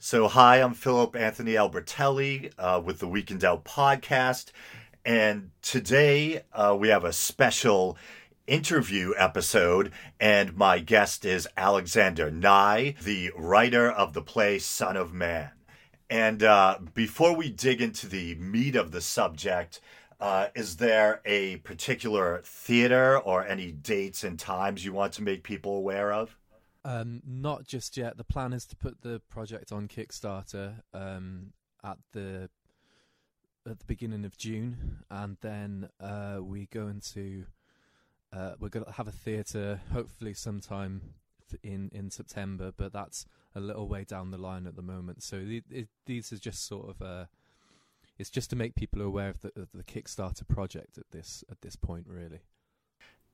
So hi, I'm Philip Anthony Albertelli with the Weekend Out Podcast. And today we have a special interview episode. And my guest is Alexander Nye, the writer of the play Son of Man. And before we dig into the meat of the subject, is there a particular theater or any dates and times you want to make people aware of? Not just yet. The plan is to put the project on Kickstarter at the beginning of June, and then we're going to have a theater hopefully sometime in September, but that's a little way down the line at the moment. So these are just sort of it's just to make people aware of the Kickstarter project at this point, really.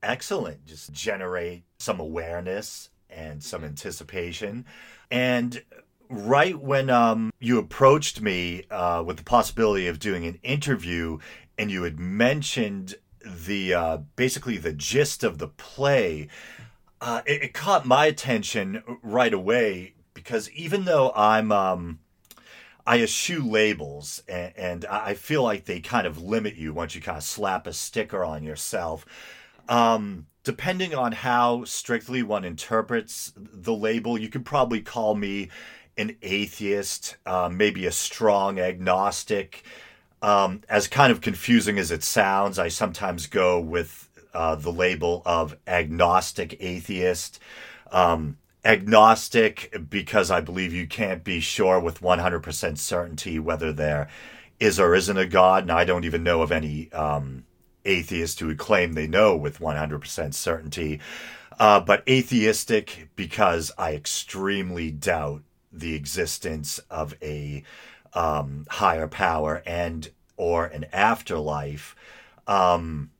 Excellent. Just generate some awareness and some anticipation. And right when you approached me with the possibility of doing an interview, and you had mentioned the basically the gist of the play, it caught my attention right away, because even though I eschew labels, and I feel like they kind of limit you once you kind of slap a sticker on yourself. Depending on how strictly one interprets the label, you could probably call me an atheist, maybe a strong agnostic. As kind of confusing as it sounds, I sometimes go with the label of agnostic atheist. Agnostic because I believe you can't be sure with 100% certainty whether there is or isn't a God, and I don't even know of any atheists who would claim they know with 100% certainty, but atheistic because I extremely doubt the existence of a higher power and or an afterlife, and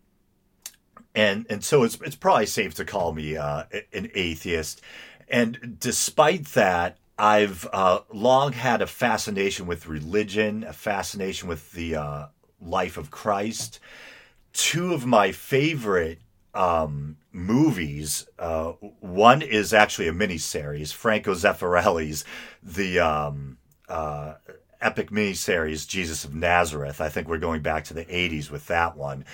so it's probably safe to call me an atheist. And despite that, I've long had a fascination with religion, a fascination with the life of Christ. Two of my favorite movies, one is actually a miniseries, Franco Zeffirelli's, the epic miniseries, Jesus of Nazareth. I think we're going back to the 80s with that one.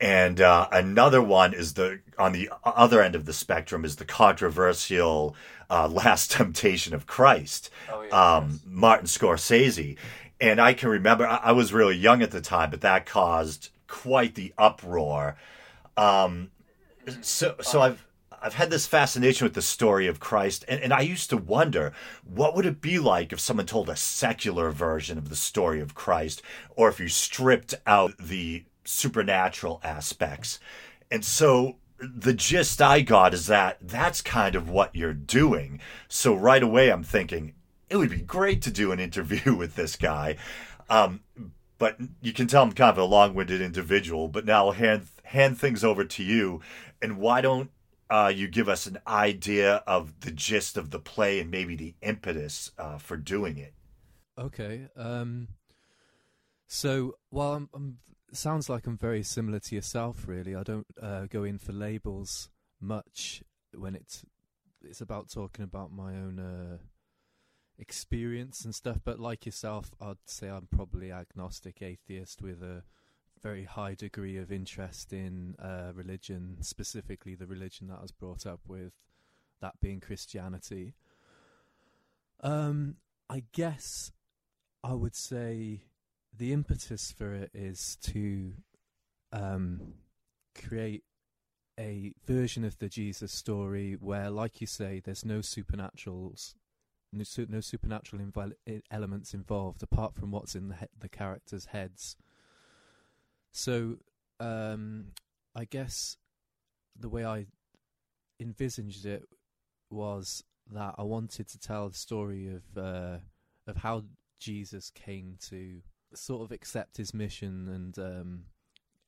And another one is on the other end of the spectrum is the controversial Last Temptation of Christ, Martin Scorsese. And I can remember, I was really young at the time, but that caused quite the uproar. So I've had this fascination with the story of Christ, and I used to wonder, what would it be like if someone told a secular version of the story of Christ, or if you stripped out the supernatural aspects? And so the gist I got is that that's kind of what you're doing. So right away I'm thinking it would be great to do an interview with this guy, but you can tell I'm kind of a long-winded individual. But now I'll hand things over to you, and why don't you give us an idea of the gist of the play and maybe the impetus for doing it? Okay. So while I'm sounds like I'm very similar to yourself, really. I don't go in for labels much when it's about talking about my own experience and stuff. But like yourself, I'd say I'm probably agnostic atheist with a very high degree of interest in religion, specifically the religion that I was brought up with, that being Christianity. I guess I would say the impetus for it is to create a version of the Jesus story where, like you say, there's no supernatural elements involved apart from what's in the characters' heads. So I guess the way I envisaged it was that I wanted to tell the story of how Jesus came to sort of accept his mission, and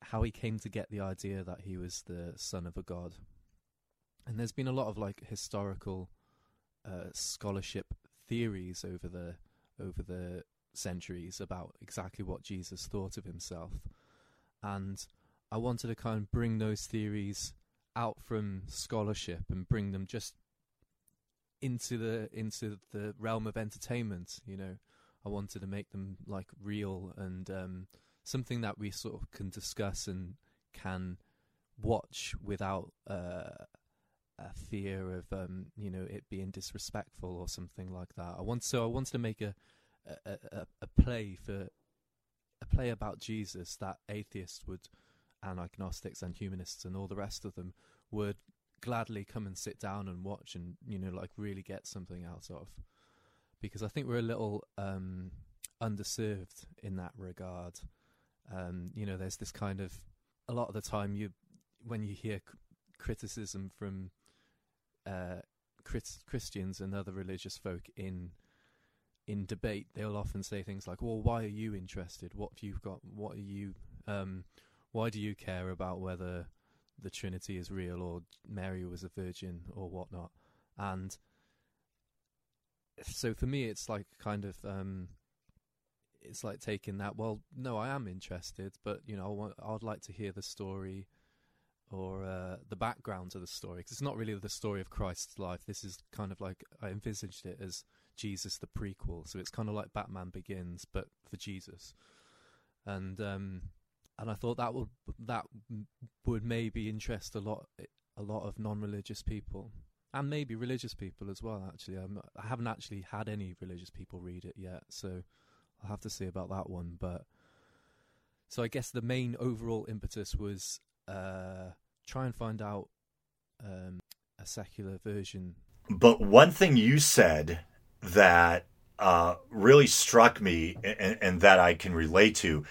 how he came to get the idea that he was the son of a god. And there's been a lot of like historical scholarship theories over the centuries about exactly what Jesus thought of himself, and I wanted to kind of bring those theories out from scholarship and bring them just into the realm of entertainment. You know, I wanted to make them like real and something that we sort of can discuss and can watch without a fear of you know, it being disrespectful or something like that. I wanted to make a play about Jesus that atheists would, and agnostics and humanists and all the rest of them would gladly come and sit down and watch and, you know, like really get something out of, because I think we're a little underserved in that regard. You know, there's this kind of, a lot of the time when you hear criticism from Christians and other religious folk in debate, they'll often say things like, well, why are you interested? What have you got? What are you, why do you care about whether the Trinity is real or Mary was a virgin or whatnot? And so for me, it's like kind of, it's like taking that, well, no, I am interested, but, you know, I'd like to hear the story or the background to the story, because it's not really the story of Christ's life. This is kind of like, I envisaged it as Jesus the prequel, so it's kind of like Batman Begins but for Jesus. And and I thought that would maybe interest a lot of non-religious people, and maybe religious people as well. Actually, I haven't actually had any religious people read it yet, so I'll have to see about that one. But so I guess the main overall impetus was try and find out a secular version. But one thing you said that really struck me and that I can relate to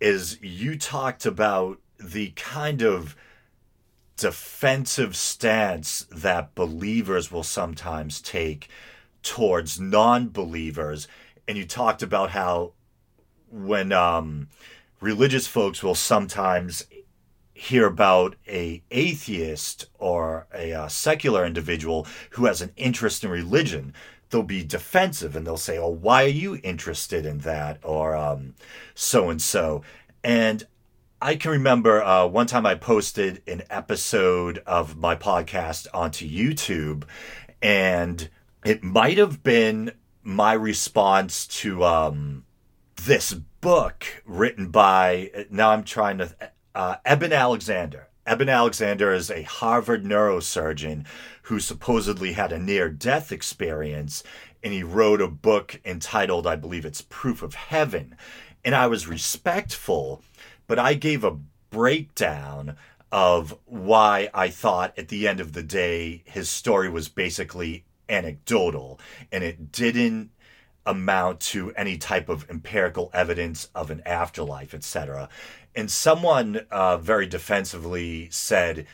is you talked about the kind of defensive stance that believers will sometimes take towards non-believers. And you talked about how when religious folks will sometimes hear about a atheist or a secular individual who has an interest in religion, they'll be defensive and they'll say, oh, why are you interested in that? Or so-and-so. And I can remember one time I posted an episode of my podcast onto YouTube, and it might have been my response to this book written by, now I'm trying to, Eben Alexander. Eben Alexander is a Harvard neurosurgeon who supposedly had a near-death experience, and he wrote a book entitled, I believe it's Proof of Heaven. And I was respectful, but I gave a breakdown of why I thought at the end of the day his story was basically anecdotal, and it didn't amount to any type of empirical evidence of an afterlife, etc. And someone very defensively said,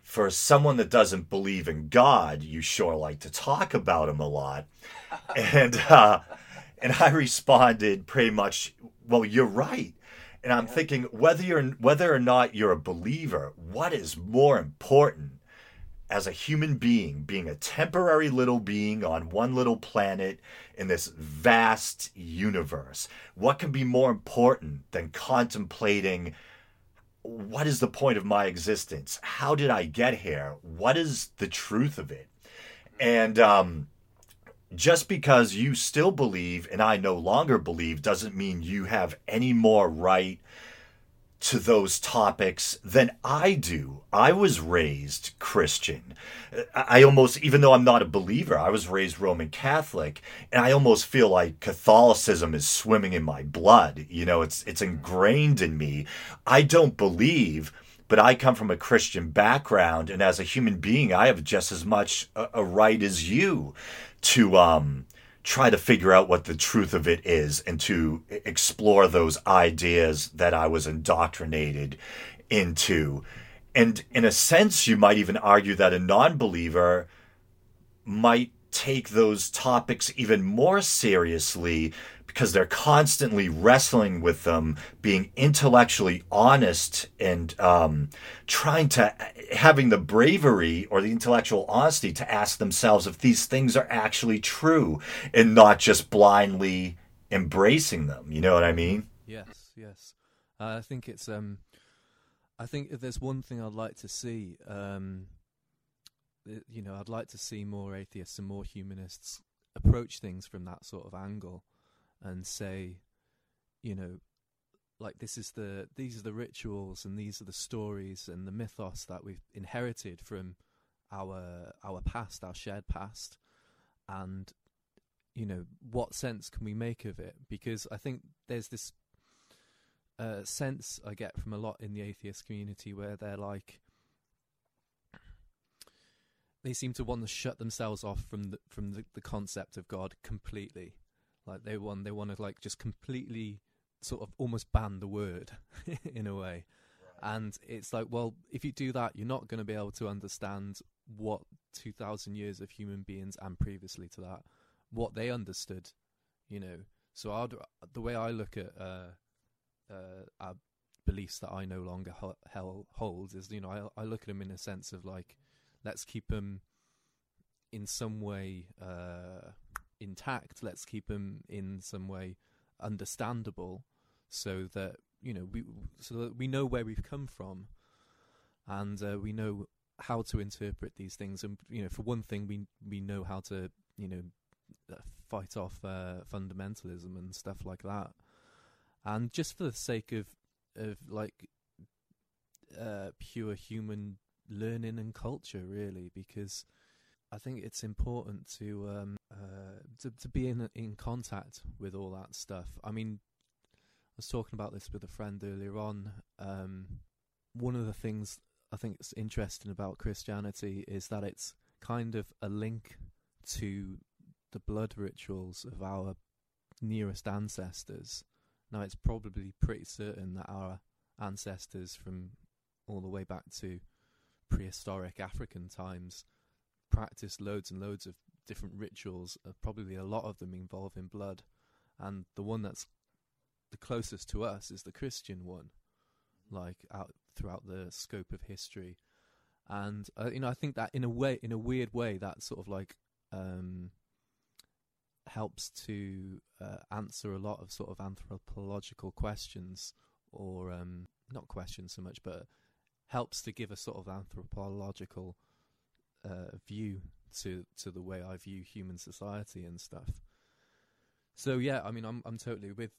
for someone that doesn't believe in God, you sure like to talk about him a lot. And I responded pretty much, well, you're right. And I'm thinking, whether or not you're a believer, what is more important as a human being, being a temporary little being on one little planet in this vast universe? What can be more important than contemplating, what is the point of my existence? How did I get here? What is the truth of it? And just because you still believe and I no longer believe doesn't mean you have any more right to those topics than I do. I was raised Christian. I almost, even though I'm not a believer, I was raised Roman Catholic, and I almost feel like Catholicism is swimming in my blood. You know, it's ingrained in me. I don't believe, but I come from a Christian background, and as a human being, I have just as much a right as you to try to figure out what the truth of it is and to explore those ideas that I was indoctrinated into. And in a sense, you might even argue that a non-believer might take those topics even more seriously because they're constantly wrestling with them, being intellectually honest and having the bravery or the intellectual honesty to ask themselves if these things are actually true and not just blindly embracing them. You know what I mean? Yes. I think it's, I think if there's one thing I'd like to see, you know, I'd like to see more atheists and more humanists approach things from that sort of angle and say, you know, like these are the rituals and these are the stories and the mythos that we've inherited from our past, our shared past, and you know, what sense can we make of it? Because I think there's this sense I get from a lot in the atheist community where they're like, they seem to want to shut themselves off from the concept of God completely. Like they want to like just completely sort of almost ban the word in a way. Right. And it's like, well, if you do that, you're not going to be able to understand what 2,000 years of human beings and previously to that, what they understood, you know. So the way I look at our beliefs that I no longer hold is, you know, I look at them in a sense of like, let's keep them in some way intact. Let's keep them in some way understandable, so that, you know, we know where we've come from, and we know how to interpret these things. And, you know, for one thing, we know how to, you know, fight off fundamentalism and stuff like that. And just for the sake of like pure human learning and culture, really, because I think it's important to be in contact with all that stuff. I mean, I was talking about this with a friend earlier on. One of the things I think it's interesting about Christianity is that it's kind of a link to the blood rituals of our nearest ancestors. Now, it's probably pretty certain that our ancestors from all the way back to prehistoric African times practiced loads and loads of different rituals, probably a lot of them involving blood, and the one that's the closest to us is the Christian one, like out throughout the scope of history. And you know, I think that in a weird way that sort of like helps to answer a lot of sort of anthropological questions, or not questions so much, but helps to give a sort of anthropological view to the way I view human society and stuff. So yeah, I mean, I'm totally with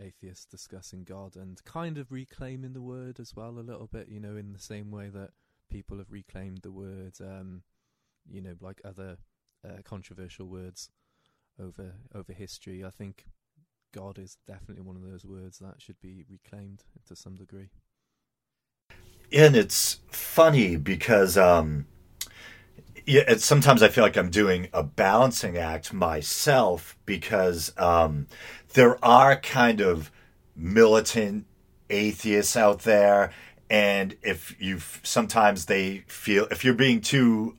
atheists discussing God and kind of reclaiming the word as well a little bit, you know, in the same way that people have reclaimed the word, you know, like other controversial words over history. I think God is definitely one of those words that should be reclaimed to some degree. And it's funny because sometimes I feel like I'm doing a balancing act myself, because there are kind of militant atheists out there, and if you're being too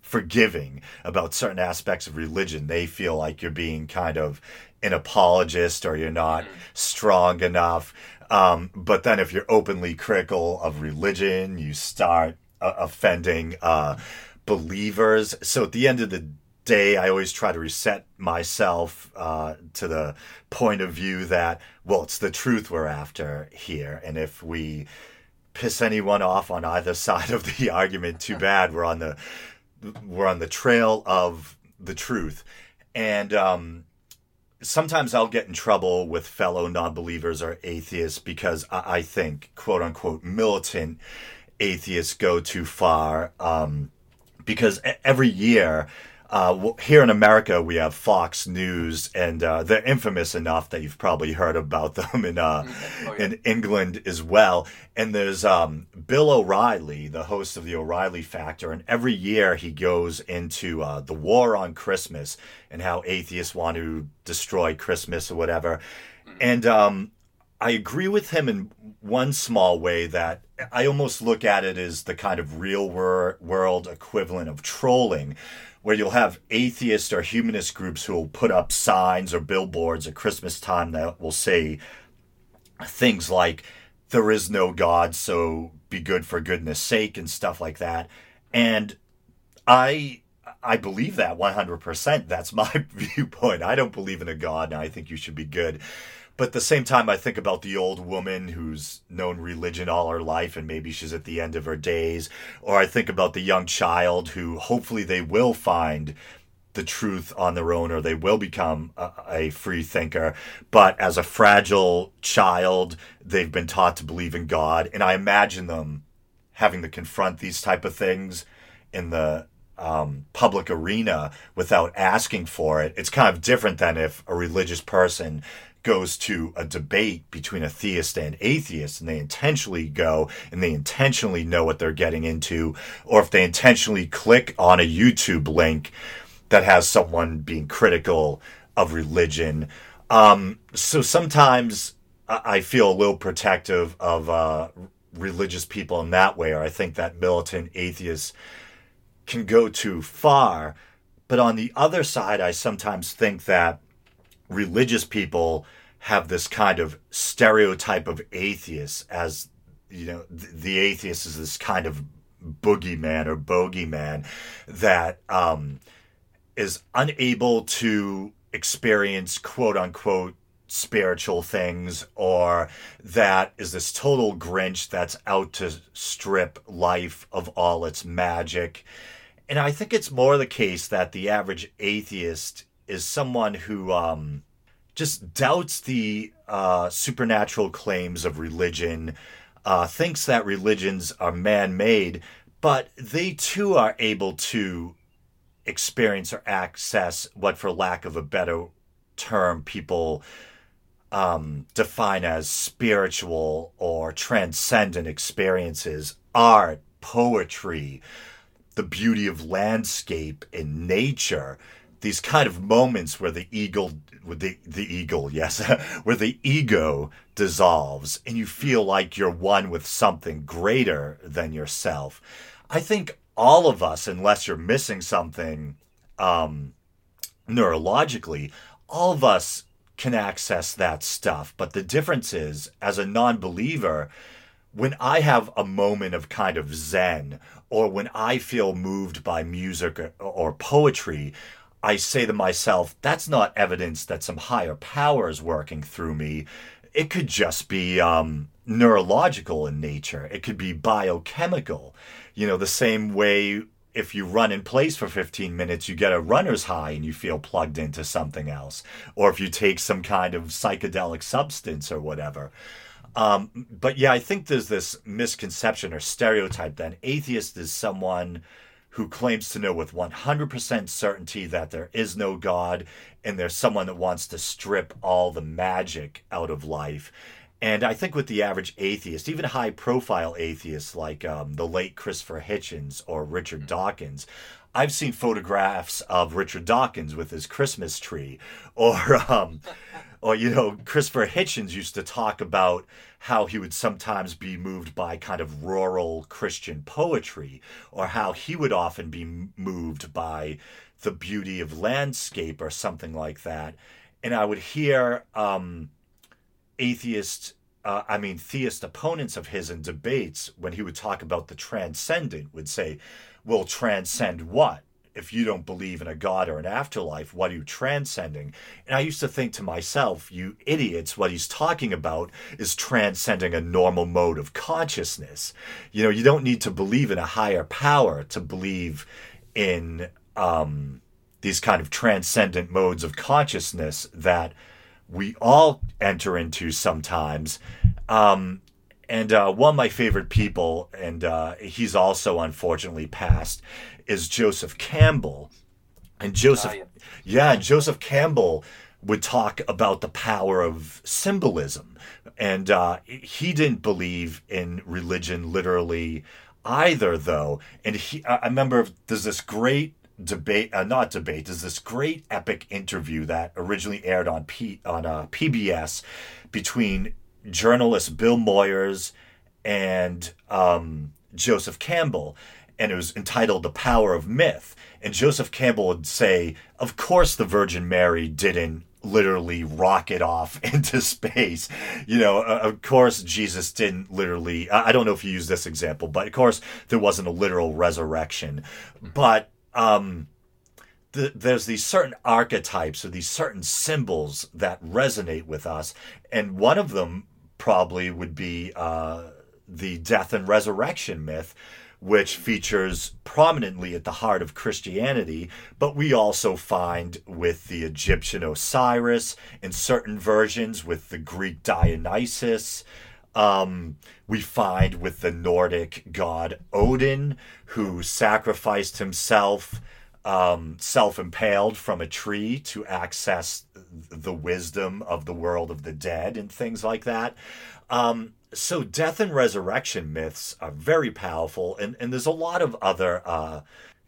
forgiving about certain aspects of religion, they feel like you're being kind of an apologist or you're not strong enough. But then if you're openly critical of religion, you start offending believers. So at the end of the day, I always try to reset myself to the point of view that, well, it's the truth we're after here. And if we piss anyone off on either side of the argument, too bad. We're on the trail of the truth. And sometimes I'll get in trouble with fellow non-believers or atheists because I think, quote unquote, militant atheists go too far. Because every year here in America, we have Fox News, and they're infamous enough that you've probably heard about them in England as well. And there's Bill O'Reilly, the host of The O'Reilly Factor, and every year he goes into the war on Christmas and how atheists want to destroy Christmas or whatever. And I agree with him in one small way, that I almost look at it as the kind of real world equivalent of trolling, where you'll have atheist or humanist groups who will put up signs or billboards at Christmas time that will say things like, there is no God, so be good for goodness sake, and stuff like that. And I I believe that 100%. That's my viewpoint. I don't believe in a God, and I think you should be good. But at the same time, I think about the old woman who's known religion all her life, and maybe she's at the end of her days. Or I think about the young child who hopefully they will find the truth on their own, or they will become a free thinker. But as a fragile child, they've been taught to believe in God. And I imagine them having to confront these type of things in the public arena without asking for it. It's kind of different than if a religious person goes to a debate between a theist and atheist, and they intentionally go and they intentionally know what they're getting into, or if they intentionally click on a YouTube link that has someone being critical of religion. So sometimes I feel a little protective of religious people in that way, or I think that militant atheists can go too far. But on the other side, I sometimes think that religious people have this kind of stereotype of atheists as, you know, the atheist is this kind of boogeyman or bogeyman that is unable to experience quote unquote spiritual things, or that is this total Grinch that's out to strip life of all its magic. And I think it's more the case that the average atheist is someone who just doubts the supernatural claims of religion, thinks that religions are man-made, but they too are able to experience or access what, for lack of a better term, people define as spiritual or transcendent experiences: art, poetry, the beauty of landscape and nature. These kind of moments where where the ego dissolves and you feel like you're one with something greater than yourself. I think all of us, unless you're missing something neurologically, all of us can access that stuff. But the difference is, as a non-believer, when I have a moment of kind of zen, or when I feel moved by music or poetry, I say to myself, that's not evidence that some higher power is working through me. It could just be neurological in nature. It could be biochemical. You know, the same way if you run in place for 15 minutes, you get a runner's high and you feel plugged into something else. Or if you take some kind of psychedelic substance or whatever. But yeah, I think there's this misconception or stereotype that an atheist is someone who claims to know with 100% certainty that there is no God, and there's someone that wants to strip all the magic out of life. And I think with the average atheist, even high-profile atheists like the late Christopher Hitchens or Richard Dawkins, I've seen photographs of Richard Dawkins with his Christmas tree, or you know, Christopher Hitchens used to talk about how he would sometimes be moved by kind of rural Christian poetry, or how he would often be moved by the beauty of landscape or something like that. And I would hear theist opponents of his in debates, when he would talk about the transcendent, would say, well, transcend what? If you don't believe in a God or an afterlife, what are you transcending? And I used to think to myself, you idiots, what he's talking about is transcending a normal mode of consciousness. You know, you don't need to believe in a higher power to believe in these kind of transcendent modes of consciousness that we all enter into sometimes. And one of my favorite people, and he's also unfortunately passed, is Joseph Campbell. And Joseph Campbell would talk about the power of symbolism. And he didn't believe in religion literally either, though. And I remember there's this great great epic interview that originally aired on PBS between journalist Bill Moyers and Joseph Campbell, and it was entitled The Power of Myth. And Joseph Campbell would say, of course the Virgin Mary didn't literally rocket off into space. You know, of course Jesus didn't literally, I don't know if you use this example, but of course there wasn't a literal resurrection. But there's these certain archetypes or these certain symbols that resonate with us. And one of them probably would be the death and resurrection myth, which features prominently at the heart of Christianity, but we also find with the Egyptian Osiris, in certain versions with the Greek Dionysus. We find with the Nordic god Odin, who sacrificed himself, self-impaled from a tree to access the wisdom of the world of the dead and things like that. So death and resurrection myths are very powerful, and there's a lot of other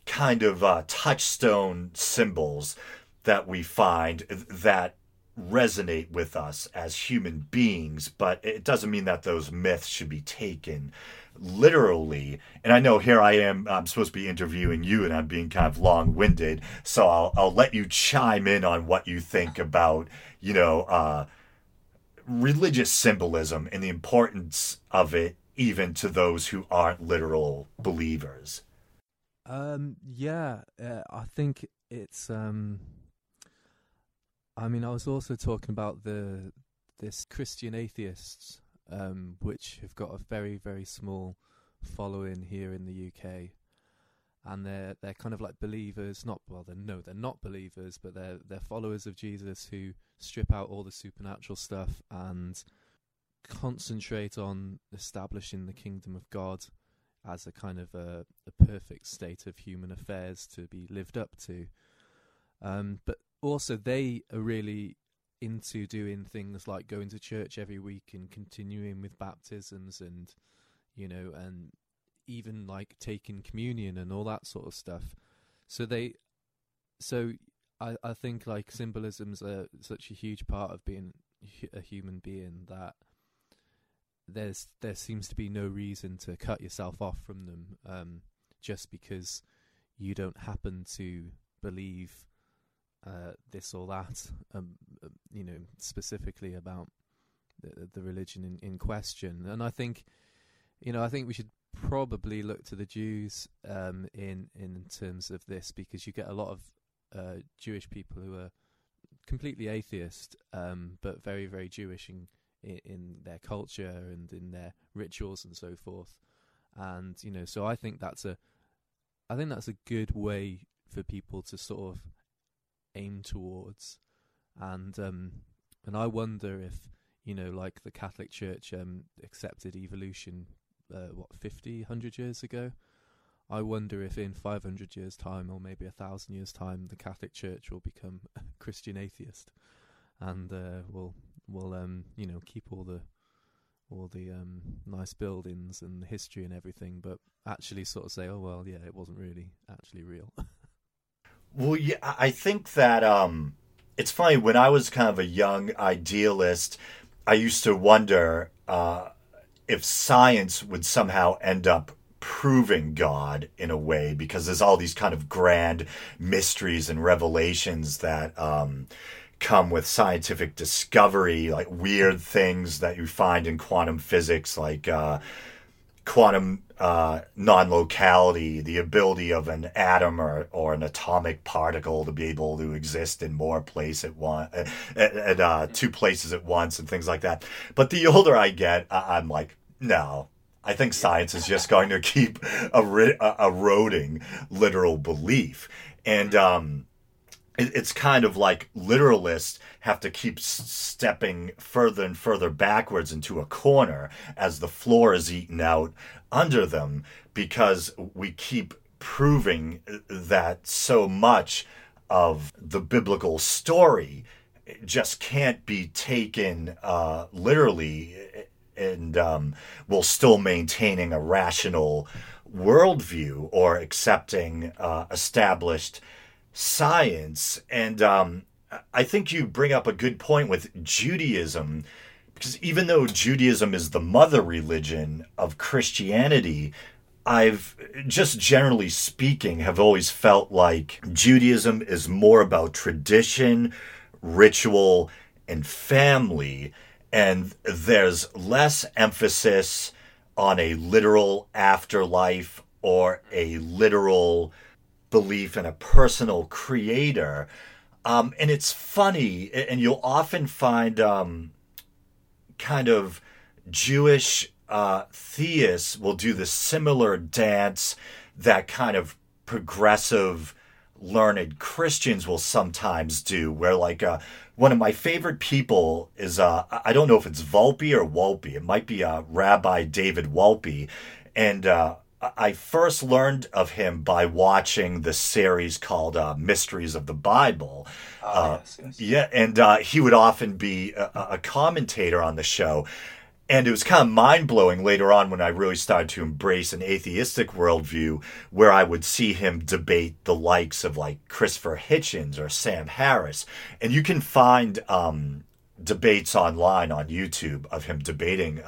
kind of touchstone symbols that we find that resonate with us as human beings, but it doesn't mean that those myths should be taken literally. And I know here I am, I'm supposed to be interviewing you, and I'm being kind of long-winded, so I'll let you chime in on what you think about, religious symbolism and the importance of it, even to those who aren't literal believers. I think it's I was also talking about this Christian atheists, which have got a very, very small following here in the UK, and they're kind of like believers. They're not believers, but they're followers of Jesus who strip out all the supernatural stuff and concentrate on establishing the kingdom of God as a kind of a perfect state of human affairs to be lived up to. But also they are really into doing things like going to church every week and continuing with baptisms and, and even like taking communion and all that sort of stuff. So I think like symbolisms are such a huge part of being a human being that there seems to be no reason to cut yourself off from them, just because you don't happen to believe this or that, specifically about the religion in question. And I think, I think we should probably look to the Jews in terms of this, because you get a lot of Jewish people who are completely atheist, but very, very Jewish in their culture and in their rituals and so forth. And so I think that's a good way for people to sort of aim towards. And and I wonder if like the Catholic Church accepted evolution 100 years ago. I wonder if in 500 years time, or maybe 1,000 years time, the Catholic Church will become a Christian atheist, and we'll keep all the nice buildings and the history and everything, but actually sort of say, oh well, yeah, it wasn't really actually real. Well, yeah, I think that it's funny. When I was kind of a young idealist, I used to wonder if science would somehow end up proving God in a way, because there's all these kind of grand mysteries and revelations that come with scientific discovery, like weird things that you find in quantum physics, like quantum non-locality, the ability of an atom or an atomic particle to be able to exist in more place at one, at two places at once, and things like that. But the older I get, I'm like, no, I think science is just going to keep eroding literal belief. And it's kind of like literalists have to keep stepping further and further backwards into a corner as the floor is eaten out under them, because we keep proving that so much of the biblical story just can't be taken literally, and while still maintaining a rational worldview or accepting established science. And I think you bring up a good point with Judaism, because even though Judaism is the mother religion of Christianity, I've just generally speaking have always felt like Judaism is more about tradition, ritual, and family, and there's less emphasis on a literal afterlife or a literal belief in a personal creator. And it's funny, and you'll often find kind of Jewish theists will do the similar dance that kind of progressive learned Christians will sometimes do, where like one of my favorite people is, I don't know if it's Volpe or Wolpe. It might be Rabbi David Wolpe. And I first learned of him by watching the series called Mysteries of the Bible. Yes. Yeah, and he would often be a commentator on the show. And it was kind of mind-blowing later on when I really started to embrace an atheistic worldview, where I would see him debate the likes of like Christopher Hitchens or Sam Harris. And you can find debates online on YouTube of him debating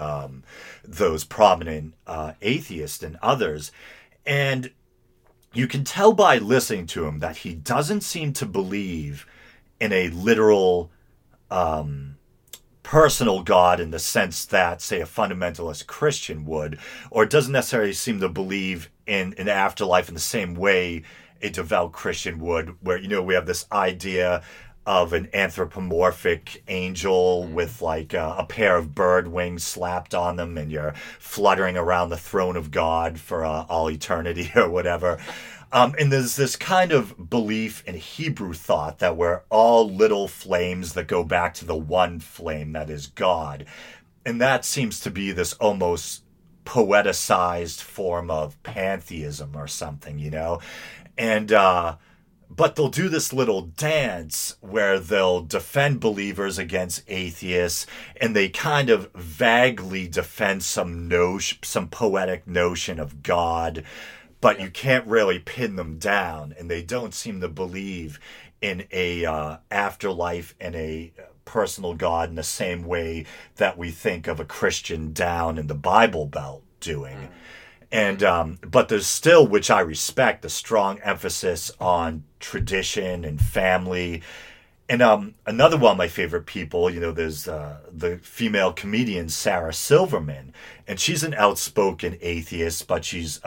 those prominent atheists and others. And you can tell by listening to him that he doesn't seem to believe in a literal personal God in the sense that, say, a fundamentalist Christian would, or doesn't necessarily seem to believe in an afterlife in the same way a devout Christian would, where, you know, we have this idea of an anthropomorphic angel with like a pair of bird wings slapped on them, and you're fluttering around the throne of God for all eternity or whatever. And there's this kind of belief in Hebrew thought that we're all little flames that go back to the one flame that is God. And that seems to be this almost poeticized form of pantheism or something, you know? And, but they'll do this little dance where they'll defend believers against atheists, and they kind of vaguely defend some poetic notion of God, but you can't really pin them down, and they don't seem to believe in a afterlife and a personal God in the same way that we think of a Christian down in the Bible Belt doing. Mm. And, but there's still, which I respect, the strong emphasis on tradition and family. And, another one of my favorite people, you know, there's, the female comedian, Sarah Silverman, and she's an outspoken atheist, but she's,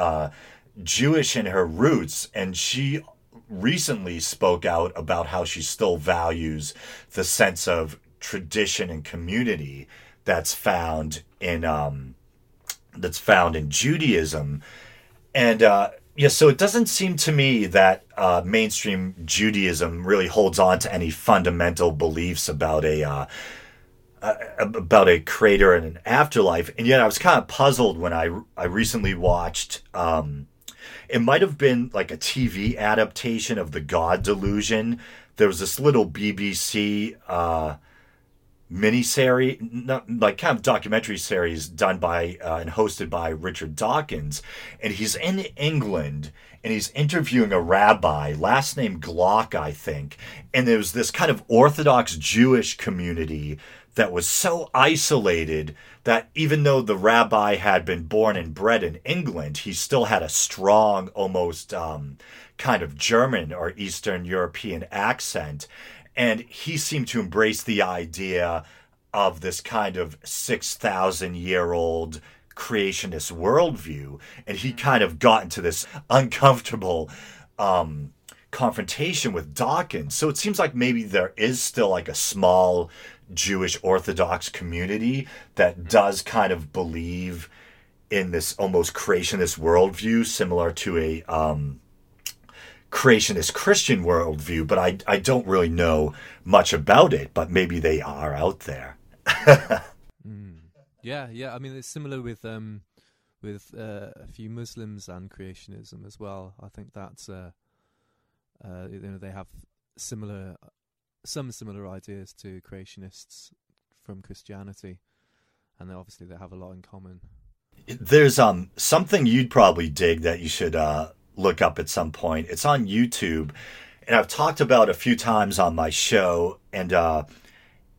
Jewish in her roots. And she recently spoke out about how she still values the sense of tradition and community that's found in Judaism. And so it doesn't seem to me that mainstream Judaism really holds on to any fundamental beliefs about a creator and an afterlife. And yet I was kind of puzzled when I recently watched, it might have been like a TV adaptation of The God Delusion. There was this little BBC miniseries, like kind of documentary series done by and hosted by Richard Dawkins, and he's in England and he's interviewing a rabbi, last name Glock, I think, and there was this kind of Orthodox Jewish community that was so isolated that even though the rabbi had been born and bred in England, he still had a strong, almost kind of German or Eastern European accent. And he seemed to embrace the idea of this kind of 6,000-year-old creationist worldview. And he kind of got into this uncomfortable confrontation with Dawkins. So it seems like maybe there is still like a small Jewish Orthodox community that does kind of believe in this almost creationist worldview, similar to a creationist Christian worldview, but I don't really know much about it, but maybe they are out there. Yeah. I mean, it's similar with a few Muslims and creationism as well. I think that's they have similar ideas to creationists from Christianity, and obviously they have a lot in common. There's something you'd probably dig that you should look up at some point. It's on YouTube, and I've talked about a few times on my show, and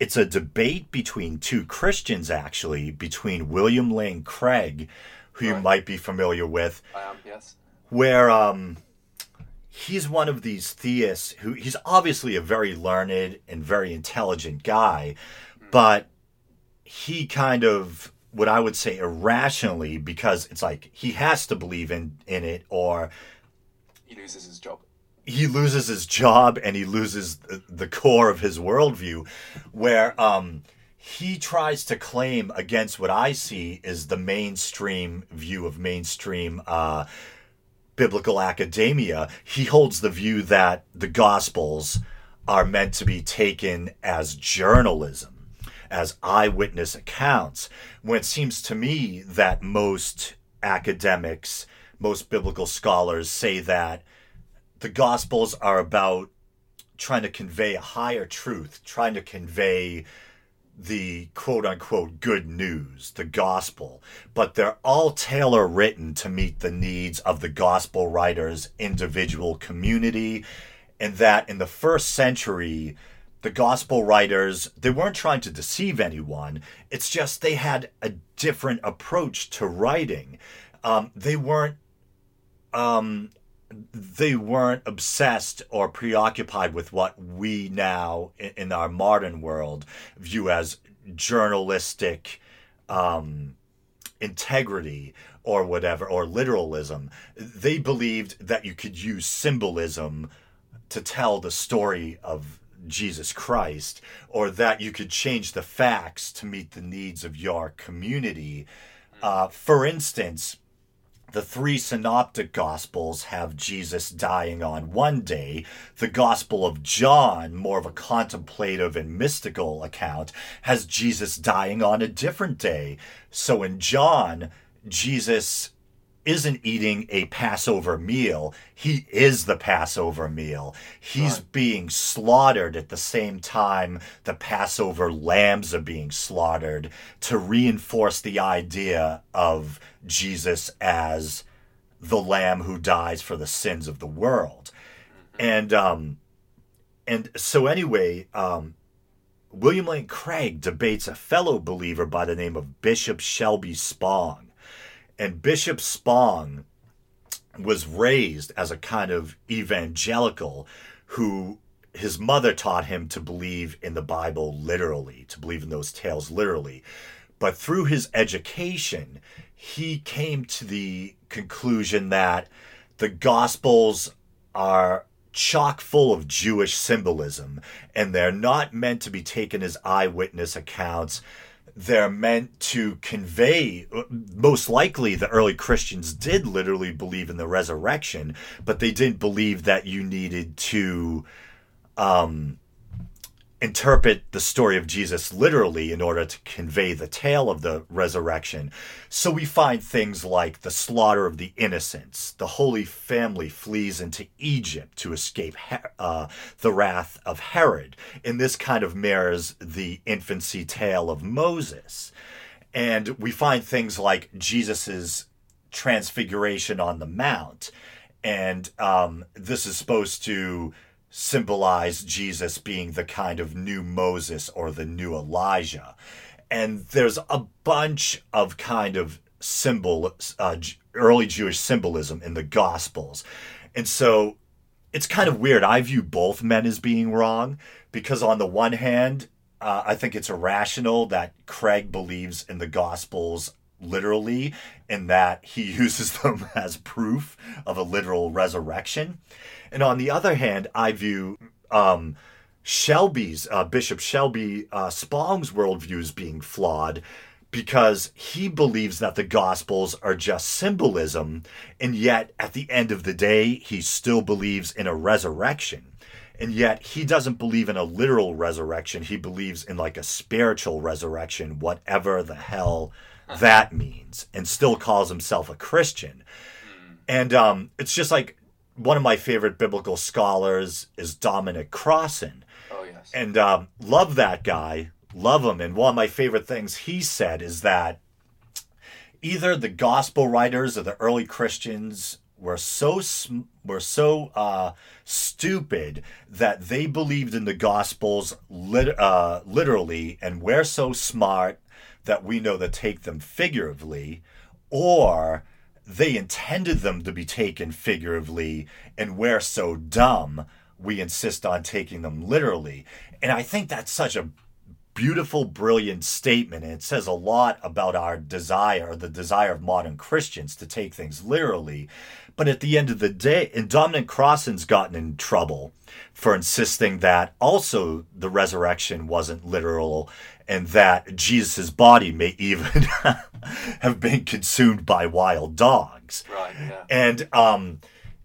it's a debate between two Christians, actually, between William Lane Craig, who you might be familiar with. I am, yes. Where he's one of these theists who, he's obviously a very learned and very intelligent guy, but he kind of, what I would say irrationally, because it's like he has to believe in it or he loses his job. he loses his job and he loses the core of his worldview, where he tries to claim against what I see is the mainstream view of mainstream biblical academia. He holds the view that the Gospels are meant to be taken as journalism, as eyewitness accounts, when it seems to me that most academics, most biblical scholars say that the Gospels are about trying to convey a higher truth, trying to convey the quote-unquote good news, the gospel, but they're all tailor-written to meet the needs of the gospel writer's individual community, and that in the first century, the gospel writers, they weren't trying to deceive anyone, it's just they had a different approach to writing. They weren't obsessed or preoccupied with what we now in our modern world view as journalistic integrity or whatever, or literalism. They believed that you could use symbolism to tell the story of Jesus Christ, or that you could change the facts to meet the needs of your community. For instance, the three synoptic gospels have Jesus dying on one day. The Gospel of John, more of a contemplative and mystical account, has Jesus dying on a different day. So in John, Jesus isn't eating a Passover meal. He is the Passover meal. He's being slaughtered at the same time the Passover lambs are being slaughtered, to reinforce the idea of Jesus as the lamb who dies for the sins of the world. And so anyway, William Lane Craig debates a fellow believer by the name of Bishop Shelby Spong. And Bishop Spong was raised as a kind of evangelical who his mother taught him to believe in the Bible literally, to believe in those tales literally. But through his education, he came to the conclusion that the Gospels are chock full of Jewish symbolism, and they're not meant to be taken as eyewitness accounts. They're meant to convey, most likely the early Christians did literally believe in the resurrection, but they didn't believe that you needed to interpret the story of Jesus literally in order to convey the tale of the resurrection. So we find things like the slaughter of the innocents. The Holy Family flees into Egypt to escape the wrath of Herod. And this kind of mirrors the infancy tale of Moses. And we find things like Jesus's transfiguration on the mount. And this is supposed to symbolize Jesus being the kind of new Moses or the new Elijah. And there's a bunch of kind of early Jewish symbolism in the Gospels. And so it's kind of weird. I view both men as being wrong, because on the one hand, I think it's irrational that Craig believes in the Gospels literally, and that he uses them as proof of a literal resurrection. And on the other hand, I view Bishop Shelby Spong's worldview as being flawed, because he believes that the Gospels are just symbolism, and yet at the end of the day, he still believes in a resurrection. And yet he doesn't believe in a literal resurrection. He believes in like a spiritual resurrection, whatever the hell that means, and still calls himself a Christian. And it's just like, one of my favorite biblical scholars is Dominic Crossan. Oh, yes. And love that guy. Love him. And one of my favorite things he said is that either the gospel writers or the early Christians were so stupid that they believed in the gospels literally, and we're so smart that we know to take them figuratively, or they intended them to be taken figuratively, and we're so dumb, we insist on taking them literally. And I think that's such a beautiful, brilliant statement, and it says a lot about our desire, or the desire of modern Christians, to take things literally. But at the end of the day, and Dominic Crossan's gotten in trouble for insisting that also the resurrection wasn't literal, and that Jesus' body may even have been consumed by wild dogs. Right, yeah.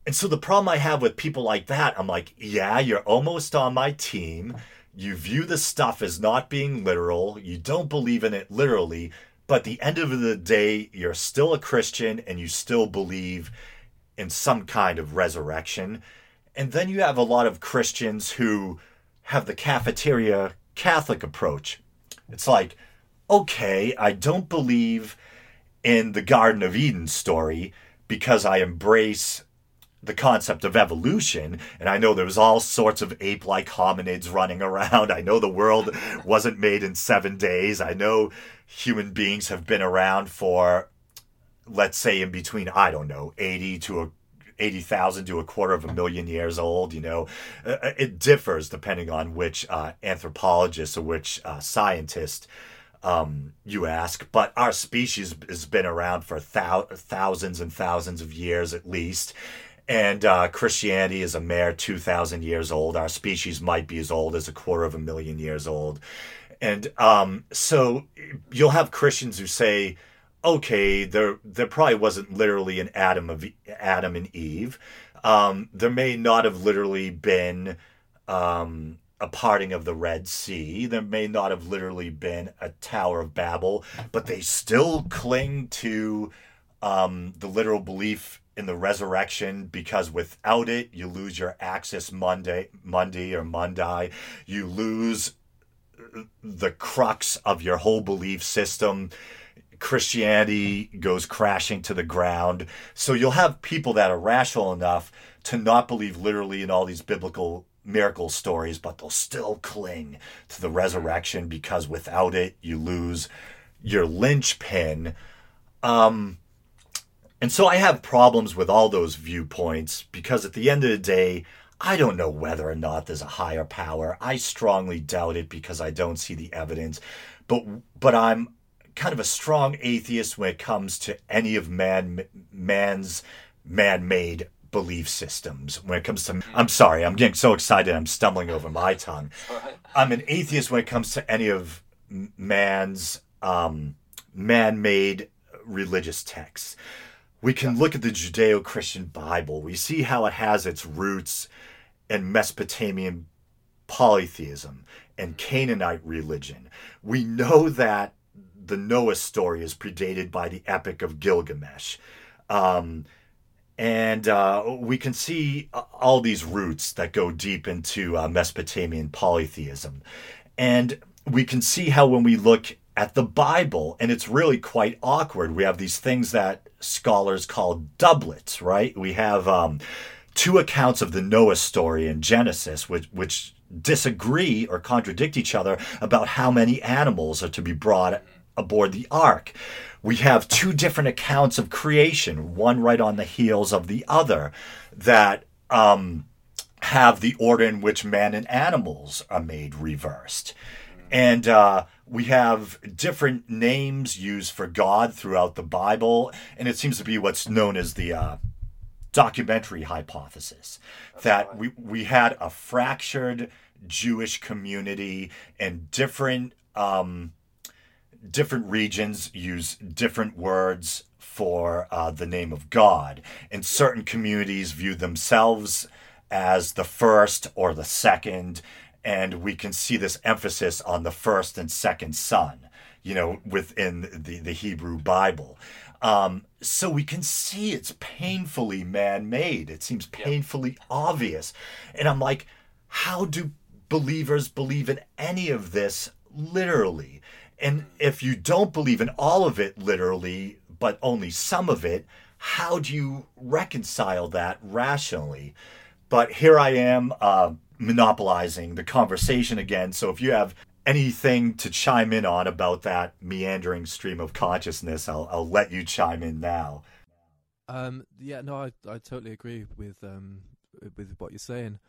And so the problem I have with people like that, I'm like, yeah, you're almost on my team. You view the stuff as not being literal. You don't believe in it literally. But at the end of the day, you're still a Christian and you still believe in some kind of resurrection. And then you have a lot of Christians who have the cafeteria Catholic approach. It's like, okay, I don't believe in the Garden of Eden story because I embrace the concept of evolution, and I know there was all sorts of ape-like hominids running around. I know the world wasn't made in 7 days. I know human beings have been around for, let's say, in between, I don't know, 80,000 to 250,000 years old. You know, it differs depending on which anthropologist or which scientist you ask. But our species has been around for thousands and thousands of years at least. And Christianity is a mere 2,000 years old. Our species might be as old as 250,000 years old. And so you'll have Christians who say, okay, there probably wasn't literally an Adam and Eve. There may not have literally been a parting of the Red Sea. There may not have literally been a Tower of Babel. But they still cling to the literal belief in the resurrection, because without it, you lose your axis mundi. You lose the crux of your whole belief system. Christianity goes crashing to the ground. So you'll have people that are rational enough to not believe literally in all these biblical miracle stories, but they'll still cling to the resurrection because without it, you lose your linchpin. And so I have problems with all those viewpoints, because at the end of the day, I don't know whether or not there's a higher power. I strongly doubt it because I don't see the evidence. But I'm kind of a strong atheist when it comes to any of man's man-made belief systems. When it comes to, I'm sorry, I'm getting so excited, I'm stumbling over my tongue. I'm an atheist when it comes to any of man's man-made religious texts. We can look at the Judeo-Christian Bible. We see how it has its roots in Mesopotamian polytheism and Canaanite religion. We know that the Noah story is predated by the Epic of Gilgamesh. And we can see all these roots that go deep into Mesopotamian polytheism. And we can see how when we look at the Bible, and it's really quite awkward. We have these things that scholars call doublets, right? We have two accounts of the Noah story in Genesis, which disagree or contradict each other about how many animals are to be brought aboard the ark. We have two different accounts of creation, one right on the heels of the other, that have the order in which man and animals are made reversed. And we have different names used for God throughout the Bible, and it seems to be what's known as the documentary hypothesis. That's that right. We had a fractured Jewish community, and different regions use different words for the name of God. And certain communities view themselves as the first or the second. And we can see this emphasis on the first and second son, you know, within the Hebrew Bible. So we can see it's painfully man-made. It seems painfully obvious. And I'm like, how do believers believe in any of this literally? And if you don't believe in all of it literally, but only some of it, how do you reconcile that rationally? But here I am, monopolizing the conversation again. So if you have anything to chime in on about that meandering stream of consciousness, I'll let you chime in now. I totally agree with what you're saying.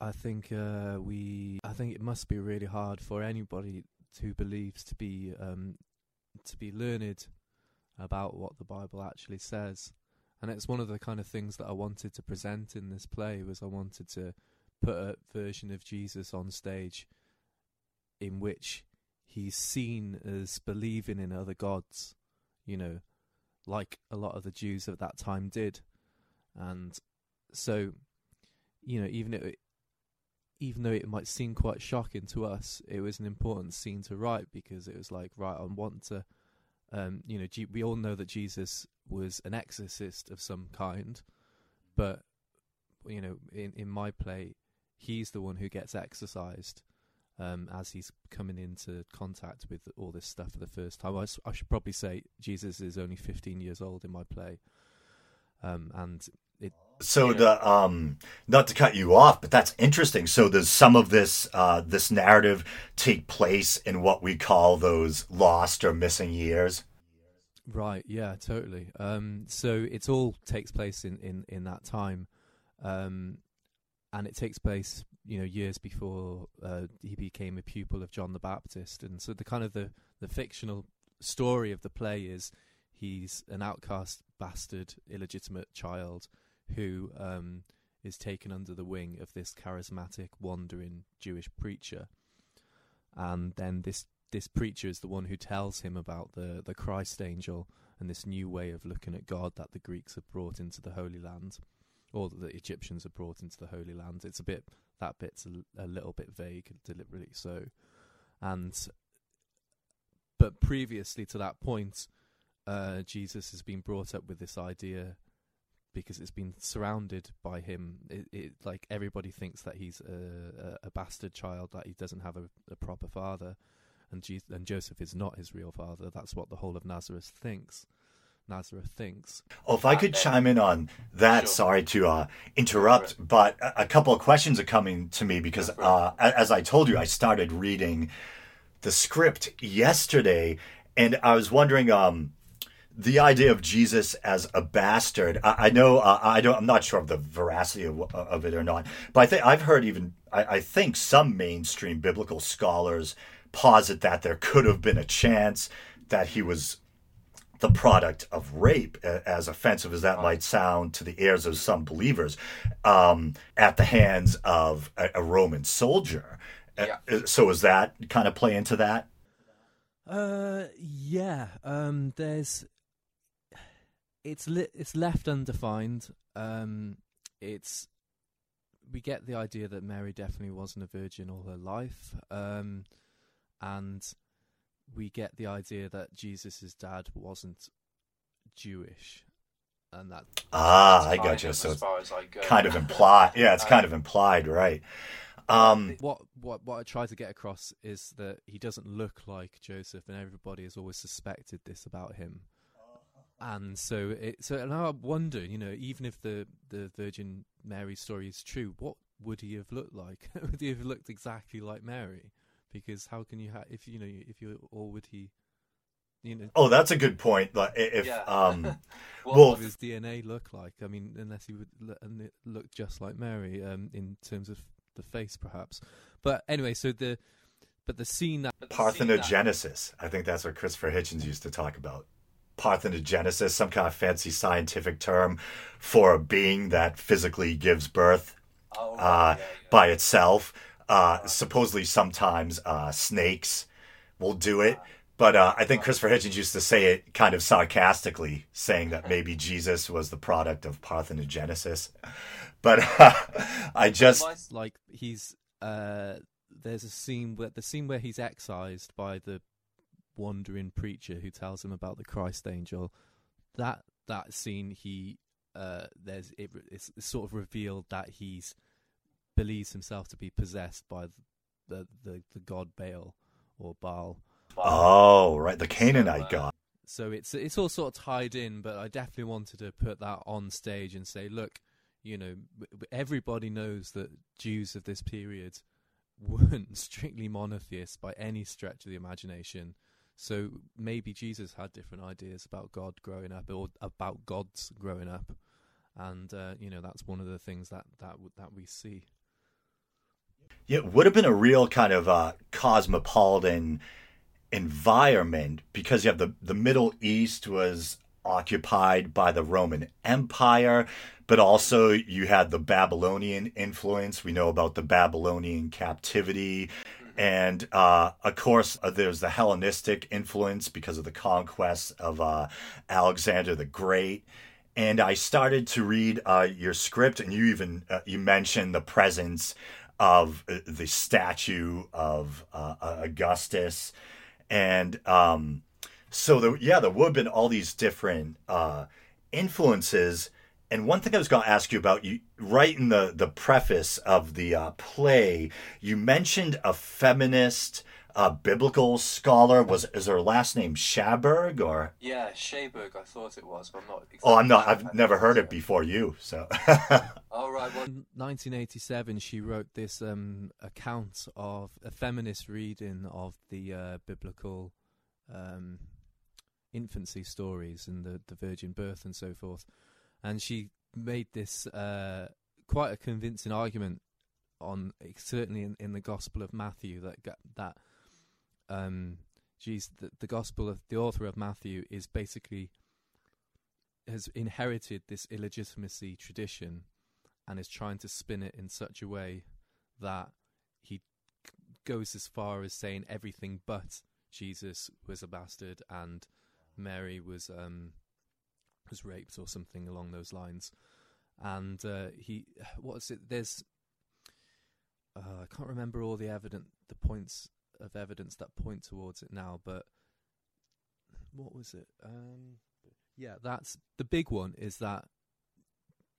I think it must be really hard for anybody who believes to be learned about what the Bible actually says. And it's one of the kind of things that I wanted to present in this play, was I wanted to put a version of Jesus on stage in which he's seen as believing in other gods, you know, like a lot of the Jews at that time did. And so, you know, even though it might seem quite shocking to us, it was an important scene to write, because it was like, right, I want to, you know, we all know that Jesus was an exorcist of some kind, but, you know, in my play, he's the one who gets exorcised as he's coming into contact with all this stuff for the first time. I should probably say Jesus is only 15 years old in my play, and it... So the not to cut you off, but that's interesting. So does some of this this narrative take place in what we call those lost or missing years? Right. Yeah. Totally. So it all takes place in that time, and it takes place, you know, years before he became a pupil of John the Baptist. And so the kind of the fictional story of the play is he's an outcast, bastard, illegitimate child who is taken under the wing of this charismatic, wandering Jewish preacher. And then this preacher is the one who tells him about the Christ angel and this new way of looking at God that the Greeks have brought into the Holy Land, or that the Egyptians have brought into the Holy Land. It's a little bit vague, deliberately so. But previously to that point, Jesus has been brought up with this idea, because it's been surrounded by him. It like everybody thinks that he's a bastard child, that he doesn't have a proper father, and Joseph is not his real father. That's what the whole of Nazareth thinks. Oh, if I could chime in on that, sure. Sorry to interrupt, but a couple of questions are coming to me because, as I told you, I started reading the script yesterday, and I was wondering... the idea of Jesus as a bastard. I know. I'm not sure of the veracity of it or not. But I think some mainstream biblical scholars posit that there could have been a chance that he was the product of rape, as offensive as that might sound to the ears of some believers, at the hands of a Roman soldier. Yeah. So does that kind of play into that? Yeah. There's. It's left undefined. We get the idea that Mary definitely wasn't a virgin all her life, and we get the idea that Jesus's dad wasn't Jewish, and that. I got you. So it's kind of implied. Yeah, it's kind of implied, right? What I try to get across is that he doesn't look like Joseph, and everybody has always suspected this about him. And so I wonder, you know, even if the Virgin Mary story is true, what would he have looked like? Would he have looked exactly like Mary? Because how can you would he? Oh, that's a good point. Like, what would his DNA look like? I mean, unless he would look just like Mary, in terms of the face, perhaps. But anyway, so the scene that parthenogenesis, I think that's what Christopher Hitchens used to talk about. Parthenogenesis, some kind of fancy scientific term for a being that physically gives birth by itself. Supposedly sometimes snakes will do it. But I think Christopher Hitchens used to say it kind of sarcastically, saying that maybe Jesus was the product of parthenogenesis. But I just... Like, he's... there's a scene where... The scene where he's excised by the wandering preacher who tells him about the Christ angel, that scene, he it's sort of revealed that he's believes himself to be possessed by the god Baal, or Baal. Oh, right, the Canaanite god. So it's all sort of tied in, but I definitely wanted to put that on stage and say, look, you know, everybody knows that Jews of this period weren't strictly monotheists by any stretch of the imagination. So maybe Jesus had different ideas about God growing up, or about gods growing up, and you know, that's one of the things that we see. It would have been a real kind of cosmopolitan environment, because you have the Middle East was occupied by the Roman Empire, but also you had the Babylonian influence. We know about the Babylonian captivity. And, of course, there's the Hellenistic influence because of the conquest of Alexander the Great. And I started to read your script, and you even you mentioned the presence of the statue of Augustus. And so, there would have been all these different influences. And one thing I was going to ask you about, you right in the preface of the play, you mentioned a feminist biblical scholar. Is her last name Schaberg or? Yeah, Schaberg, I thought it was, but I'm not. Exactly. I've never heard it before you. So. All right. Well, in 1987, she wrote this account of a feminist reading of the biblical infancy stories and the virgin birth and so forth. And she made this quite a convincing argument on, certainly in the Gospel of Matthew, that the Gospel of the author of Matthew is basically has inherited this illegitimacy tradition and is trying to spin it in such a way that he goes as far as saying everything but Jesus was a bastard and Mary was raped or something along those lines. And I can't remember all the points of evidence that point towards it now, but what was it? That's the big one, is that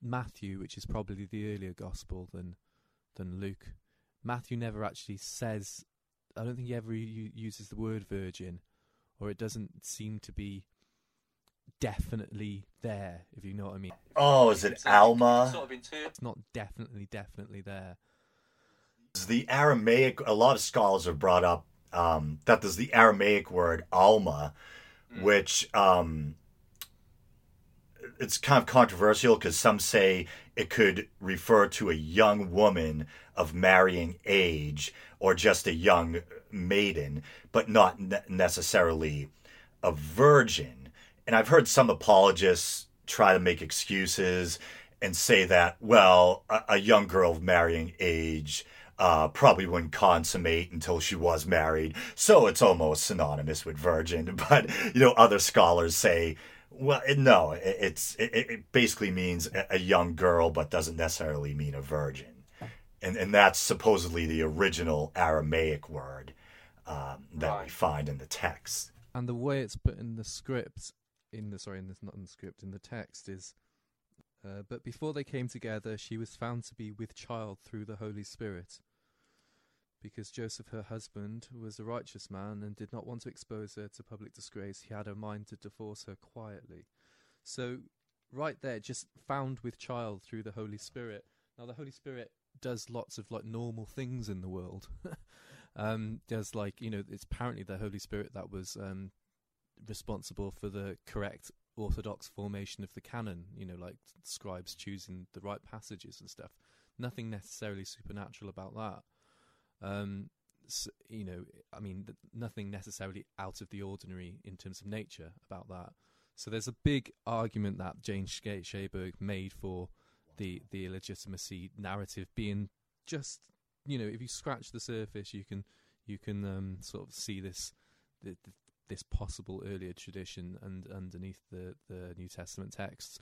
Matthew, which is probably the earlier gospel than Luke, Matthew never actually says, I don't think he ever uses the word virgin, or it doesn't seem to be definitely there, if you know what I mean. Oh, is it so Alma? It's not definitely there. The Aramaic, a lot of scholars have brought up that there's the Aramaic word Alma, which it's kind of controversial because some say it could refer to a young woman of marrying age or just a young maiden, but not necessarily a virgin. And I've heard some apologists try to make excuses and say that, well, a young girl of marrying age probably wouldn't consummate until she was married, so it's almost synonymous with virgin. But, other scholars say, well, no, it basically means a young girl, but doesn't necessarily mean a virgin. And that's supposedly the original Aramaic word that we find in the text. And the way it's put in the script... in the text is, but before they came together, she was found to be with child through the Holy Spirit, because Joseph, her husband, was a righteous man and did not want to expose her to public disgrace. He had a mind to divorce her quietly. So right there, just found with child through the Holy Spirit. Now the Holy Spirit does lots of normal things in the world. Does it's apparently the Holy Spirit that was, responsible for the correct orthodox formation of the canon, scribes choosing the right passages and stuff. Nothing necessarily supernatural about that. Nothing necessarily out of the ordinary in terms of nature about that. So there's a big argument that Jane Schaberg made for the illegitimacy narrative being just, if you scratch the surface, you can sort of see this possible earlier tradition and underneath the New Testament texts.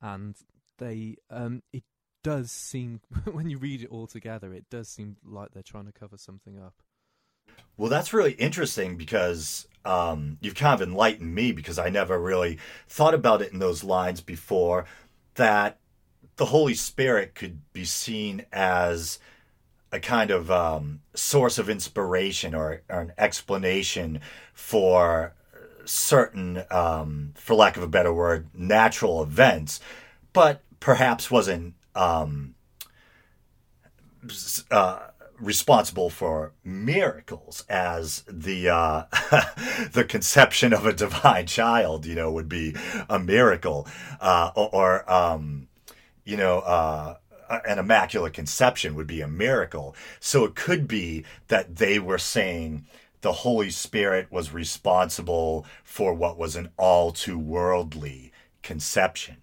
And they it does seem, when you read it all together, it does seem like they're trying to cover something up. Well, that's really interesting, because you've kind of enlightened me, because I never really thought about it in those lines before, that the Holy Spirit could be seen as a kind of source of inspiration or an explanation for certain, for lack of a better word, natural events, but perhaps wasn't responsible for miracles, as the the conception of a divine child, would be a miracle, an immaculate conception would be a miracle. So it could be that they were saying the Holy Spirit was responsible for what was an all too worldly conception,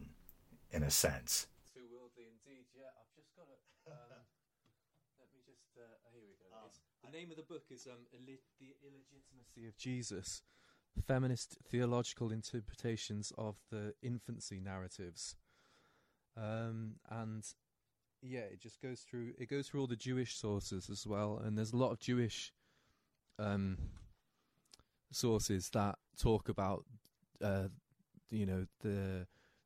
in a sense. Too worldly indeed, yeah. I've just got it. Let me just, here we go. The name of the book is The Illegitimacy of Jesus, Feminist Theological Interpretations of the Infancy Narratives. And yeah, it just goes through. It goes through all the Jewish sources as well, and there's a lot of Jewish sources that talk about, you know,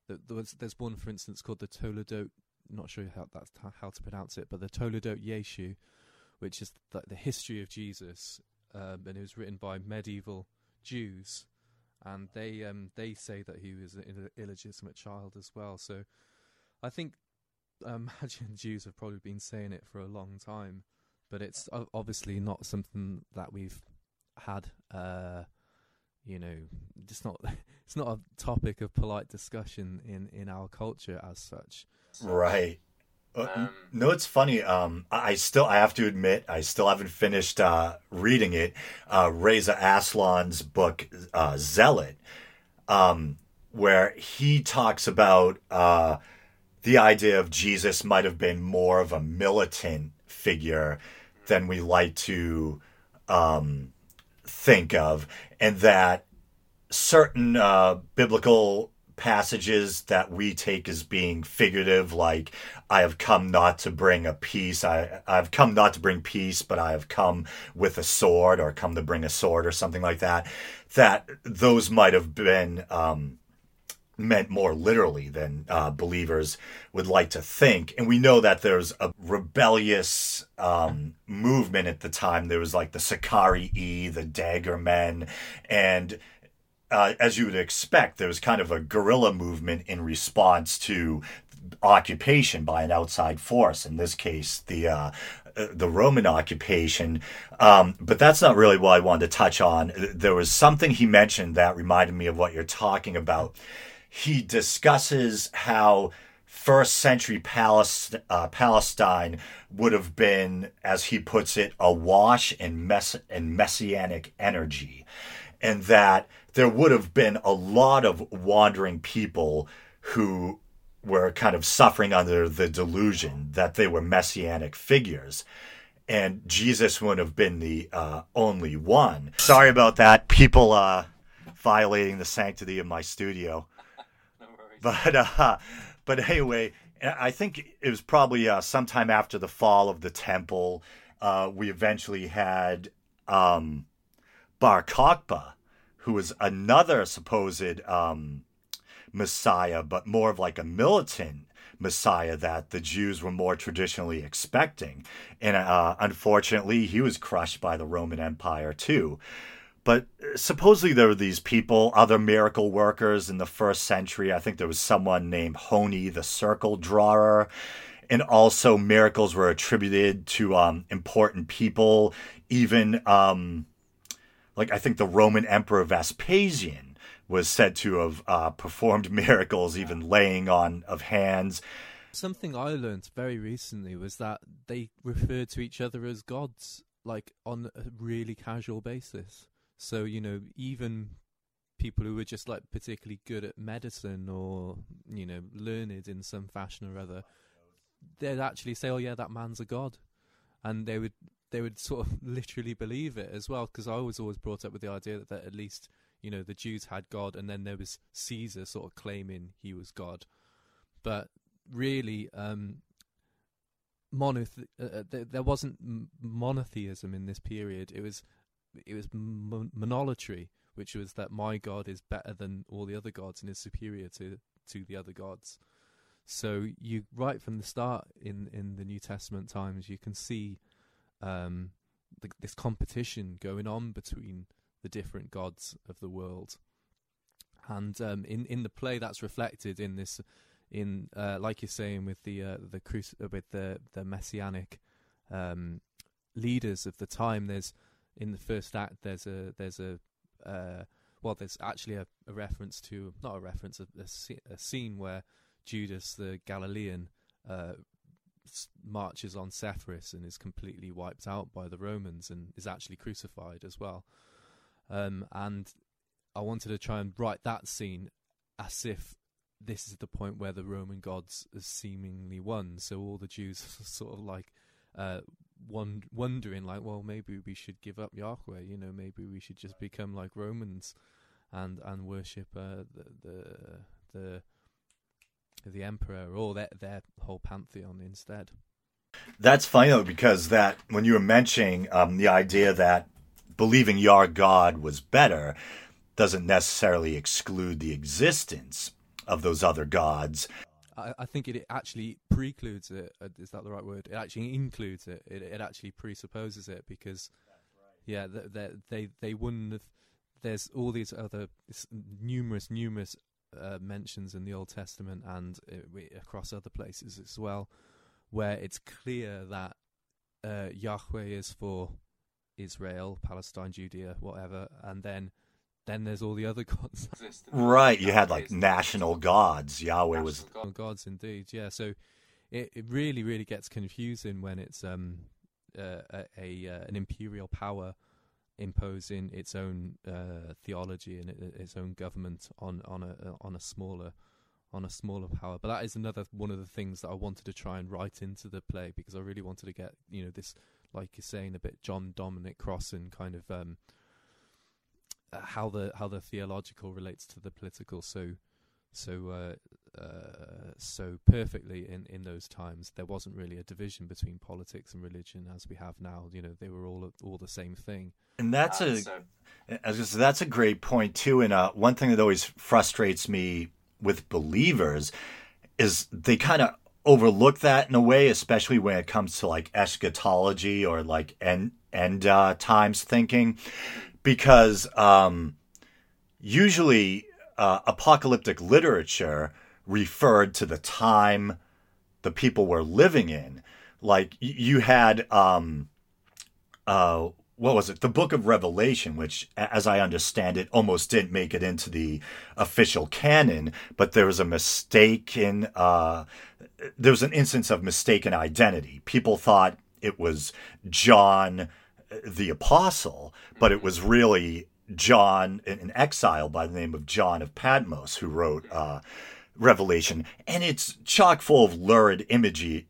there's one, for instance, called the Toledot. Not sure how to pronounce it, but the Toledot Yeshu, which is the history of Jesus, and it was written by medieval Jews, and they say that he was an illegitimate child as well. So I think, I imagine Jews have probably been saying it for a long time, but it's obviously not something that we've had, you know, just not. It's not a topic of polite discussion in our culture as such. Right. No, it's funny. I have to admit, I still haven't finished reading it. Reza Aslan's book, Zealot, where he talks about the idea of Jesus might have been more of a militant figure than we like to think of, and that certain biblical passages that we take as being figurative, like I have come not to bring a peace, I've come not to bring peace, but I have come with a sword, or come to bring a sword, or something like that, that those might have been meant more literally than believers would like to think. And we know that there's a rebellious movement at the time. There was like the Sicarii, the Dagger Men, and as you would expect, there was kind of a guerrilla movement in response to occupation by an outside force, in this case the Roman occupation, but that's not really what I wanted to touch on. There was something he mentioned that reminded me of what you're talking about. He discusses how first century Palestine would have been, as he puts it, awash in messianic energy, and that there would have been a lot of wandering people who were kind of suffering under the delusion that they were messianic figures. And Jesus wouldn't have been the only one. Sorry about that. People violating the sanctity of my studio. But anyway, I think it was probably sometime after the fall of the temple, we eventually had Bar Kokhba, who was another supposed Messiah, but more of like a militant Messiah that the Jews were more traditionally expecting. And unfortunately, he was crushed by the Roman Empire too. But supposedly there were these people, other miracle workers in the first century. I think there was someone named Honi, the circle drawer. And also miracles were attributed to important people, even like I think the Roman Emperor Vespasian was said to have performed miracles, even laying on of hands. Something I learned very recently was that they referred to each other as gods, like on a really casual basis. So, you know, even people who were just like particularly good at medicine or, you know, learned in some fashion or other, they'd actually say, oh yeah, that man's a god. And they would sort of literally believe it as well, because I was always brought up with the idea that at least, you know, the Jews had God, and then there was Caesar sort of claiming he was God. But really, there wasn't monotheism in this period. It was monolatry, which was that my God is better than all the other gods and is superior to the other gods. So you, right from the start in the New Testament times, you can see this competition going on between the different gods of the world. And in the play, that's reflected in this, in like you're saying, with the messianic leaders of the time. There's, in the first act, there's actually a reference to, not a reference, a scene where Judas the Galilean marches on Sepphoris and is completely wiped out by the Romans and is actually crucified as well. And I wanted to try and write that scene as if this is the point where the Roman gods are seemingly won. So all the Jews are sort of like wondering, like, well, maybe we should give up Yahweh, you know, maybe we should just become like Romans and worship the emperor or their whole pantheon instead. That's funny though, because that when you were mentioning the idea that believing your God was better doesn't necessarily exclude the existence of those other gods. I think it actually precludes it. Is that the right word? It actually includes it. It actually presupposes it because, yeah, they wouldn't have. There's all these other numerous mentions in the Old Testament and across other places as well, where it's clear that Yahweh is for Israel, Palestine, Judea, whatever, and then there's all the other gods. Right, you had like national gods. Yahweh was gods indeed. Yeah, so it really, really gets confusing when it's an imperial power imposing its own theology and its own government on a smaller power. But that is another one of the things that I wanted to try and write into the play, because I really wanted to get, you know, this, like you're saying, a bit John Dominic Crossan kind of how the theological relates to the political so perfectly in those times. There wasn't really a division between politics and religion as we have now. You know, they were all the same thing. And that's a great point too. And one thing that always frustrates me with believers is they kind of overlook that in a way, especially when it comes to like eschatology or like end times thinking. Because usually apocalyptic literature referred to the time the people were living in. Like you had, what was it? The Book of Revelation, which, as I understand it, almost didn't make it into the official canon, but there was a mistaken, there was an instance of mistaken identity. People thought it was John the apostle, but it was really John in exile by the name of John of Patmos who wrote Revelation. And it's chock full of lurid imagery,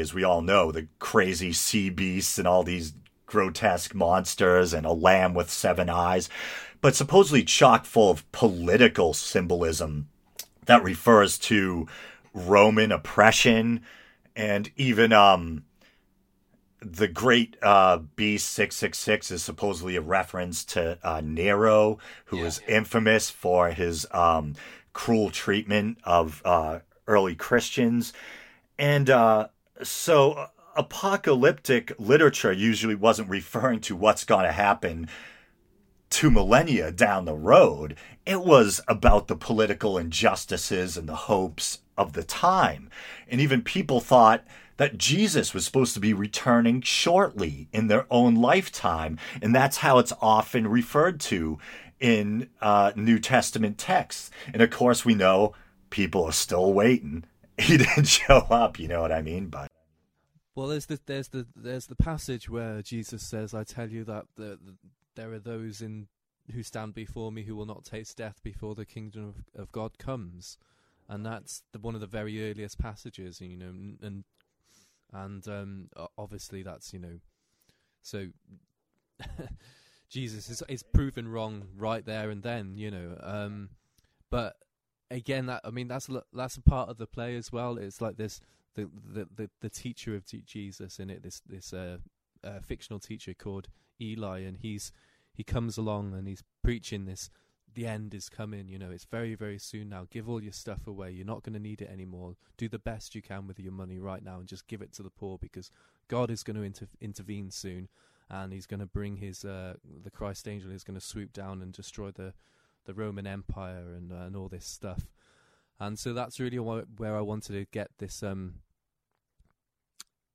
as we all know, the crazy sea beasts and all these grotesque monsters and a lamb with seven eyes, but supposedly chock full of political symbolism that refers to Roman oppression and even, the great beast 666 is supposedly a reference to Nero, who was infamous for his cruel treatment of early Christians. And so apocalyptic literature usually wasn't referring to what's going to happen 2 millennia down the road. It was about the political injustices and the hopes of the time. And even people thought that Jesus was supposed to be returning shortly in their own lifetime. And that's how it's often referred to in New Testament texts. And of course, we know people are still waiting. He didn't show up, you know what I mean? But well, there's the passage where Jesus says, I tell you that there are those who stand before me who will not taste death before the kingdom of God comes. And that's one of the very earliest passages, you know, and obviously that's, you know, so Jesus is proven wrong right there and then, you know. But again, that's a part of the play as well. It's like this, the teacher of Jesus in it, this fictional teacher called Eli, and he comes along and he's preaching this. The end is coming, you know, it's very, very soon now. Give all your stuff away. You're not going to need it anymore. Do the best you can with your money right now and just give it to the poor, because God is going to intervene soon, and he's going to bring his the Christ angel is going to swoop down and destroy the Roman Empire and all this stuff. And so that's really where I wanted to get this,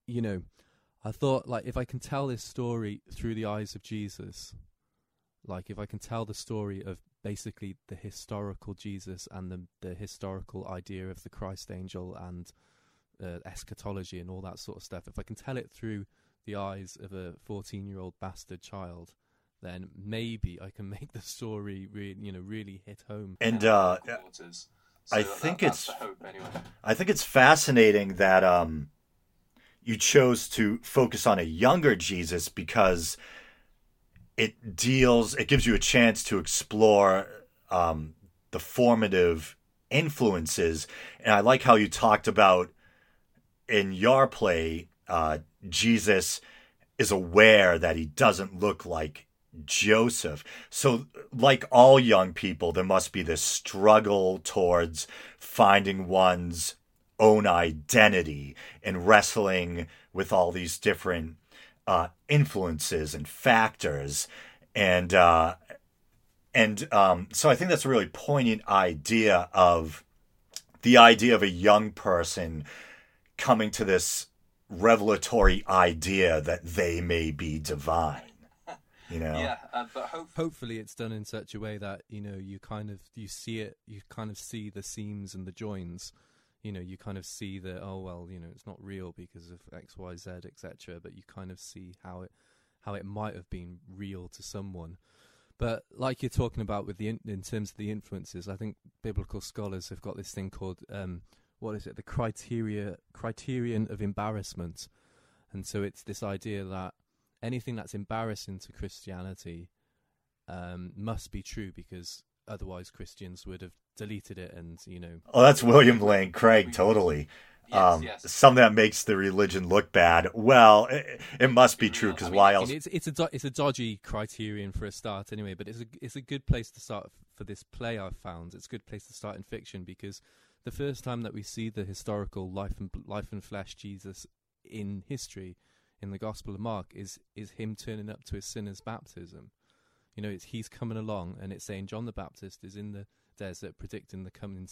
you know, I thought, like, if I can tell this story through the eyes of Jesus, like if I can tell the story of basically the historical Jesus and the historical idea of the Christ angel and eschatology and all that sort of stuff, if I can tell it through the eyes of a 14-year-old bastard child, then maybe I can make the story really hit home. And I think it's fascinating that you chose to focus on a younger Jesus, because it gives you a chance to explore the formative influences. And I like how you talked about in your play, Jesus is aware that he doesn't look like Joseph. So like all young people, there must be this struggle towards finding one's own identity and wrestling with all these different influences and factors. And so I think that's a really poignant idea of the idea of a young person coming to this revelatory idea that they may be divine. But hopefully it's done in such a way that you kind of see the seams and the joins, you kind of see the it's not real because of XYZ, etc., but you kind of see how it might have been real to someone. But like you're talking about with in terms of the influences, I think biblical scholars have got this thing called the criterion of embarrassment. And so it's this idea that anything that's embarrassing to Christianity must be true, because otherwise Christians would have deleted it. And that's William Lane Craig, totally. Yes. Something that makes the religion look bad. Well, it must be true, because why else? It's a dodgy criterion for a start, anyway. But it's a good place to start for this play. I've found it's a good place to start in fiction, because the first time that we see the historical life and flesh Jesus in history, in the Gospel of Mark, is him turning up to his sinner's baptism. He's coming along, and it's saying John the Baptist is in the desert predicting the coming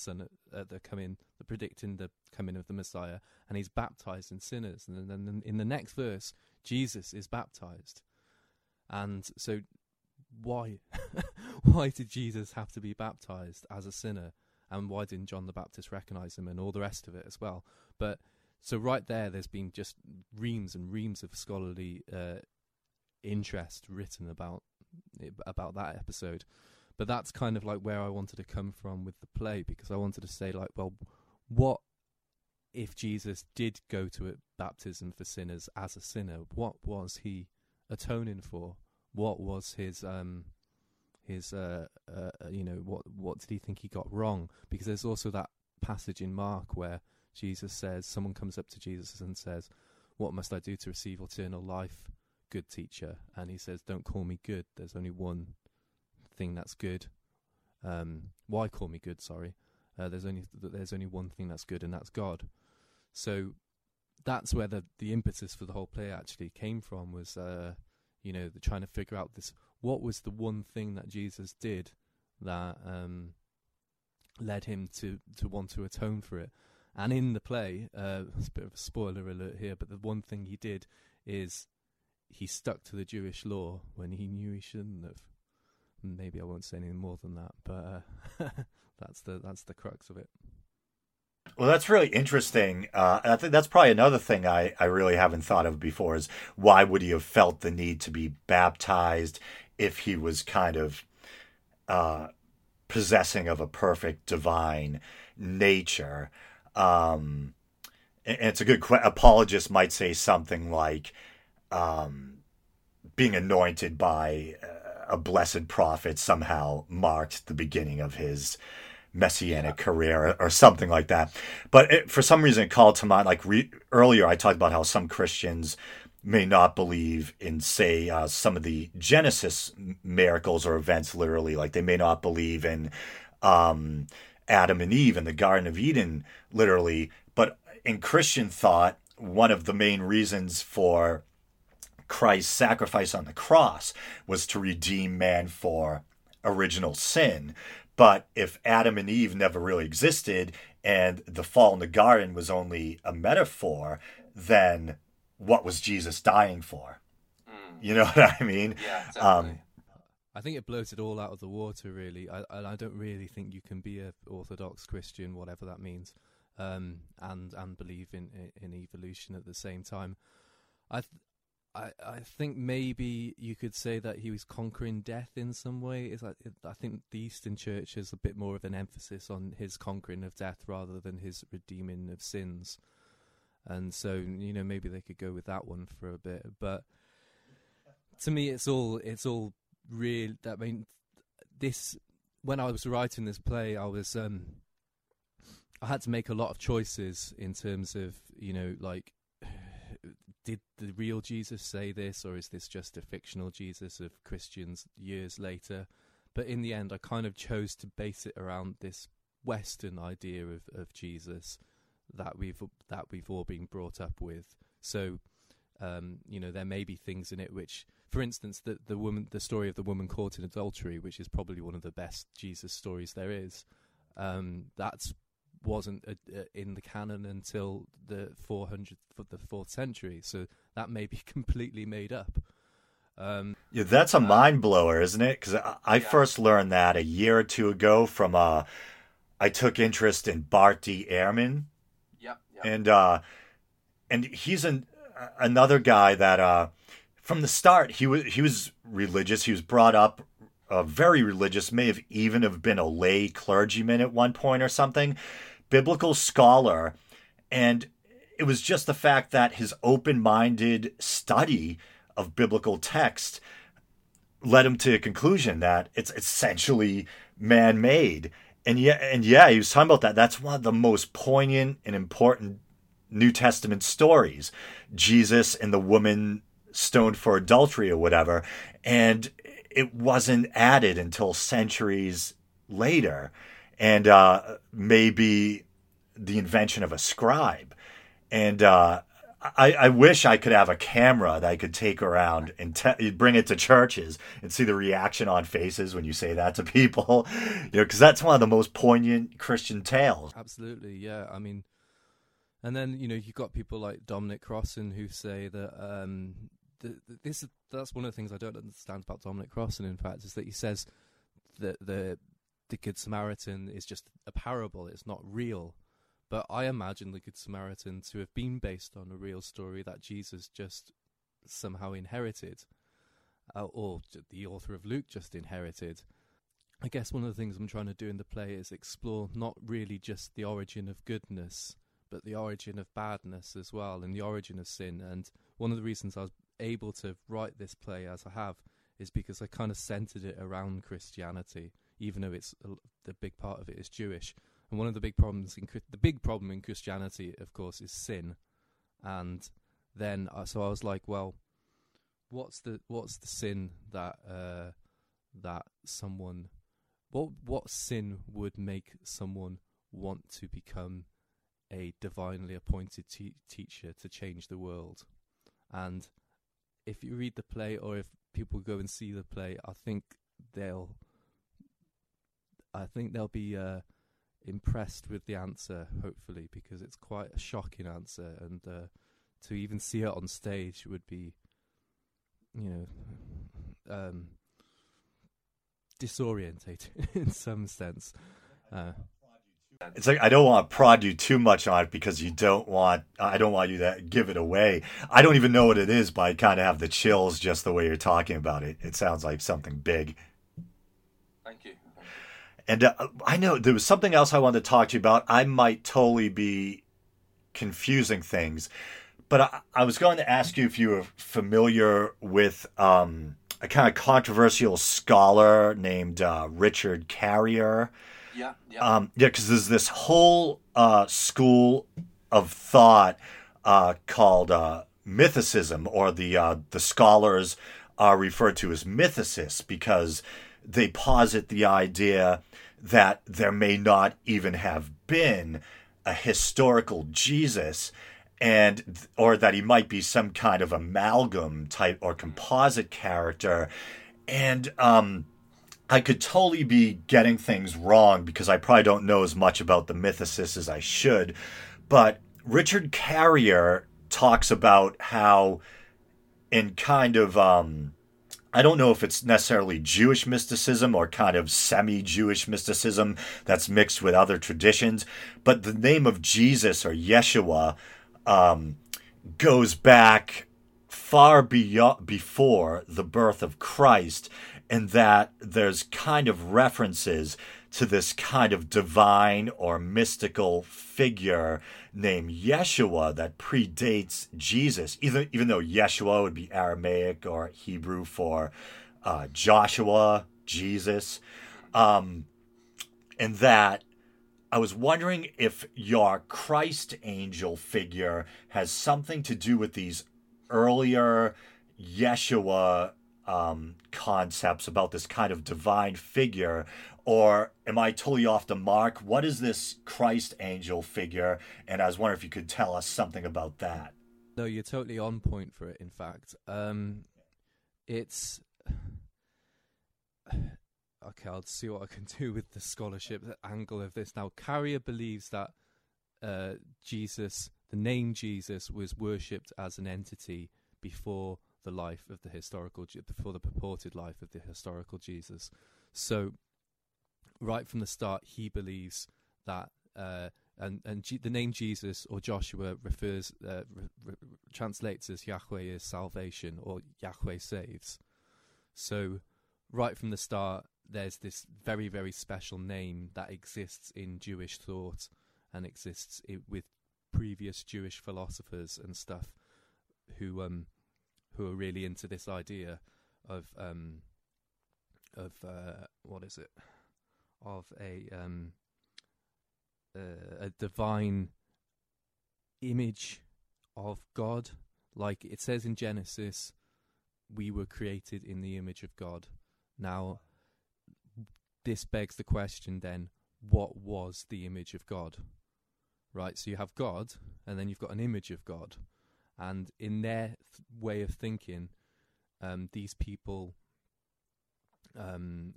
coming of the Messiah, and he's baptizing sinners. And then in the next verse, Jesus is baptized. And so, why did Jesus have to be baptized as a sinner, and why didn't John the Baptist recognize him, and all the rest of it as well? But so right there's been just reams and reams of scholarly interest written about that episode. But that's kind of like where I wanted to come from with the play, because I wanted to say, like, well, what if Jesus did go to a baptism for sinners as a sinner? What was he atoning for? What was what did he think he got wrong? Because there's also that passage in Mark where Jesus says, someone comes up to Jesus and says, "What must I do to receive eternal life, good teacher?" And he says, "Don't call me good. There's only one thing that's good. Why call me good? Sorry. There's only one thing that's good, and that's God." So that's where the impetus for the whole play actually came from, was trying to figure out this: what was the one thing that Jesus did that led him to want to atone for it? And in the play, it's a bit of a spoiler alert here, but the one thing he did is he stuck to the Jewish law when he knew he shouldn't have. Maybe I won't say anything more than that, but that's the crux of it. Well, that's really interesting. I think that's probably another thing I really haven't thought of before, is why would he have felt the need to be baptized if he was kind of possessing of a perfect divine nature? And it's a good question. Apologists might say something like being anointed by a blessed prophet somehow marked the beginning of his messianic career, or something like that. But for some reason, it called to mind, like earlier I talked about how some Christians may not believe in, say, some of the Genesis miracles or events, literally. Like, they may not believe in Adam and Eve in the Garden of Eden, literally. But in Christian thought, one of the main reasons for Christ's sacrifice on the cross was to redeem man for original sin. But if Adam and Eve never really existed, and the fall in the garden was only a metaphor, then what was Jesus dying for? You know what I mean? Yeah, exactly. I think it blows it all out of the water, really. I don't really think you can be an Orthodox Christian, whatever that means, and believe in evolution at the same time. I think maybe you could say that he was conquering death in some way. It's like, I think the Eastern Church has a bit more of an emphasis on his conquering of death rather than his redeeming of sins. And so, you know, maybe they could go with that one for a bit. But to me, it's all real. I mean, this, when I was writing this play, I was I had to make a lot of choices in terms of, you know, like, did the real Jesus say this, or is this just a fictional Jesus of Christians years later? But in the end, I kind of chose to base it around this Western idea of Jesus that we've all been brought up with. So, you know, there may be things in it which, for instance, the story of the woman caught in adultery, which is probably one of the best Jesus stories there is. That's wasn't in the canon until the 4th century, so that may be completely made up. Yeah, that's a mind blower, isn't it? Because I first learned that a year or two ago from I took interest in Bart D. Ehrman. Yep. And he's another guy that from the start he was religious. He was brought up very religious. May have even have been a lay clergyman at one point or something. Biblical scholar, and it was just the fact that his open-minded study of biblical text led him to a conclusion that it's essentially man-made. And he was talking about that. That's one of the most poignant and important New Testament stories, Jesus and the woman stoned for adultery or whatever, and it wasn't added until centuries later. And maybe the invention of a scribe. And I wish I could have a camera that I could take around and bring it to churches and see the reaction on faces when you say that to people, you know, because that's one of the most poignant Christian tales. Absolutely, yeah. I mean, and then, you know, you've got people like Dominic Crossan who say that that's one of the things I don't understand about Dominic Crossan, in fact, is that he says that the Good Samaritan is just a parable, it's not real. But I imagine the Good Samaritan to have been based on a real story that Jesus just somehow inherited, or the author of Luke just inherited. I guess one of the things I'm trying to do in the play is explore not really just the origin of goodness, but the origin of badness as well, and the origin of sin. And one of the reasons I was able to write this play as I have is because I kind of centered it around Christianity, even though it's the big part of it is Jewish. And one of the big problems in Christianity, of course, is sin. And then, so I was like, well, what's the sin that what sin would make someone want to become a divinely appointed teacher to change the world? And if you read the play, or if people go and see the play, I think they'll be impressed with the answer, hopefully, because it's quite a shocking answer, and to even see it on stage would be, you know, disorientating in some sense. It's like, I don't want to prod you too much on it because I don't want you to give it away. I don't even know what it is, but I kind of have the chills just the way you're talking about it. It sounds like something big. Thank you. And I know there was something else I wanted to talk to you about. I might totally be confusing things, but I was going to ask you if you were familiar with a kind of controversial scholar named Richard Carrier. Yeah, because there's this whole school of thought called mythicism, or the scholars are referred to as mythicists because they posit the idea that there may not even have been a historical Jesus, or that he might be some kind of amalgam type or composite character. And I could totally be getting things wrong because I probably don't know as much about the mythicists as I should. But Richard Carrier talks about how in kind of I don't know if it's necessarily Jewish mysticism or kind of semi-Jewish mysticism that's mixed with other traditions, but the name of Jesus or Yeshua goes back far beyond before the birth of Christ, and that there's kind of references to this kind of divine or mystical figure named Yeshua that predates Jesus, even though Yeshua would be Aramaic or Hebrew for Joshua, Jesus. And that I was wondering if your Christ angel figure has something to do with these earlier Yeshua concepts about this kind of divine figure, or am I totally off the mark? What is this Christ angel figure? And I was wondering if you could tell us something about that. No, you're totally on point for it, in fact. It's... Okay, I'll see what I can do with the scholarship angle of this. Now, Carrier believes that Jesus, the name Jesus, was worshipped as an entity before the life of the historical, before the purported life of the historical Jesus. So, right from the start, he believes that, the name Jesus or Joshua refers, translates as Yahweh is salvation or Yahweh saves. So, right from the start, there's this very, very special name that exists in Jewish thought and exists with previous Jewish philosophers and stuff who are really into this idea of a divine image of God. Like it says in Genesis, we were created in the image of God. Now, this begs the question then, what was the image of God? Right, so you have God, and then you've got an image of God. And in their way of thinking, these people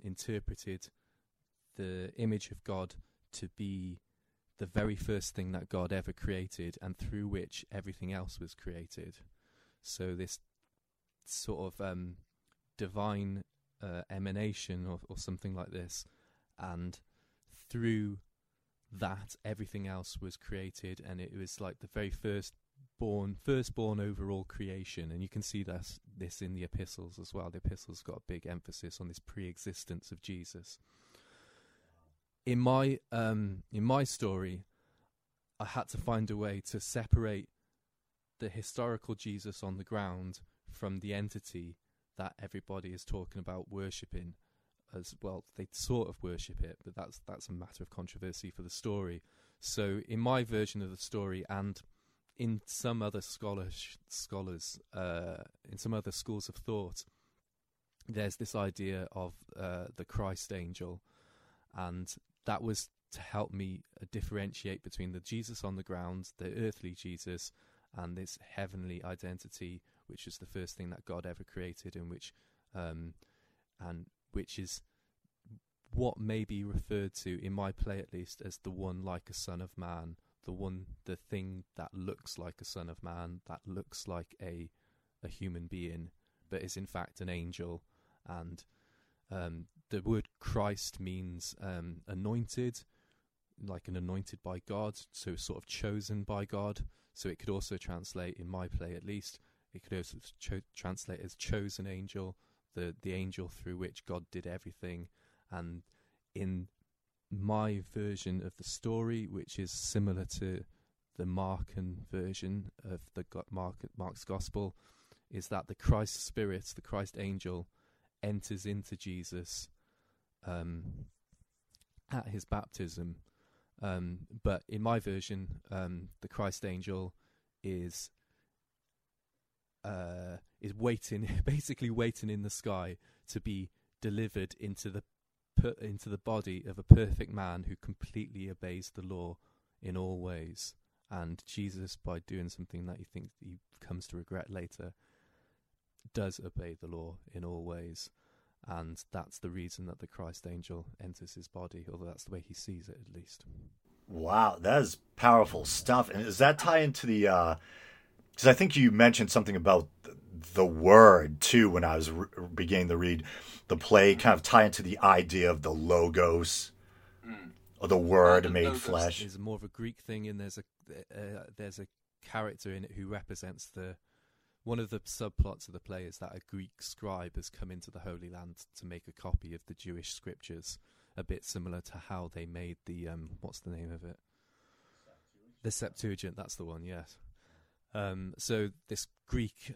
interpreted the image of God to be the very first thing that God ever created and through which everything else was created. So this sort of divine emanation or something like this, and through that everything else was created, and it was like the very firstborn over all creation. And you can see this in the epistles as well. The epistles got a big emphasis on this pre-existence of Jesus. In my story, I had to find a way to separate the historical Jesus on the ground from the entity that everybody is talking about worshipping. As well, they sort of worship it, but that's a matter of controversy for the story. So in my version of the story, and in some other in some other schools of thought, there's this idea of the Christ angel, and that was to help me differentiate between the Jesus on the ground, the earthly Jesus, and this heavenly identity, which is the first thing that God ever created, and which is what may be referred to in my play, at least, as the one like a son of man. The thing that looks like a son of man, that looks like a human being, but is in fact an angel. And the word Christ means anointed, like an anointed by God, so sort of chosen by God. So it could also translate, in my play at least, it could also translate as chosen angel, the angel through which God did everything. And in my version of the story, which is similar to the Marcion version of the Mark's Gospel, is that the Christ Spirit, the Christ angel, enters into Jesus at his baptism. But in my version, the Christ angel is waiting, basically waiting in the sky to be delivered into the body of a perfect man who completely obeys the law in all ways. And Jesus, by doing something that he thinks he comes to regret later, does obey the law in all ways, and that's the reason that the Christ angel enters his body, although that's the way he sees it, at least. Wow, that is powerful stuff. And does that tie into the because I think you mentioned something about the word too when I was beginning to read the play, kind of tie into the idea of the logos or the word made flesh. It's more of a Greek thing, and there's a character in it who represents the one of the subplots of the play is that a Greek scribe has come into the Holy Land to make a copy of the Jewish scriptures, a bit similar to how they made the what's the name of it? The Septuagint, that's the one, yes. So this Greek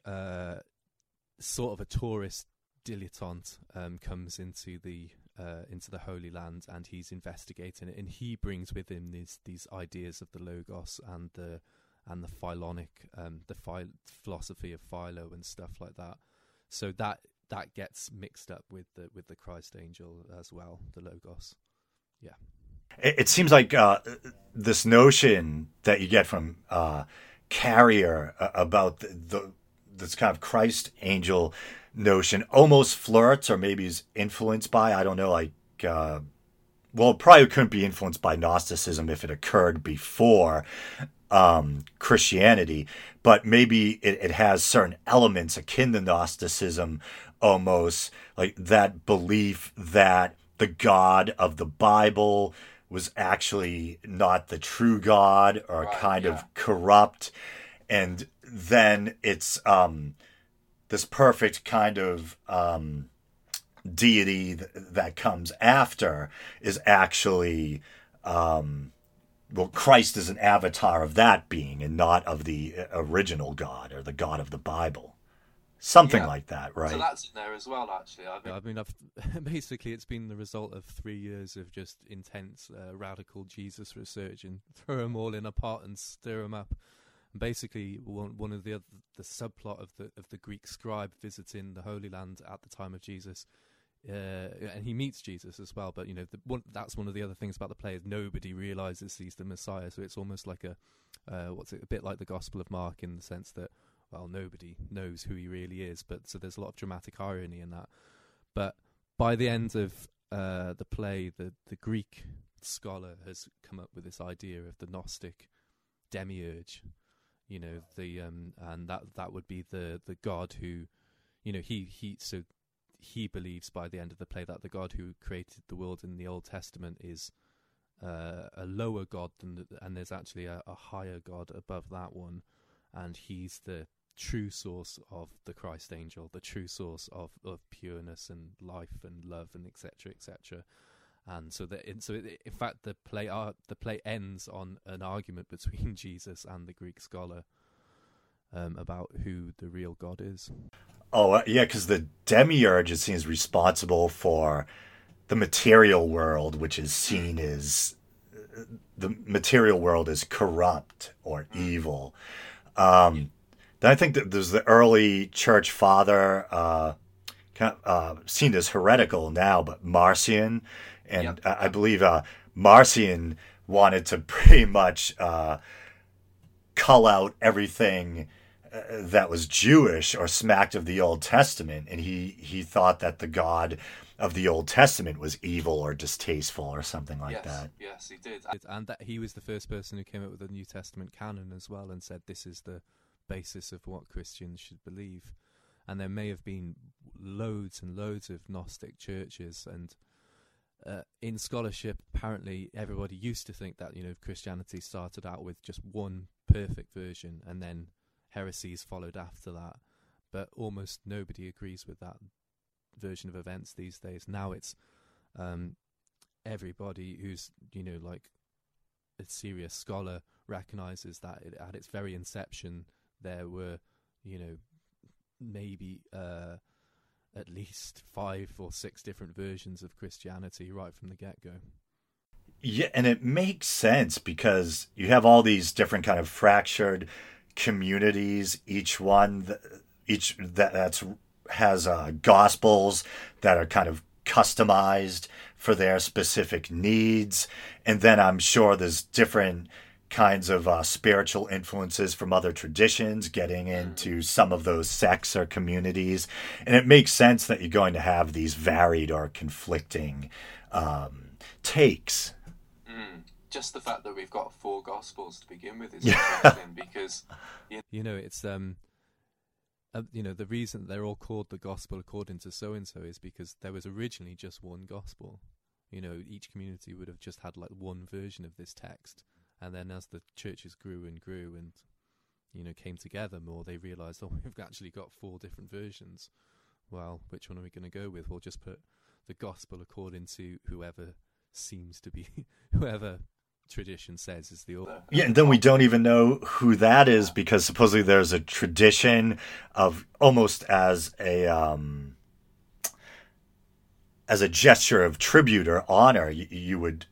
sort of a tourist dilettante comes into the Holy Land, and he's investigating it, and he brings with him these ideas of the Logos and the Philonic, philosophy of Philo and stuff like that. So that gets mixed up with the Christ angel as well, the Logos. Yeah. It seems like this notion that you get from Carrier about this kind of Christ angel notion almost flirts, or maybe is influenced by, I don't know, like, well, it probably couldn't be influenced by Gnosticism if it occurred before Christianity, but maybe it has certain elements akin to Gnosticism, almost like that belief that the God of the Bible was actually not the true God, or kind of corrupt. And then it's this perfect kind of deity that comes after is actually, Christ is an avatar of that being and not of the original God or the God of the Bible. Something like that, right? So that's in there as well, actually. I mean, basically, it's been the result of 3 years of just intense radical Jesus research, and throw them all in a pot and stir them up. And basically, one of the subplot of the Greek scribe visiting the Holy Land at the time of Jesus, and he meets Jesus as well. But you know, that's one of the other things about the play is nobody realizes he's the Messiah. So it's almost like a bit like the Gospel of Mark, in the sense that, well, nobody knows who he really is, but so there's a lot of dramatic irony in that. But by the end of the play, the Greek scholar has come up with this idea of the Gnostic demiurge, you know, and that would be the God who, you know, he believes by the end of the play that the God who created the world in the Old Testament is a lower God and there's actually a higher God above that one, and he's the true source of the Christ angel, the true source of pureness and life and love and etc, etc. And so in fact the play ends on an argument between Jesus and the Greek scholar about who the real God is. Because the demiurge, it seems, responsible for the material world, which is seen as the material world is corrupt or evil. Then I think that there's the early church father, seen as heretical now, but Marcion. And I believe Marcion wanted to pretty much cull out everything that was Jewish or smacked of the Old Testament. And he thought that the God of the Old Testament was evil or distasteful or something like that. Yes, he did. And that he was the first person who came up with the New Testament canon as well, and said this is the basis of what Christians should believe. And there may have been loads and loads of Gnostic churches, and in scholarship, apparently everybody used to think that, you know, Christianity started out with just one perfect version, and then heresies followed after that. But almost nobody agrees with that version of events these days. Now it's everybody who's, you know, like a serious scholar recognizes that at its very inception there were, you know, maybe at least 5 or 6 different versions of Christianity right from the get-go. Yeah, and it makes sense because you have all these different kind of fractured communities, each one that has gospels that are kind of customized for their specific needs. And then I'm sure there's different kinds of spiritual influences from other traditions getting into some of those sects or communities. And it makes sense that you're going to have these varied or conflicting takes. just the fact that we've got four Gospels to begin with is interesting because... it's... the reason they're all called the Gospel according to so-and-so is because there was originally just one Gospel. You know, each community would have just had like one version of this text. And then as the churches grew and grew and, came together more, they realised, oh, we've actually got four different versions. Well, which one are we going to go with? We'll just put the Gospel according to whoever seems to be, whoever tradition says is the author. Yeah, and then we don't even know who that is because supposedly there's a tradition of almost as a gesture of tribute or honor, you would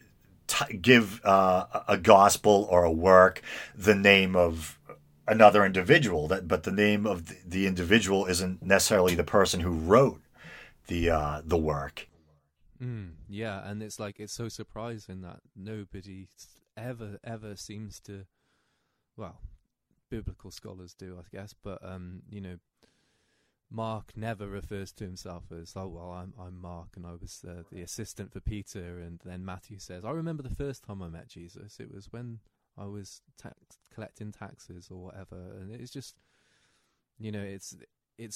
give a gospel or a work the name of another individual, but the name of the individual isn't necessarily the person who wrote the work. Yeah, and it's like it's so surprising that nobody ever seems to. Well, biblical scholars do, I guess, but Mark never refers to himself as, oh well, I'm Mark, and I was the assistant for Peter, and then Matthew says, I remember the first time I met Jesus, it was when I was collecting taxes or whatever, and it's just, it's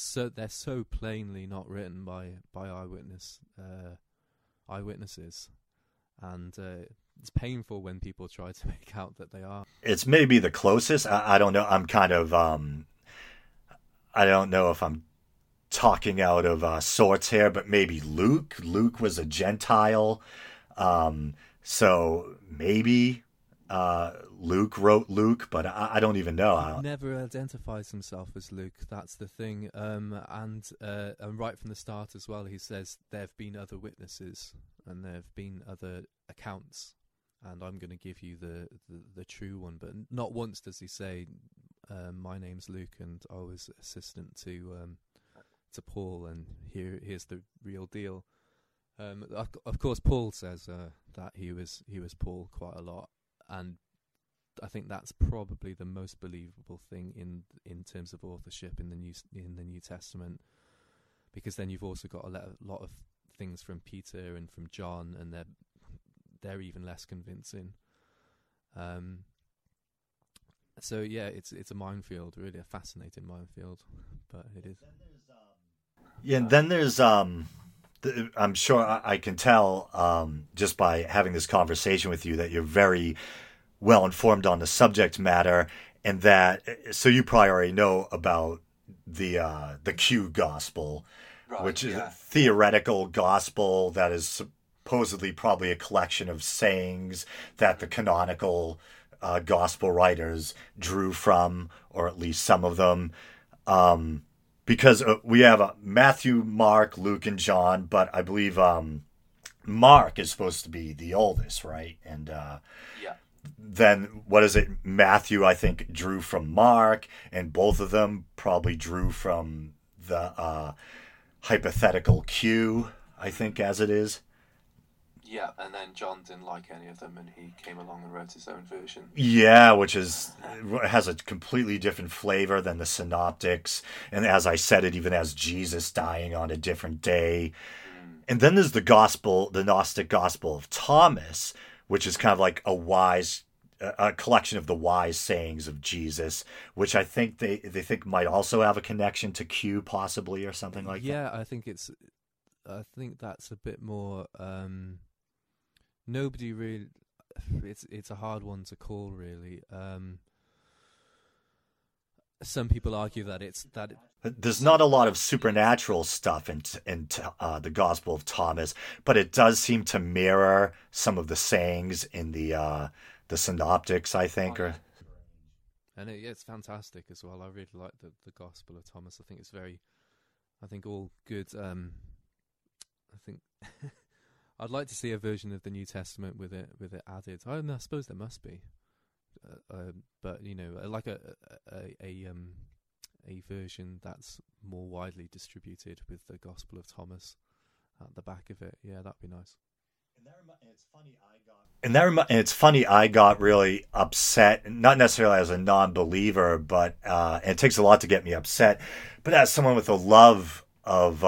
so they're so plainly not written by eyewitnesses, and it's painful when people try to make out that they are. It's maybe the closest. I don't know. I'm kind of I don't know if I'm talking out of sorts here, but maybe Luke. Luke was a Gentile, so maybe Luke wrote Luke, but I don't even know. He never identifies himself as Luke. That's the thing. And right from the start as well, he says there have been other witnesses and there have been other accounts, and I'm going to give you the true one. But not once does he say, my name's Luke, and I was assistant to Paul, and here's the real deal. Of course, Paul says that he was Paul quite a lot, and I think that's probably the most believable thing in terms of authorship in the New Testament, because then you've also got a lot of things from Peter and from John, and they're even less convincing. So yeah, it's a minefield, really a fascinating minefield, but it is. Yeah, and then there's I'm sure I can tell just by having this conversation with you that you're very well informed on the subject matter, and that so you probably already know about the Q gospel, right, which is a theoretical gospel that is supposedly probably a collection of sayings that the canonical gospel writers drew from, or at least some of them, because we have Matthew, Mark, Luke, and John, but I believe Mark is supposed to be the oldest, right? And then what is it? Matthew, I think, drew from Mark, and both of them probably drew from the hypothetical Q, I think, as it is. Yeah, and then John didn't like any of them, and he came along and wrote his own version. Yeah, which has a completely different flavor than the synoptics. And as I said, it even has Jesus dying on a different day. And then there's the Gnostic Gospel of Thomas, which is kind of like a collection of the wise sayings of Jesus, which I think they think might also have a connection to Q, possibly, or something like that. Yeah, I think that's a bit more... Nobody really. It's a hard one to call, really. Some people argue that it's that. There's not a lot of supernatural stuff in the Gospel of Thomas, but it does seem to mirror some of the sayings in the synoptics, I think. And it's fantastic as well. I really like the Gospel of Thomas. I think it's very. I think all good. I think. I'd like to see a version of the New Testament with it added. I suppose there must be, but like a version that's more widely distributed with the Gospel of Thomas at the back of it. Yeah, that'd be nice. It's funny, I got really upset, not necessarily as a non-believer, but and it takes a lot to get me upset, but as someone with a love of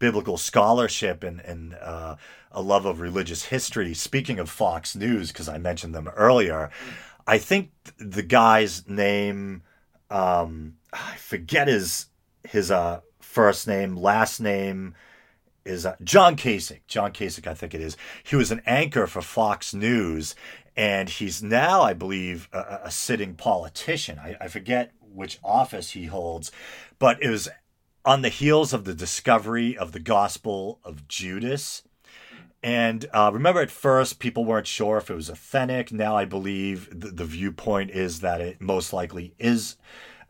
biblical scholarship and a love of religious history. Speaking of Fox News, because I mentioned them earlier, I think the guy's name, I forget his first name, last name is John Kasich. John Kasich, I think it is. He was an anchor for Fox News, and he's now, I believe, a sitting politician. I forget which office he holds, but it was on the heels of the discovery of the Gospel of Judas. And remember, at first, people weren't sure if it was authentic. Now I believe the viewpoint is that it most likely is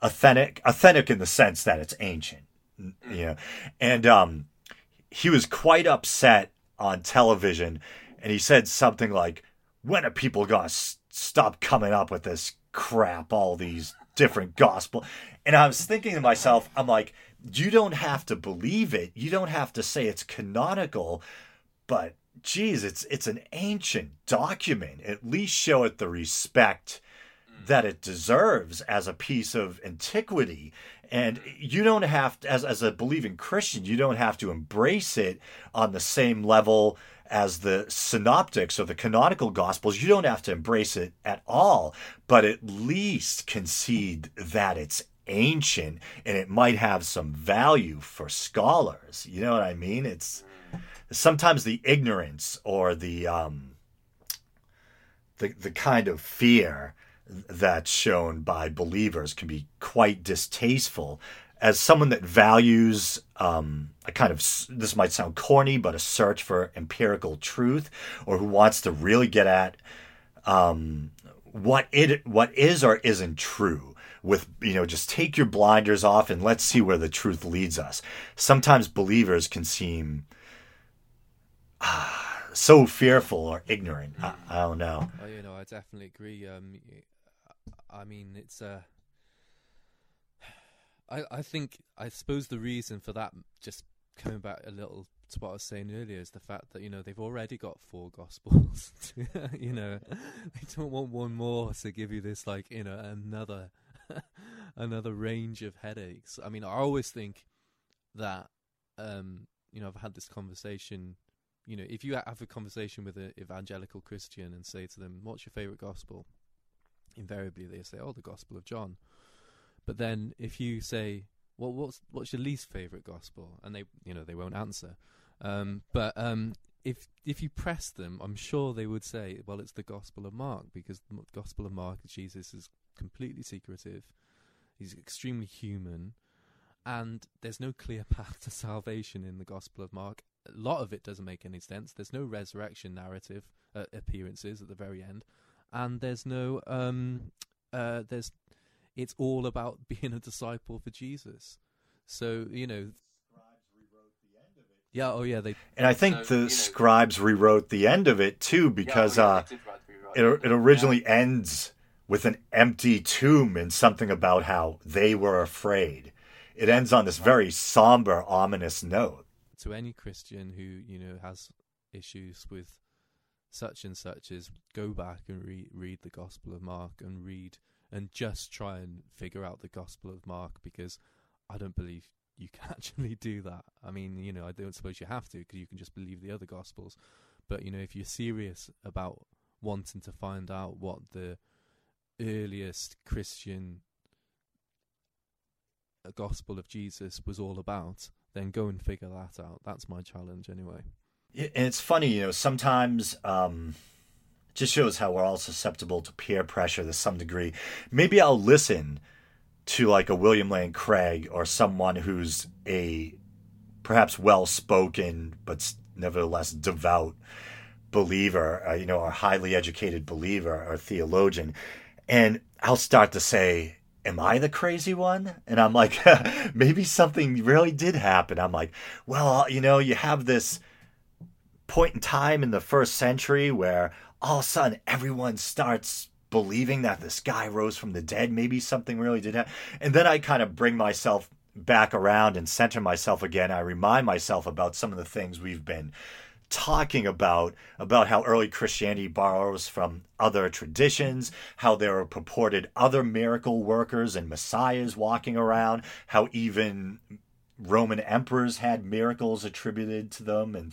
authentic in the sense that it's ancient. Yeah. And he was quite upset on television, and he said something like, when are people going to stop coming up with this crap, all these different gospel? And I was thinking to myself, I'm like, you don't have to believe it. You don't have to say it's canonical, but geez, it's an ancient document. At least show it the respect that it deserves as a piece of antiquity. And you don't have to, as a believing Christian, you don't have to embrace it on the same level as the synoptics or the canonical gospels. You don't have to embrace it at all, but at least concede that it's ancient and it might have some value for scholars. You know what I mean? It's sometimes the ignorance or the kind of fear that's shown by believers can be quite distasteful. As someone that values a kind of, this might sound corny, but a search for empirical truth, or who wants to really get at what is or isn't true, with, you know, just take your blinders off and let's see where the truth leads us. Sometimes believers can seem so fearful or ignorant. I don't know. Oh, you know, I definitely agree. I mean, it's a. I think, I suppose the reason for that, just coming back a little to what I was saying earlier, is the fact that, you know, they've already got 4 Gospels. You know, they don't want one more to give you this, like, you know, another range of headaches. I mean, I always think that, you know, I've had this conversation, you know, if you have a conversation with an evangelical Christian and say to them, what's your favorite Gospel? Invariably, they say, oh, the Gospel of John. But then if you say, well, what's your least favorite gospel? And they, you know, they won't answer. But if you press them, I'm sure they would say, well, it's the Gospel of Mark, because the Gospel of Mark, Jesus is completely secretive. He's extremely human. And there's no clear path to salvation in the Gospel of Mark. A lot of it doesn't make any sense. There's no resurrection narrative appearances at the very end. And there's no... It's all about being a disciple for Jesus. So, you know... Scribes rewrote the end of it. Yeah, oh yeah. And I think scribes rewrote the end of it, too, because it originally ends with an empty tomb and something about how they were afraid. It ends on this very somber, ominous note. To any Christian who, you know, has issues with such and such, is go back and read the Gospel of Mark and read... and just try and figure out the Gospel of Mark, because I don't believe you can actually do that. I mean, you know, I don't suppose you have to, because you can just believe the other Gospels. But, you know, if you're serious about wanting to find out what the earliest Christian Gospel of Jesus was all about, then go and figure that out. That's my challenge anyway. And it's funny, you know, sometimes... just shows how we're all susceptible to peer pressure to some degree. Maybe I'll listen to like a William Lane Craig or someone who's a perhaps well-spoken but nevertheless devout believer, you know, or highly educated believer or theologian, and I'll start to say, am I the crazy one? And I'm like, maybe something really did happen. I'm like, well, you know, you have this point in time in the first century where all of a sudden everyone starts believing that this guy rose from the dead. Maybe something really did happen. And then I kind of bring myself back around and center myself again. I remind myself about some of the things we've been talking about how early Christianity borrows from other traditions, how there are purported other miracle workers and messiahs walking around, how even Roman emperors had miracles attributed to them and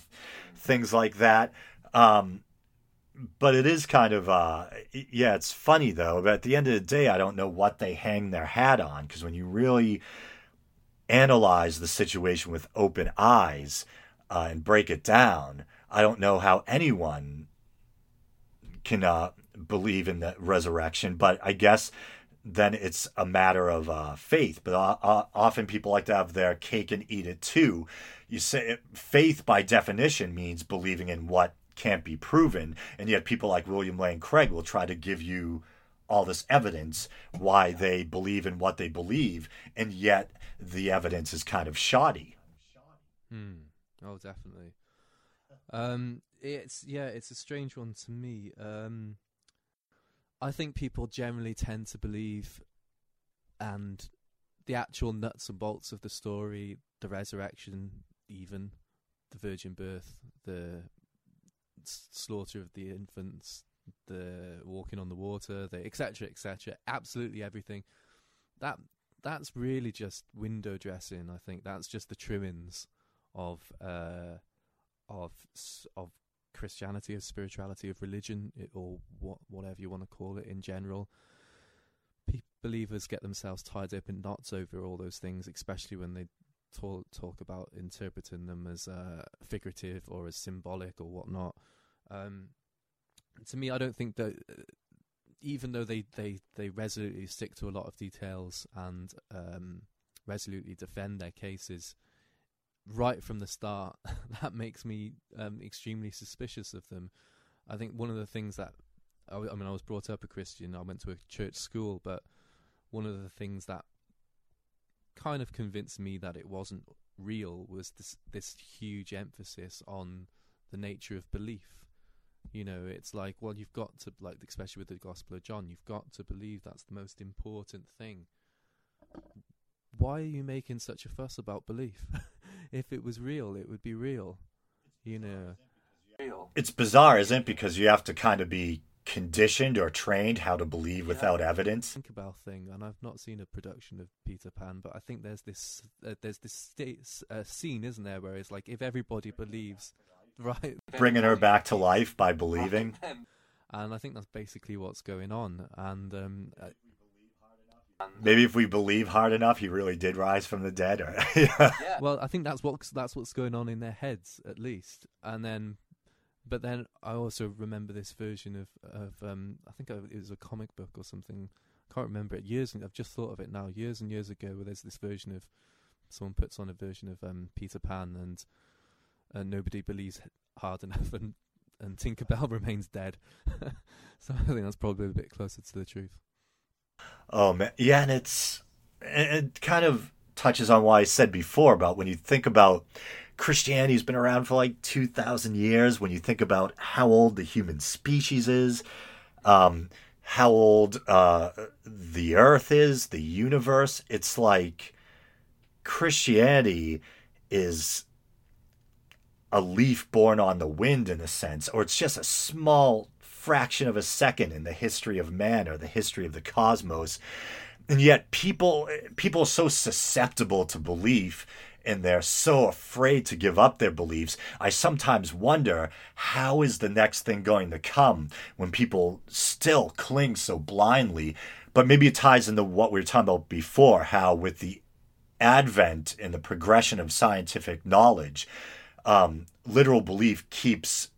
things like that. But it is kind of, yeah, it's funny though. But at the end of the day, I don't know what they hang their hat on, because when you really analyze the situation with open eyes and break it down, I don't know how anyone can believe in the resurrection. But I guess then it's a matter of faith. But often people like to have their cake and eat it too. You say faith by definition means believing in what can't be proven, and yet people like William Lane Craig will try to give you all this evidence why they believe in what they believe, and yet the evidence is kind of shoddy. Oh, definitely. It's a strange one to me. I think people generally tend to believe, and the actual nuts and bolts of the story, the resurrection, even the virgin birth, the slaughter of the infants, the walking on the water, the et cetera, absolutely everything. That's really just window dressing. I think that's just the trimmings of Christianity, of spirituality, of religion, or whatever you want to call it in general. Believers get themselves tied up in knots over all those things, especially when they talk about interpreting them as figurative or as symbolic or whatnot. To me, I don't think that, even though they resolutely stick to a lot of details and resolutely defend their cases right from the start, that makes me extremely suspicious of them. I think one of the things that, I was brought up a Christian, I went to a church school, but one of the things that kind of convinced me that it wasn't real was this huge emphasis on the nature of belief. You know, it's like, well, you've got to, like, especially with the Gospel of John, you've got to believe, that's the most important thing. Why are you making such a fuss about belief? If it was real, it would be real. You know, it's bizarre, isn't it? Because you have to kind of be conditioned or trained how to believe without evidence. Think about thing, and I've not seen a production of Peter Pan, but I think there's this scene, isn't there, where it's like, if everybody believes, right, bringing her back to life by believing, and I think that's basically what's going on. And maybe if we believe hard enough, he really did rise from the dead. Or yeah. Well, I think that's what's going on in their heads, at least, and then. But then I also remember this version of I think it was a comic book or something. I can't remember it. I've just thought of it now. Years and years ago, where there's this version of, someone puts on a version of Peter Pan, and nobody believes hard enough, and Tinkerbell remains dead. So I think that's probably a bit closer to the truth. Oh man, yeah, and it kind of touches on what I said before about, when you think about, Christianity's been around for like 2,000 years. When you think about how old the human species is, how old the earth is, the universe, it's like Christianity is a leaf born on the wind, in a sense, or it's just a small fraction of a second in the history of man or the history of the cosmos. And yet people are so susceptible to belief, and they're so afraid to give up their beliefs. I sometimes wonder, how is the next thing going to come when people still cling so blindly? But maybe it ties into what we were talking about before, how with the advent and the progression of scientific knowledge, literal belief keeps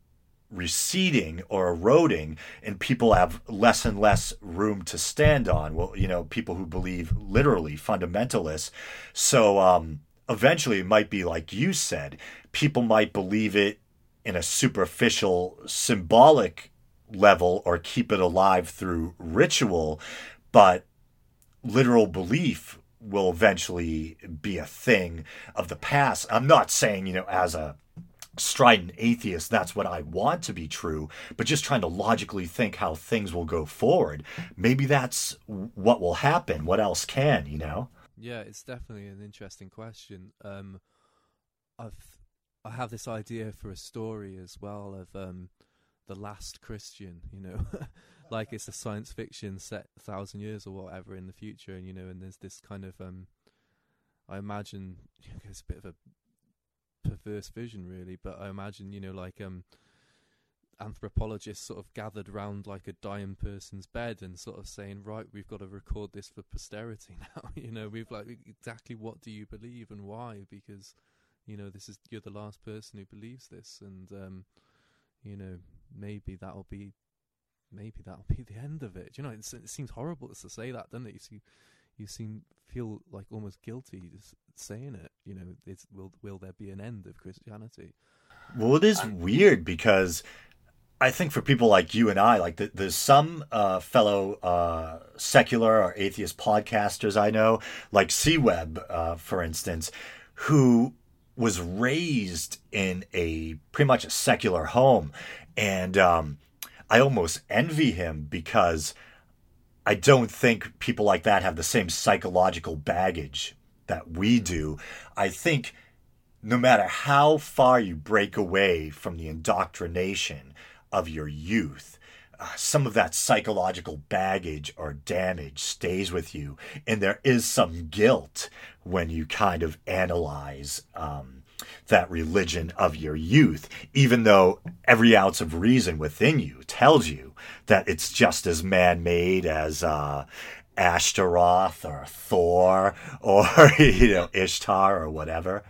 receding or eroding, and people have less and less room to stand on. Well, you know, people who believe literally, fundamentalists. So eventually it might be like you said, people might believe it in a superficial, symbolic level or keep it alive through ritual, but literal belief will eventually be a thing of the past. I'm not saying, you know, as a strident atheist, that's what I want to be true, but just trying to logically think how things will go forward. Maybe that's what will happen. What else can, you know? Yeah, it's definitely an interesting question. I have this idea for a story as well of the last Christian, you know, like it's a science fiction set 1,000 years or whatever in the future, and you know, and there's this kind of I imagine, you know, it's a bit of a perverse vision really, but I imagine, you know, like anthropologists sort of gathered round like a dying person's bed and sort of saying, right, we've got to record this for posterity now. You know, we've like, exactly what do you believe and why? Because, you know, this is, you're the last person who believes this, and you know, maybe that'll be the end of it. You know, it seems horrible to say that, doesn't it? You feel like almost guilty just saying it. You know, it's, will there be an end of Christianity? Well, it is weird because I think for people like you and I, like there's some fellow secular or atheist podcasters I know, like C-Web, for instance, who was raised in a pretty much a secular home. And I almost envy him because I don't think people like that have the same psychological baggage that we do. I think no matter how far you break away from the indoctrination of your youth, some of that psychological baggage or damage stays with you, and there is some guilt when you kind of analyze that religion of your youth, even though every ounce of reason within you tells you that it's just as man-made as Ashtaroth or Thor or, you know, Ishtar or whatever.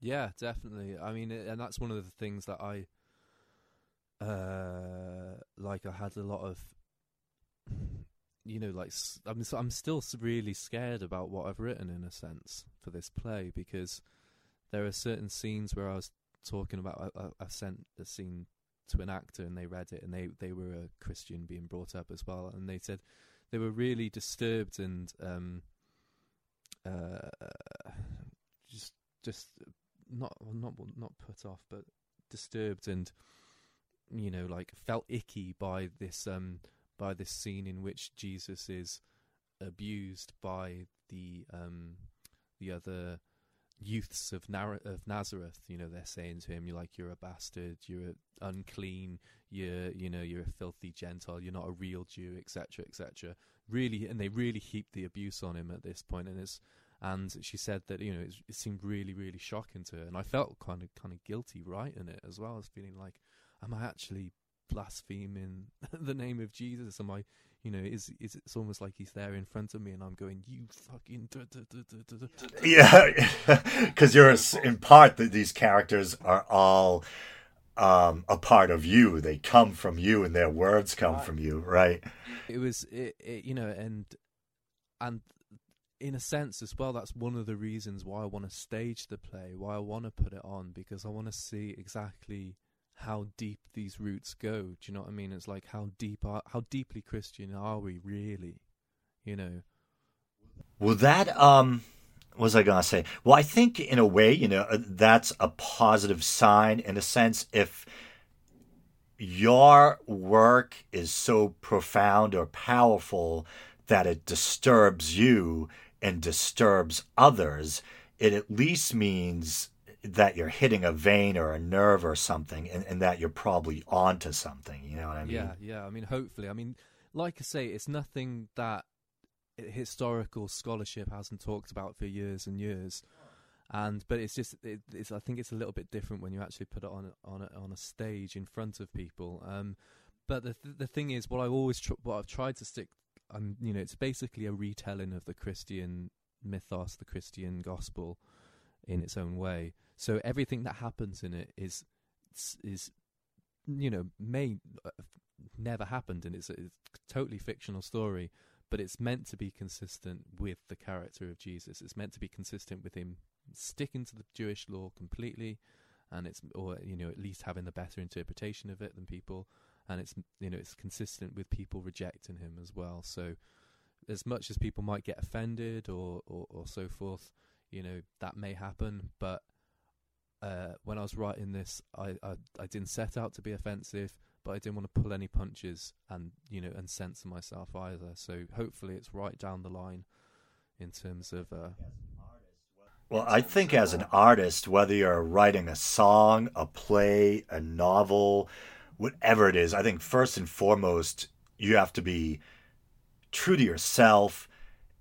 Yeah, definitely. I mean, and that's one of the things that I like, I had a lot of, you know, like, I'm still really scared about what I've written in a sense for this play, because there are certain scenes where I was talking about, I sent a scene to an actor and they read it, and they were a Christian being brought up as well, and they said they were really disturbed and just not put off, but disturbed and, you know, like felt icky by this scene in which Jesus is abused by the other youths of Nazareth. You know, they're saying to him, "You're like, you're a bastard, you're unclean, you're a filthy Gentile, you're not a real Jew," etc., etc. Really, and they really heap the abuse on him at this point, and she said that, you know, it seemed really, really shocking to her, and I felt kind of guilty writing it as well. I was feeling like, am I actually blaspheming the name of Jesus? Am I, you know, is it's almost like he's there in front of me and I'm going, you fucking... Yeah, because you're in part that these characters are all a part of you. They come from you and their words come from you, right? It was, you know, and in a sense as well, that's one of the reasons why I want to stage the play, why I want to put it on, because I want to see exactly how deep these roots go. Do you know what I mean? It's like, how deeply Christian are we really? You know. Well, that what was I gonna say? Well, I think in a way, you know, that's a positive sign in a sense. If your work is so profound or powerful that it disturbs you and disturbs others, it at least means that you're hitting a vein or a nerve or something, and that you're probably onto something. You know what I mean? Yeah. I mean, hopefully. I mean, like I say, it's nothing that historical scholarship hasn't talked about for years and years. But it's just, I think it's a little bit different when you actually put it on a stage in front of people. But the thing is, what I've tried to stick, you know, it's basically a retelling of the Christian mythos, the Christian gospel, in its own way. So everything that happens in it is, you know, may never happened, and it's a totally fictional story, but it's meant to be consistent with the character of Jesus. It's meant to be consistent with him sticking to the Jewish law completely, and it's, or, you know, at least having the better interpretation of it than people, and it's, you know, it's consistent with people rejecting him as well. So as much as people might get offended or so forth, you know, that may happen, but when I was writing this, I didn't set out to be offensive, but I didn't want to pull any punches and, you know, and censor myself either. So hopefully it's right down the line in terms of... Well, I think as an artist, whether you're writing a song, a play, a novel, whatever it is, I think first and foremost, you have to be true to yourself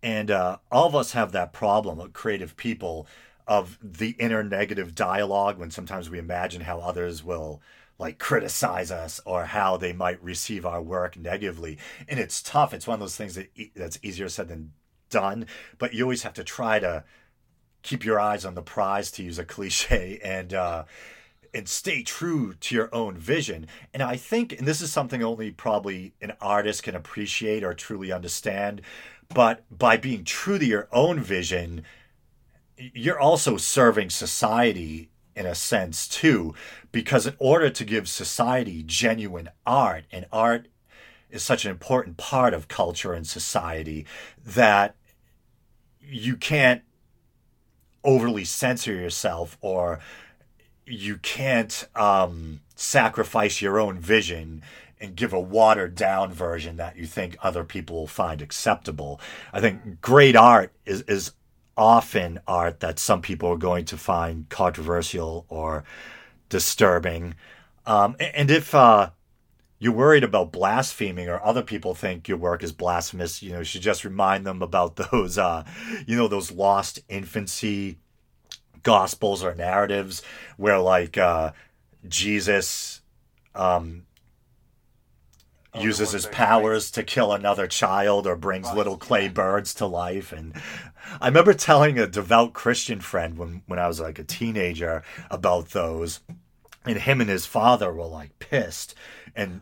And all of us have that problem of creative people of the inner negative dialogue when sometimes we imagine how others will like criticize us or how they might receive our work negatively. And it's tough. It's one of those things that that's easier said than done, but you always have to try to keep your eyes on the prize, to use a cliche, and stay true to your own vision. And I think, and this is something only probably an artist can appreciate or truly understand, but by being true to your own vision, you're also serving society in a sense too, because in order to give society genuine art, and art is such an important part of culture and society, that you can't overly censor yourself, or you can't sacrifice your own vision and give a watered down version that you think other people will find acceptable. I think great art is often art that some people are going to find controversial or disturbing. And if you're worried about blaspheming, or other people think your work is blasphemous, you should just remind them about those, those lost infancy gospels or narratives where Jesus uses his powers to kill another child or brings little clay birds to life. And I remember telling a devout Christian friend when I was like a teenager about those, and him and his father were like pissed and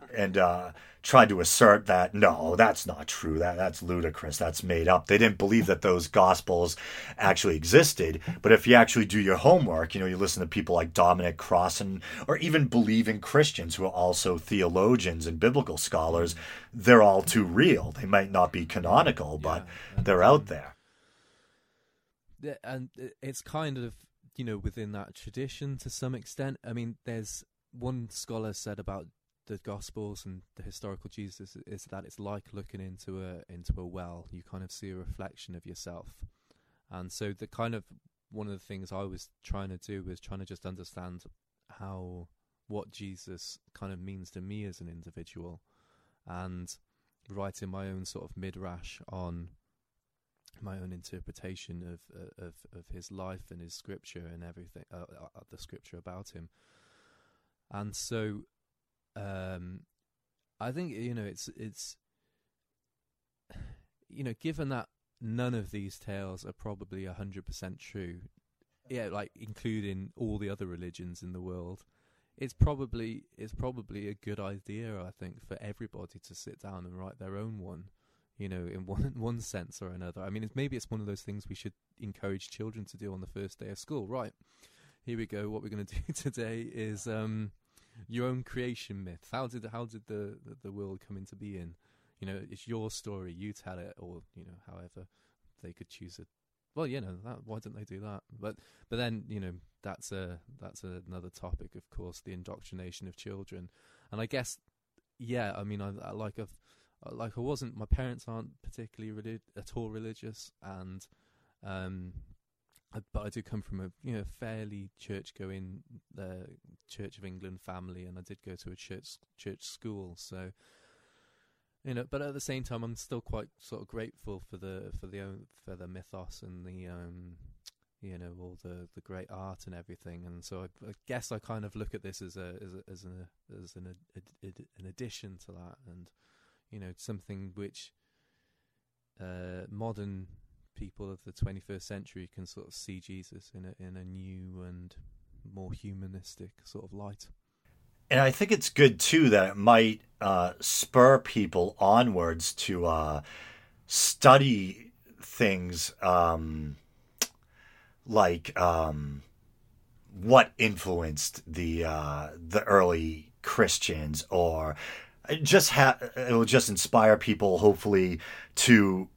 tried to assert that, no, that's not true. That's ludicrous. That's made up. They didn't believe that those gospels actually existed. But if you actually do your homework, you listen to people like Dominic Crossan, or even believing Christians who are also theologians and biblical scholars, they're all too real. They might not be canonical, but they're out there. And it's kind of, within that tradition to some extent. I mean, there's one scholar said about the Gospels and the historical Jesus is that it's like looking into a well. You kind of see a reflection of yourself. And so the kind of one of the things I was trying to do was trying to just understand what Jesus kind of means to me as an individual, and writing my own sort of midrash on my own interpretation of his life and his scripture and everything, the scripture about him. And so I think, it's given that none of these tales are probably 100% true, including all the other religions in the world, it's probably a good idea, I think, for everybody to sit down and write their own one, in one sense or another. I mean, maybe it's one of those things we should encourage children to do on the first day of school. Right, here we go. What we're going to do today is your own creation myth. How did the world come into being? It's your story. You tell it, or however they could choose it. Well, why don't they do that? But then that's another topic, of course, the indoctrination of children. And I guess, I wasn't. My parents aren't particularly at all religious, and but I do come from a fairly church-going Church of England family, and I did go to a church school. So but at the same time, I'm still quite sort of grateful for the mythos and the all the great art and everything. And so I guess I kind of look at this as an addition to that, and something which modern people of the 21st century can sort of see Jesus in a new and more humanistic sort of light. And I think it's good too that it might spur people onwards to study things what influenced the early Christians, or it will just inspire people, hopefully, to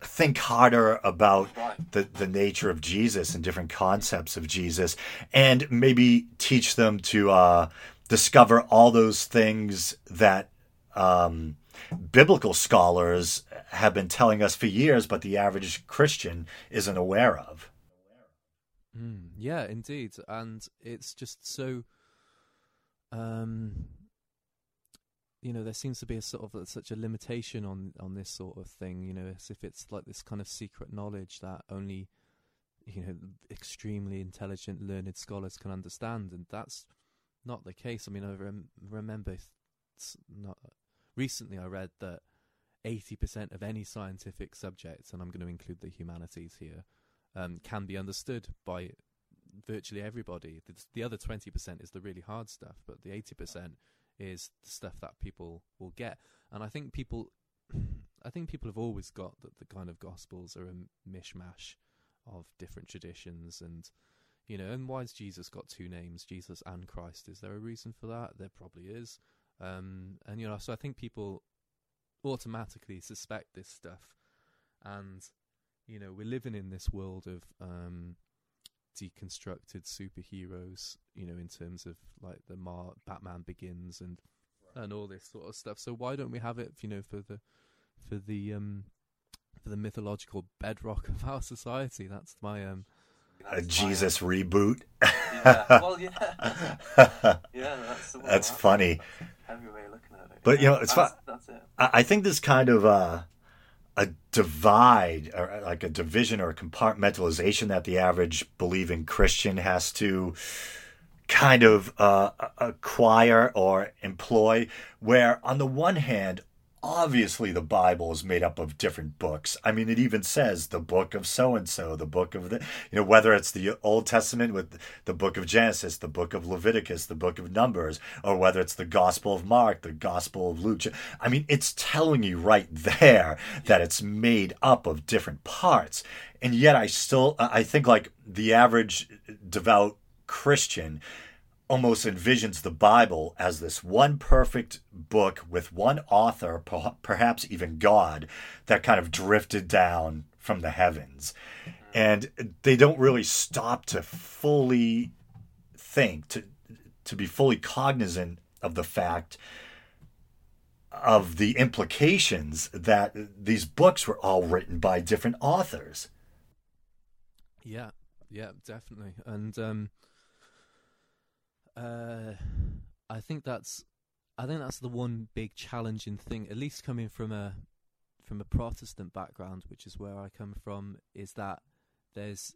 think harder about the nature of Jesus and different concepts of Jesus, and maybe teach them to discover all those things that biblical scholars have been telling us for years, but the average Christian isn't aware of. Yeah, indeed. And it's just so you know, there seems to be a sort of such a limitation on this sort of thing, you know, as if it's like this kind of secret knowledge that only, you know, extremely intelligent, learned scholars can understand. And that's not the case. I mean, I remember recently I read that 80% of any scientific subject, and I'm going to include the humanities here, can be understood by virtually everybody. The other 20% is the really hard stuff, but the 80% is the stuff that people will get. And I think people have always got that the kind of gospels are a mishmash of different traditions. And, you know, and why's Jesus got two names, Jesus and Christ? Is there a reason for that? There probably is. And, you know, so I think people automatically suspect this stuff. And, you know, we're living in this world of deconstructed superheroes, you know, in terms of like the Batman Begins and right. and all this sort of stuff. So why don't we have it, you know, for the mythological bedrock of our society? That's my a Jesus reboot. Yeah. Well, yeah. Yeah, that's the one. That's funny. Heavy way of looking at it. But, you know, it's that's it. I think this kind of a divide, or like a division or a compartmentalization that the average believing Christian has to kind of acquire or employ, where on the one hand, obviously the Bible is made up of different books. I mean, it even says the book of so-and-so, the book of the, you know, whether it's the Old Testament with the book of Genesis, the book of Leviticus, the book of Numbers, or whether it's the Gospel of Mark, the Gospel of Luke. I mean, it's telling you right there that it's made up of different parts. And yet I think like the average devout Christian almost envisions the Bible as this one perfect book with one author, perhaps even God, that kind of drifted down from the heavens. And they don't really stop to fully think, to be fully cognizant of the fact of the implications that these books were all written by different authors. Yeah, yeah, definitely. And, I think that's the one big challenging thing, at least coming from a Protestant background, which is where I come from, is that there's,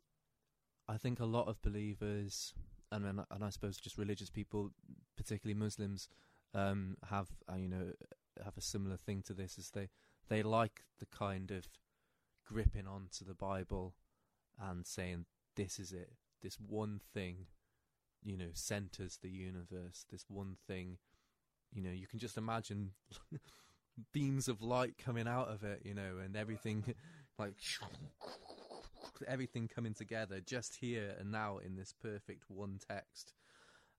I think, a lot of believers and I suppose just religious people, particularly Muslims, have a similar thing to this, is they like the kind of gripping onto the Bible and saying, this is it, this one thing, you know, centers the universe, this one thing, you know, you can just imagine beams of light coming out of it, you know, and everything like everything coming together just here and now in this perfect one text.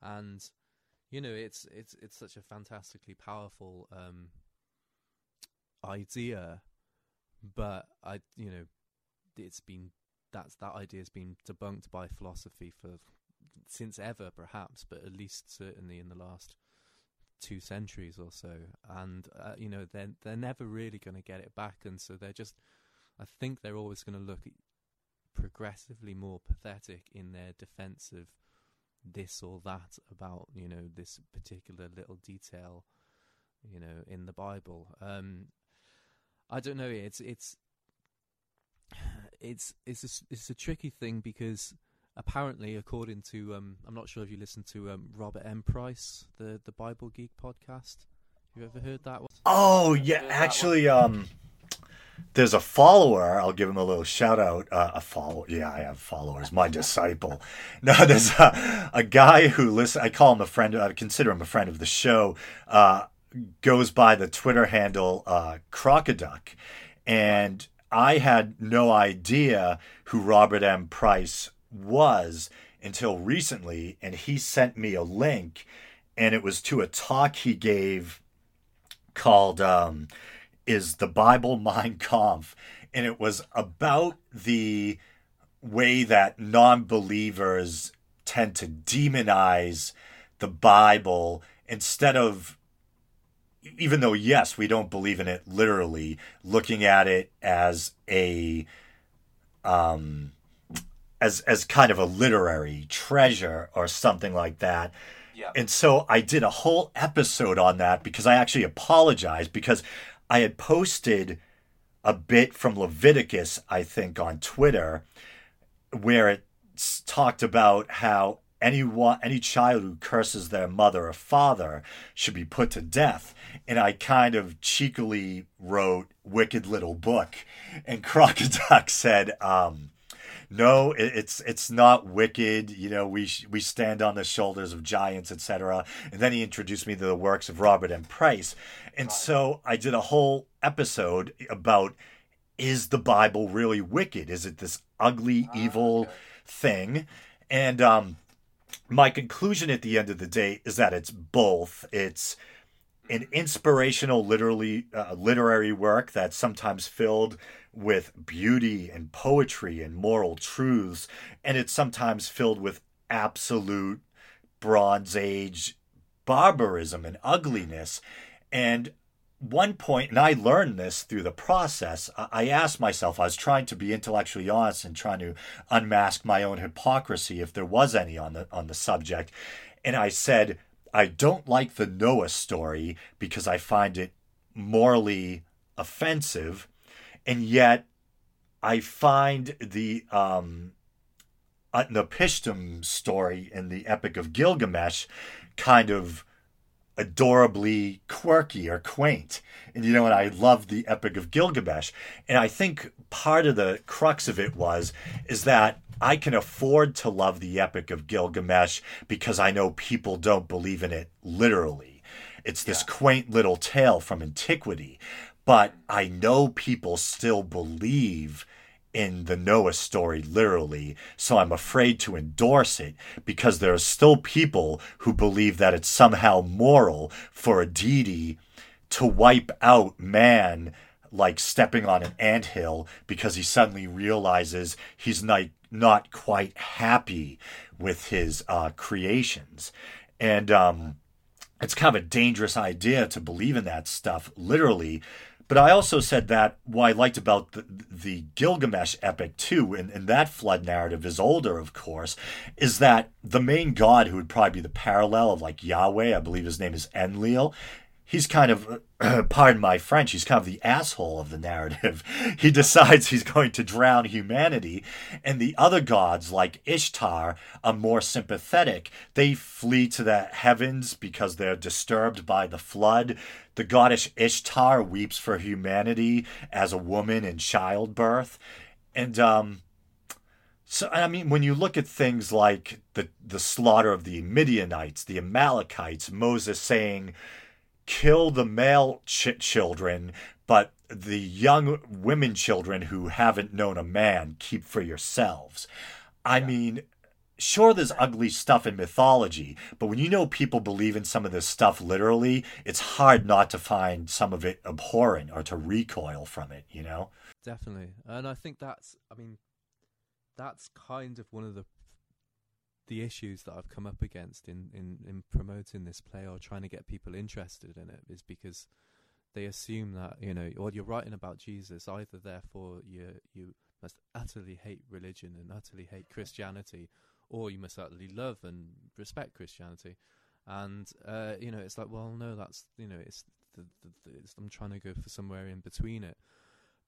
And, you know, it's such a fantastically powerful idea, but that idea's been debunked by philosophy since ever, perhaps, but at least certainly in the last 2 centuries or so. And you know, they're never really going to get it back, and so they're just, I think they're always going to look progressively more pathetic in their defense of this or that about, you know, this particular little detail, you know, in the Bible. I don't know, it's a tricky thing, because apparently, according to, I'm not sure if you listened to Robert M. Price, the Bible Geek podcast. You ever heard that one? Oh, yeah. Actually, there's a follower. I'll give him a little shout out. Yeah, I have followers. My disciple. No, there's a guy who listens. I call him a friend. I consider him a friend of the show. Goes by the Twitter handle Crocoduck. And I had no idea who Robert M. Price was until recently, and he sent me a link, and it was to a talk he gave called Is the Bible Mein Kampf? And it was about the way that non-believers tend to demonize the Bible, instead of, even though, yes, we don't believe in it literally, looking at it as a kind of a literary treasure or something like that. Yeah. And so I did a whole episode on that because I actually apologized because I had posted a bit from Leviticus, I think, on Twitter, where it talked about how any child who curses their mother or father should be put to death. And I kind of cheekily wrote Wicked Little Book. And Crocoduck said, no, it's not wicked. You know, we stand on the shoulders of giants, etc. And then he introduced me to the works of Robert M. Price. And so I did a whole episode about, is the Bible really wicked? Is it this ugly, evil thing? And my conclusion at the end of the day is that it's both. It's an inspirational literary work that's sometimes filled with beauty and poetry and moral truths, and it's sometimes filled with absolute Bronze Age barbarism and ugliness. And one point, and I learned this through the process, I asked myself, I was trying to be intellectually honest and trying to unmask my own hypocrisy, if there was any, on the subject. And I said, I don't like the Noah story because I find it morally offensive. And yet I find the Utnapishtim story in the Epic of Gilgamesh kind of adorably quirky or quaint. And, you know, and I love the Epic of Gilgamesh. And I think part of the crux of it is that I can afford to love the Epic of Gilgamesh because I know people don't believe in it literally. It's this quaint little tale from antiquity, but I know people still believe in the Noah story literally, so I'm afraid to endorse it because there are still people who believe that it's somehow moral for a deity to wipe out man, like stepping on an anthill because he suddenly realizes he's not quite happy with his creations. And it's kind of a dangerous idea to believe in that stuff literally. But I also said that what I liked about the Gilgamesh epic, too, and that flood narrative is older, of course, is that the main god, who would probably be the parallel of, like, Yahweh, I believe his name is Enlil, he's kind of, pardon my French, he's kind of the asshole of the narrative. He decides he's going to drown humanity, and the other gods, like Ishtar, are more sympathetic. They flee to the heavens because they're disturbed by the flood. The goddess Ishtar weeps for humanity as a woman in childbirth. And so, I mean, when you look at things like the slaughter of the Midianites, the Amalekites, Moses saying, kill the male children, but the young women children who haven't known a man, keep for yourselves. I mean, sure, there's ugly stuff in mythology, but when you know people believe in some of this stuff literally, it's hard not to find some of it abhorrent or to recoil from it, you know? Definitely. And I think that's kind of one of the issues that I've come up against in promoting this play or trying to get people interested in it, is because they assume that, you know, well, you're writing about Jesus, either therefore you must utterly hate religion and utterly hate Christianity, or you must utterly love and respect Christianity. And, you know, it's like, well, no, that's, you know, it's I'm trying to go for somewhere in between it.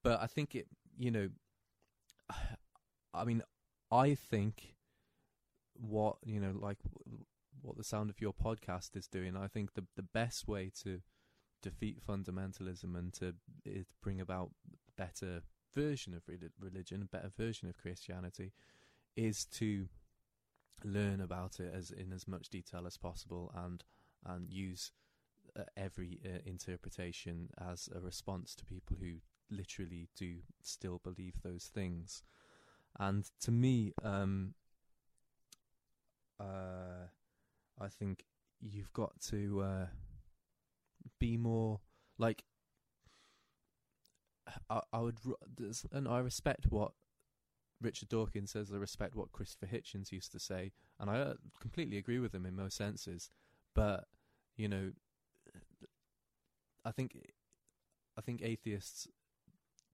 But I think it, you know, I mean, I think what, you know, like what the sound of your podcast is doing, I think the best way to defeat fundamentalism and to bring about a better version of religion, a better version of Christianity, is to learn about it as in as much detail as possible, and use every interpretation as a response to people who literally do still believe those things. And to me, I think you've got to be more like, I respect what Richard Dawkins says, I respect what Christopher Hitchens used to say, and I completely agree with him in most senses. But, you know, I think atheists,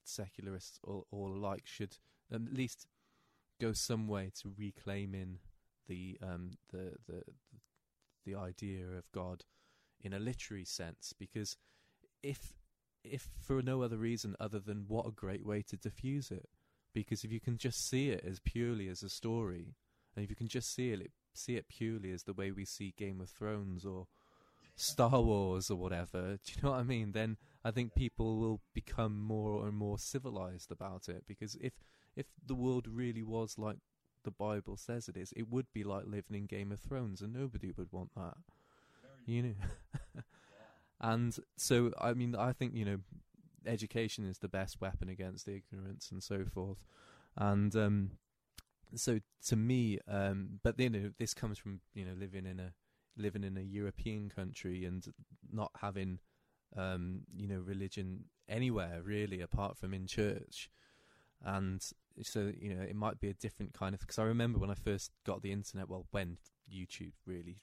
secularists, all alike should at least go some way to reclaiming the the idea of God in a literary sense, because if for no other reason other than what a great way to diffuse it, because if you can just see it as purely as a story, and if you can just see it purely as the way we see Game of Thrones or Star Wars or whatever, do you know what I mean? Then I think people will become more and more civilized about it, because if the world really was like the Bible says it is, it would be like living in Game of Thrones, and nobody would want that, you know. And so, I mean, I think, you know, education is the best weapon against the ignorance and so forth. And so to me, but you know, this comes from, you know, living in a European country and not having, you know, religion anywhere really apart from in church. And so, you know, it might be a different kind of, because I remember when I first got the internet, well, when YouTube really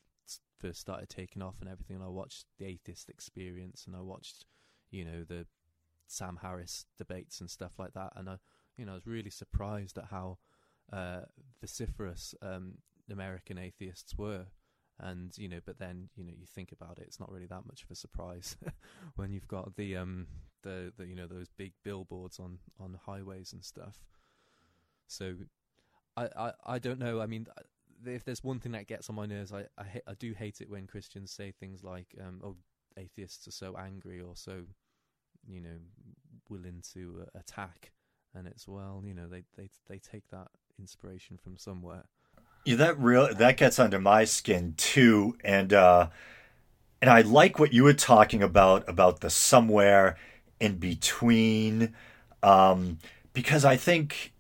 first started taking off and everything, and I watched the Atheist Experience, and I watched, you know, the Sam Harris debates and stuff like that, and I, you know, I was really surprised at how vociferous American atheists were. And, you know, but then, you know, you think about it, it's not really that much of a surprise when you've got the you know, those big billboards on highways and stuff. So I don't know. I mean, if there's one thing that gets on my nerves, I do hate it when Christians say things like, oh, atheists are so angry or so, you know, willing to attack. And it's, well, you know, they take that inspiration from somewhere. Yeah, that gets under my skin too, and I like what you were talking about the somewhere in between, because I think,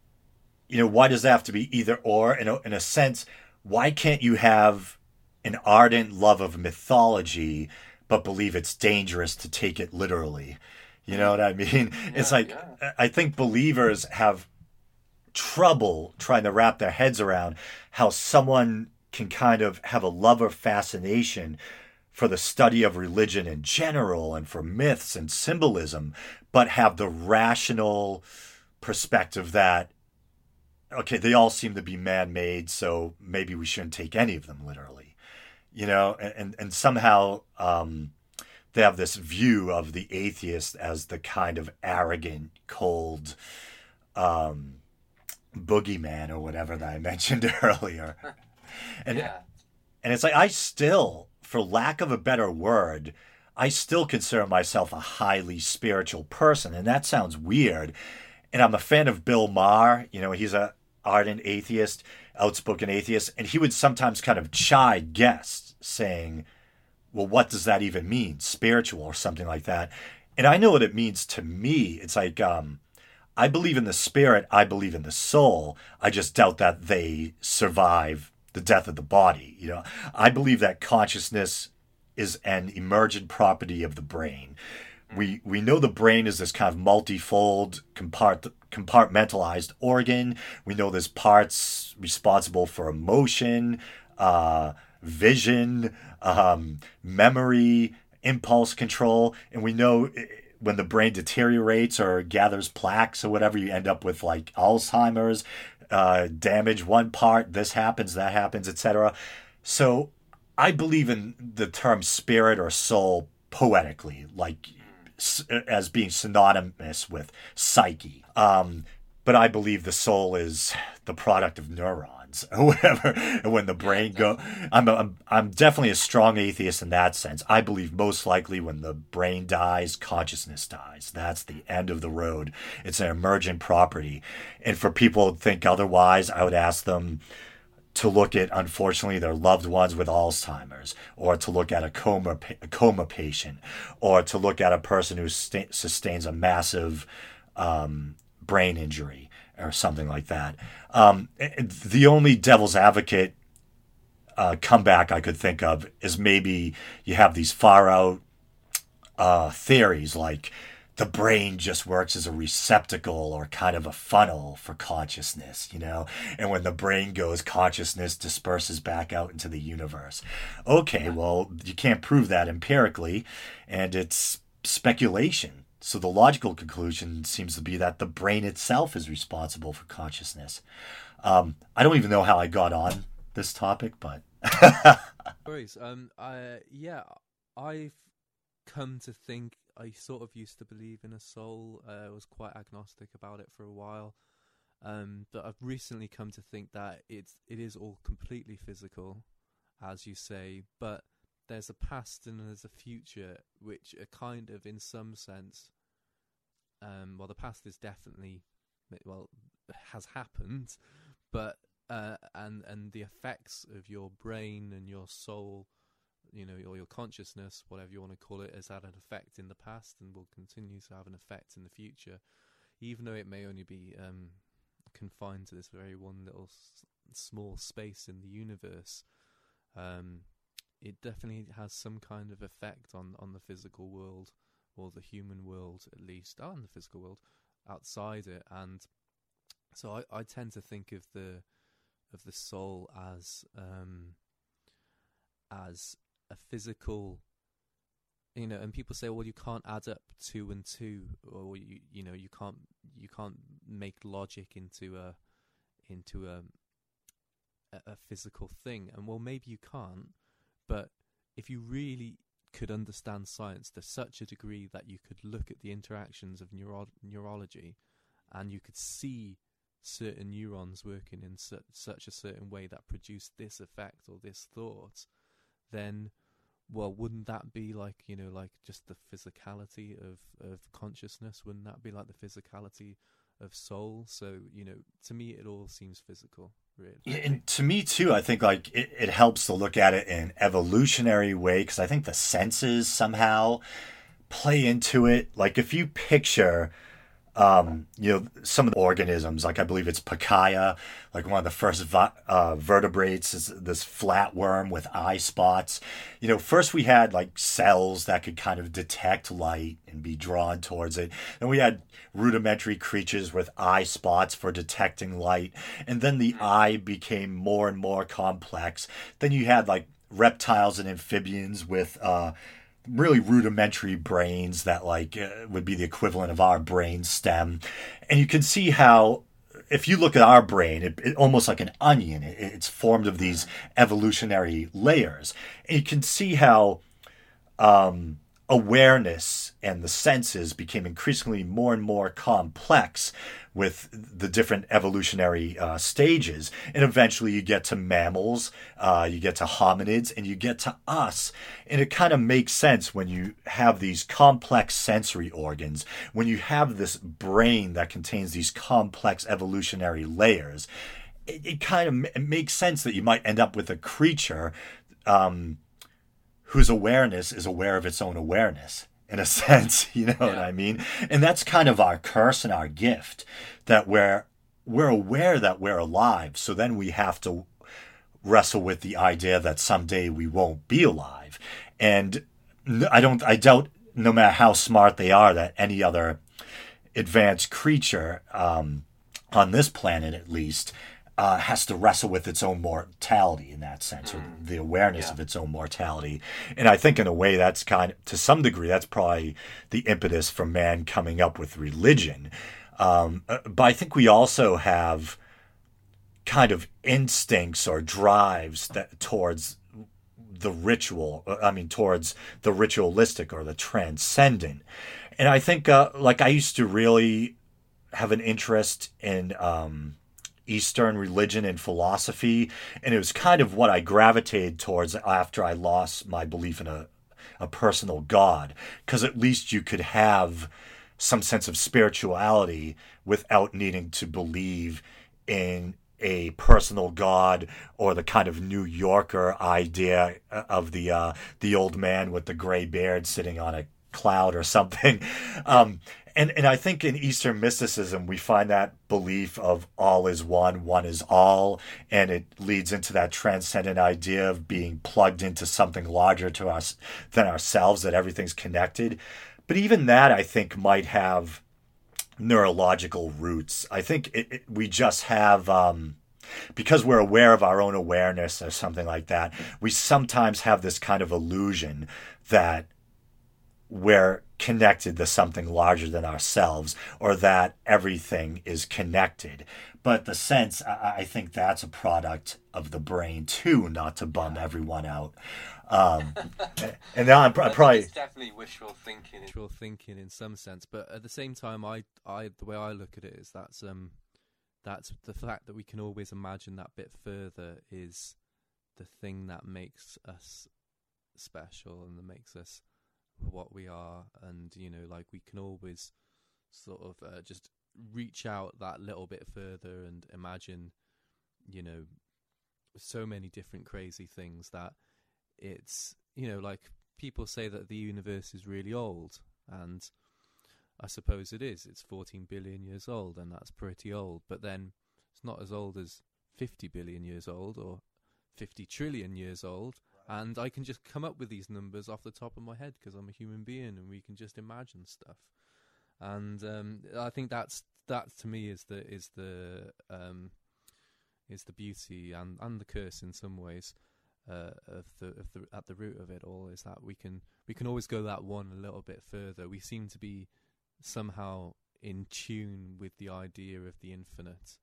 you know, why does that have to be either or? In a sense, why can't you have an ardent love of mythology but believe it's dangerous to take it literally? You know what I mean? Yeah, it's like, yeah. I think believers have trouble trying to wrap their heads around how someone can kind of have a love or fascination for the study of religion in general and for myths and symbolism, but have the rational perspective that, okay, they all seem to be man-made, so maybe we shouldn't take any of them literally, you know, and somehow they have this view of the atheist as the kind of arrogant, cold, boogeyman or whatever that I mentioned earlier. And yeah. And it's like, I still, for lack of a better word, I still consider myself a highly spiritual person, and that sounds weird. And I'm a fan of Bill Maher. You know, he's an ardent atheist, outspoken atheist, and he would sometimes kind of chide guests saying, well, what does that even mean, spiritual or something like that? And I know what it means to me. It's like, I believe in the spirit, I believe in the soul. I just doubt that they survive the death of the body. You know, I believe that consciousness is an emergent property of the brain. We know the brain is this kind of multifold, compartmentalized organ. We know there's parts responsible for emotion, vision, memory, impulse control, and we know when the brain deteriorates or gathers plaques or whatever, you end up with like Alzheimer's, damage one part, this happens, that happens, etc. So I believe in the term spirit or soul poetically, like as being synonymous with psyche. But I believe the soul is the product of neurons or whatever. And when the brain go, I'm definitely a strong atheist in that sense. I believe most likely when the brain dies, consciousness dies. That's the end of the road. It's an emergent property. And for people who think otherwise, I would ask them to look at, unfortunately, their loved ones with Alzheimer's, or to look at a coma patient, or to look at a person who sustains a massive brain injury or something like that. The only devil's advocate comeback I could think of is maybe you have these far out theories like the brain just works as a receptacle or kind of a funnel for consciousness, you know? And when the brain goes, consciousness disperses back out into the universe. Okay, well, you can't prove that empirically, and it's speculation. So the logical conclusion seems to be that the brain itself is responsible for consciousness. I don't even know how I got on this topic, but Worries. I've come to think I sort of used to believe in a soul. I was quite agnostic about it for a while, but I've recently come to think that it is all completely physical, as you say. But there's a past and there's a future, which are kind of, in some sense, well, the past is definitely, well, has happened, but and the effects of your brain and your soul, you know, or your consciousness, whatever you want to call it, has had an effect in the past and will continue to have an effect in the future, even though it may only be confined to this very one little small space in the universe. It definitely has some kind of effect on the physical world, or the human world at least, and the physical world outside it. And so I tend to think of the soul as a physical, you know. And people say, well, you can't add up 2 and 2, or you know you can't make logic into a physical thing. And well, maybe you can't, but if you really could understand science to such a degree that you could look at the interactions of neurology, and you could see certain neurons working in such a certain way that produced this effect or this thought, then, well, wouldn't that be like, you know, like just the physicality of consciousness? Wouldn't that be like the physicality of soul? So, you know, to me, it all seems physical. Really. And to me too, I think like it helps to look at it in an evolutionary way, because I think the senses somehow play into it. Like if you picture, you know, some of the organisms, like I believe it's Pacaya, like one of the first vertebrates is this flatworm with eye spots. You know, first we had like cells that could kind of detect light and be drawn towards it. Then we had rudimentary creatures with eye spots for detecting light. And then the eye became more and more complex. Then you had like reptiles and amphibians with, really rudimentary brains that like would be the equivalent of our brain stem. And you can see how if you look at our brain, it almost like an onion, it's formed of these evolutionary layers. And you can see how awareness and the senses became increasingly more and more complex with the different evolutionary stages. And eventually you get to mammals, you get to hominids, and you get to us. And it kind of makes sense when you have these complex sensory organs, when you have this brain that contains these complex evolutionary layers, it kind of makes sense that you might end up with a creature whose awareness is aware of its own awareness. In a sense, you know what I mean? And that's kind of our curse and our gift, that we're aware that we're alive. So then we have to wrestle with the idea that someday we won't be alive. And I doubt, no matter how smart they are, that any other advanced creature, on this planet at least, has to wrestle with its own mortality in that sense, or the awareness of its own mortality. And I think in a way that's kind of, to some degree, that's probably the impetus for man coming up with religion. But I think we also have kind of instincts or drives that towards the ritual, towards the ritualistic or the transcendent. And I think, I used to really have an interest in Eastern religion and philosophy, and it was kind of what I gravitated towards after I lost my belief in a personal God, because at least you could have some sense of spirituality without needing to believe in a personal God or the kind of New Yorker idea of the old man with the gray beard sitting on a cloud or something. And I think in Eastern mysticism, we find that belief of all is one, one is all, and it leads into that transcendent idea of being plugged into something larger to us than ourselves, that everything's connected. But even that, I think, might have neurological roots. I think we just have, because we're aware of our own awareness or something like that, we sometimes have this kind of illusion that we're connected to something larger than ourselves, or that everything is connected. But the sense, I think that's a product of the brain too, not to bum everyone out. And now I'm probably... It's definitely wishful thinking. Wishful thinking in some sense. But at the same time, I the way I look at it is that's the fact that we can always imagine that bit further is the thing that makes us special and that makes us what we are. And, you know, like we can always sort of just reach out that little bit further and imagine, you know, so many different crazy things that it's, you know, like people say that the universe is really old, and I suppose it is. It's 14 billion years old, and that's pretty old, but then it's not as old as 50 billion years old or 50 trillion years old. And I can just come up with these numbers off the top of my head because I'm a human being and we can just imagine stuff. And I think that to me is the beauty and the curse in some ways of the at the root of it all is that we can always go that one a little bit further. We seem to be somehow in tune with the idea of the infinite,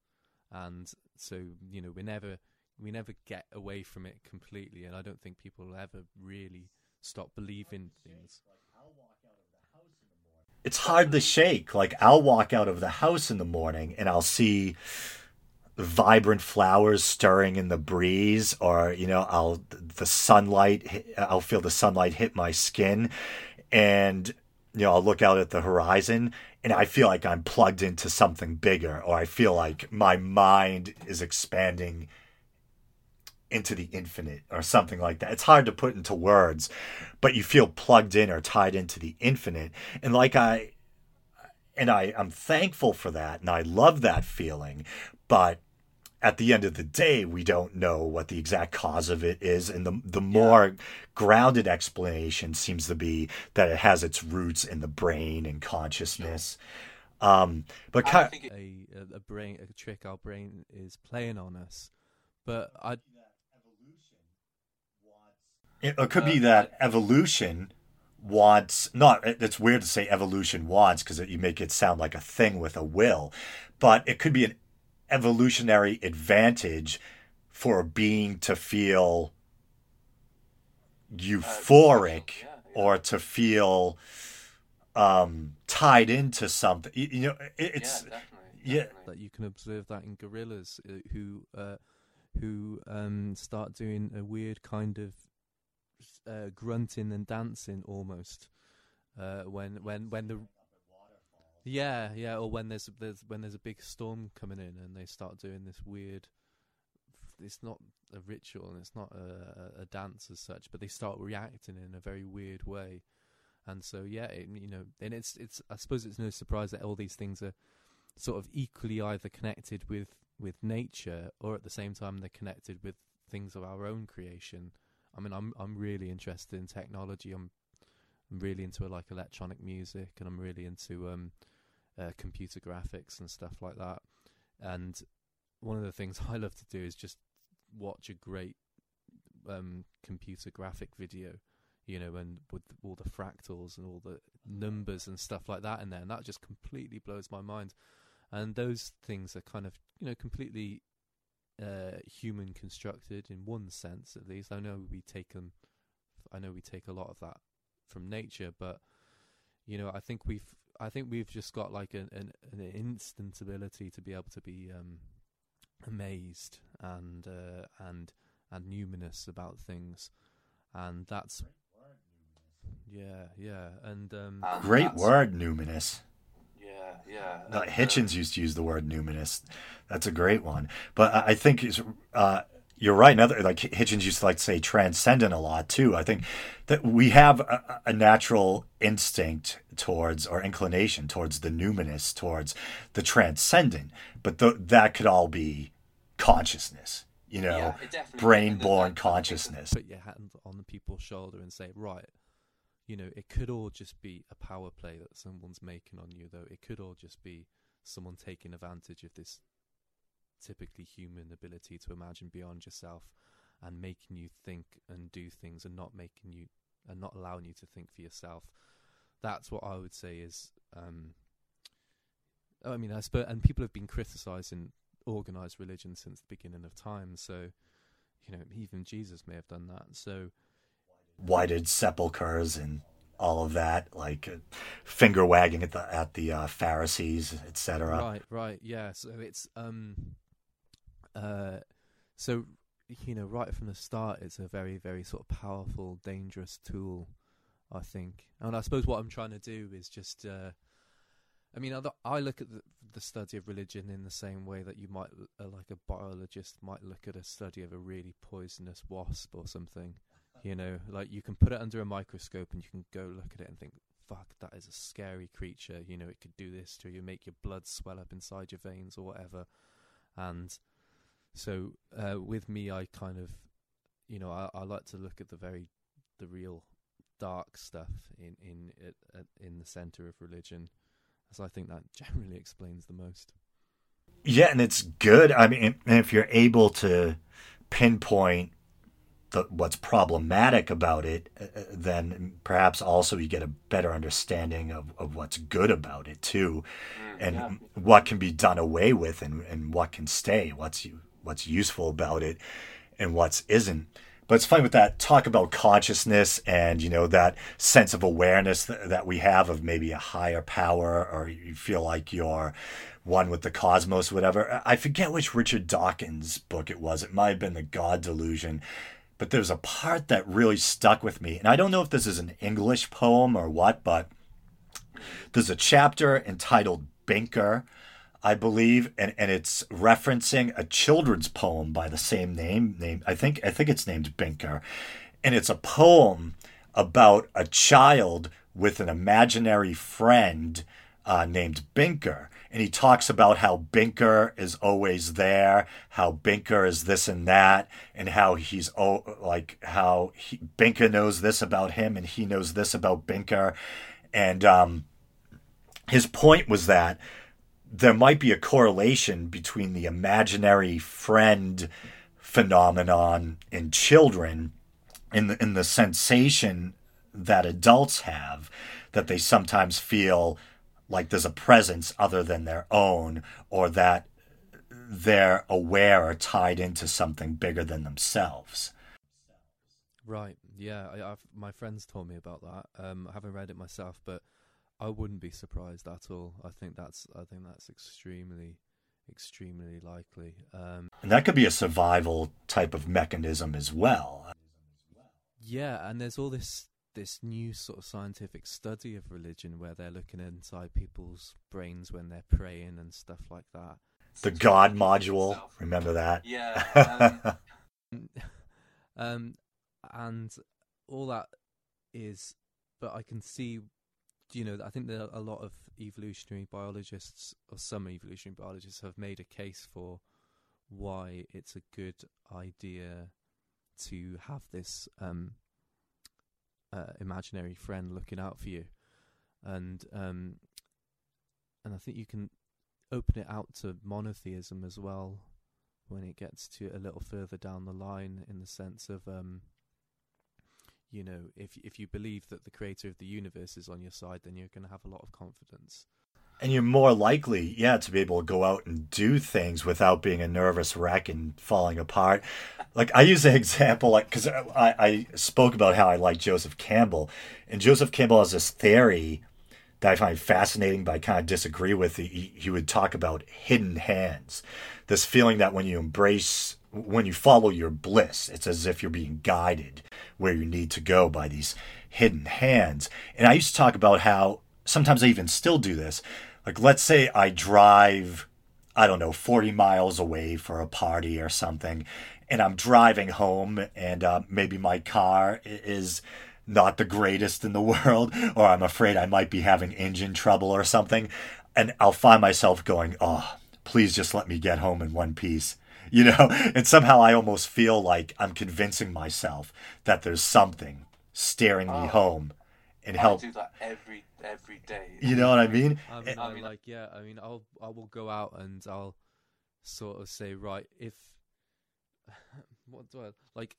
and so, you know, we never get away from it completely, and I don't think people will ever really stop believing things. It's hard to shake. Like, I'll walk out of the house in the morning and I'll see vibrant flowers stirring in the breeze, or, you know, I'll feel the sunlight hit my skin, and, you know, I'll look out at the horizon and I feel like I'm plugged into something bigger, or I feel like my mind is expanding into the infinite or something like that. It's hard to put into words, but you feel plugged in or tied into the infinite. And like I'm thankful for that, and I love that feeling. But at the end of the day, we don't know what the exact cause of it is. And the more grounded explanation seems to be that it has its roots in the brain and consciousness. Yeah. But a trick our brain is playing on us. But it could be that evolution wants, not, it's weird to say evolution wants because you make it sound like a thing with a will, but it could be an evolutionary advantage for a being to feel euphoric or to feel tied into something. You know, it's definitely. That you can observe that in gorillas who start doing a weird kind of grunting and dancing almost when there's a big storm coming in, and they start doing this weird. It's not a ritual and it's not a dance as such, but they start reacting in a very weird way, and so and it's I suppose it's no surprise that all these things are sort of equally either connected with nature, or at the same time they're connected with things of our own creation. I mean, I'm really interested in technology. I'm really into like electronic music, and I'm really into computer graphics and stuff like that. And one of the things I love to do is just watch a great computer graphic video, you know, and with all the fractals and all the numbers and stuff like that in there, and that just completely blows my mind. And those things are kind of, you know, completely human constructed in one sense, at least. I know we take a lot of that from nature, but, you know, I think we've just got like an instant ability to be able to be amazed and numinous about things, and that's great word, numinous. Yeah. No, Hitchens used to use the word numinous. That's a great one. But I think you're right. Another, like Hitchens used to like to say transcendent a lot too. I think that we have a natural instinct towards, or inclination towards, the numinous, towards the transcendent. But that could all be consciousness, you know, brain-born consciousness. Put your hand on the people's shoulder and say, right. You know, it could all just be a power play that someone's making on you, though. It could all just be someone taking advantage of this typically human ability to imagine beyond yourself and making you think and do things, and not allowing you to think for yourself. That's what I would say is. I mean, I suppose, and people have been criticizing organized religion since the beginning of time. So, you know, even Jesus may have done that. So, why did sepulchers and all of that, like finger wagging at the Pharisees, etc. Right, yeah. So it's so you know, right from the start, it's a very, very sort of powerful, dangerous tool, I think. And I suppose what I'm trying to do is just, I mean, I look at the study of religion in the same way that you might, like a biologist might look at a study of a really poisonous wasp or something. You know, like you can put it under a microscope and you can go look at it and think, fuck, that is a scary creature. You know, it could do this to you, make your blood swell up inside your veins or whatever. And so with me, I kind of, you know, I like to look at the real dark stuff in the center of religion, as I think that generally explains the most. Yeah, and it's good. I mean, if you're able to pinpoint what's problematic about it, then perhaps also you get a better understanding of what's good about it too, and yeah, what can be done away with and what can stay, what's useful about it and what's isn't. But it's funny with that talk about consciousness and, you know, that sense of awareness that we have of maybe a higher power, or you feel like you're one with the cosmos, whatever. I forget which Richard Dawkins book it was. It might have been The God Delusion. But there's a part that really stuck with me. And I don't know if this is an English poem or what, but there's a chapter entitled Binker, I believe, and it's referencing a children's poem by the same name. I think it's named Binker. And it's a poem about a child with an imaginary friend named Binker. And he talks about how Binker is always there, how Binker is this and that, and how he's Binker knows this about him and he knows this about Binker. And his point was that there might be a correlation between the imaginary friend phenomenon in children and in the sensation that adults have, that they sometimes feel like there's a presence other than their own, or that they're aware or tied into something bigger than themselves. Right, yeah. My friends told me about that. I haven't read it myself, but I wouldn't be surprised at all. I think that's extremely, extremely likely. And that could be a survival type of mechanism as well. Yeah, and there's all this new sort of scientific study of religion where they're looking inside people's brains when they're praying and stuff like that. The God module, itself. Remember that? Yeah. And all that is, but I can see, you know, I think there are a lot of evolutionary biologists, or some evolutionary biologists have made a case for why it's a good idea to have this imaginary friend looking out for you, and I think you can open it out to monotheism as well when it gets to a little further down the line, in the sense of you know, if you believe that the creator of the universe is on your side, then you're going to have a lot of confidence, and you're more likely to be able to go out and do things without being a nervous wreck and falling apart. Like, I use an example, like, because I spoke about how I like Joseph Campbell. And Joseph Campbell has this theory that I find fascinating, but I kind of disagree with. He would talk about hidden hands, this feeling that when you follow your bliss, it's as if you're being guided where you need to go by these hidden hands. And I used to talk about how sometimes I even still do this. Like, let's say I drive, I don't know, 40 miles away for a party or something, and I'm driving home, and maybe my car is not the greatest in the world, or I'm afraid I might be having engine trouble or something. And I'll find myself going, oh, please just let me get home in one piece, you know? And somehow I almost feel like I'm convincing myself that there's something staring me home. And help. I do that every day. You know what I mean? I will go out and I'll sort of say, right,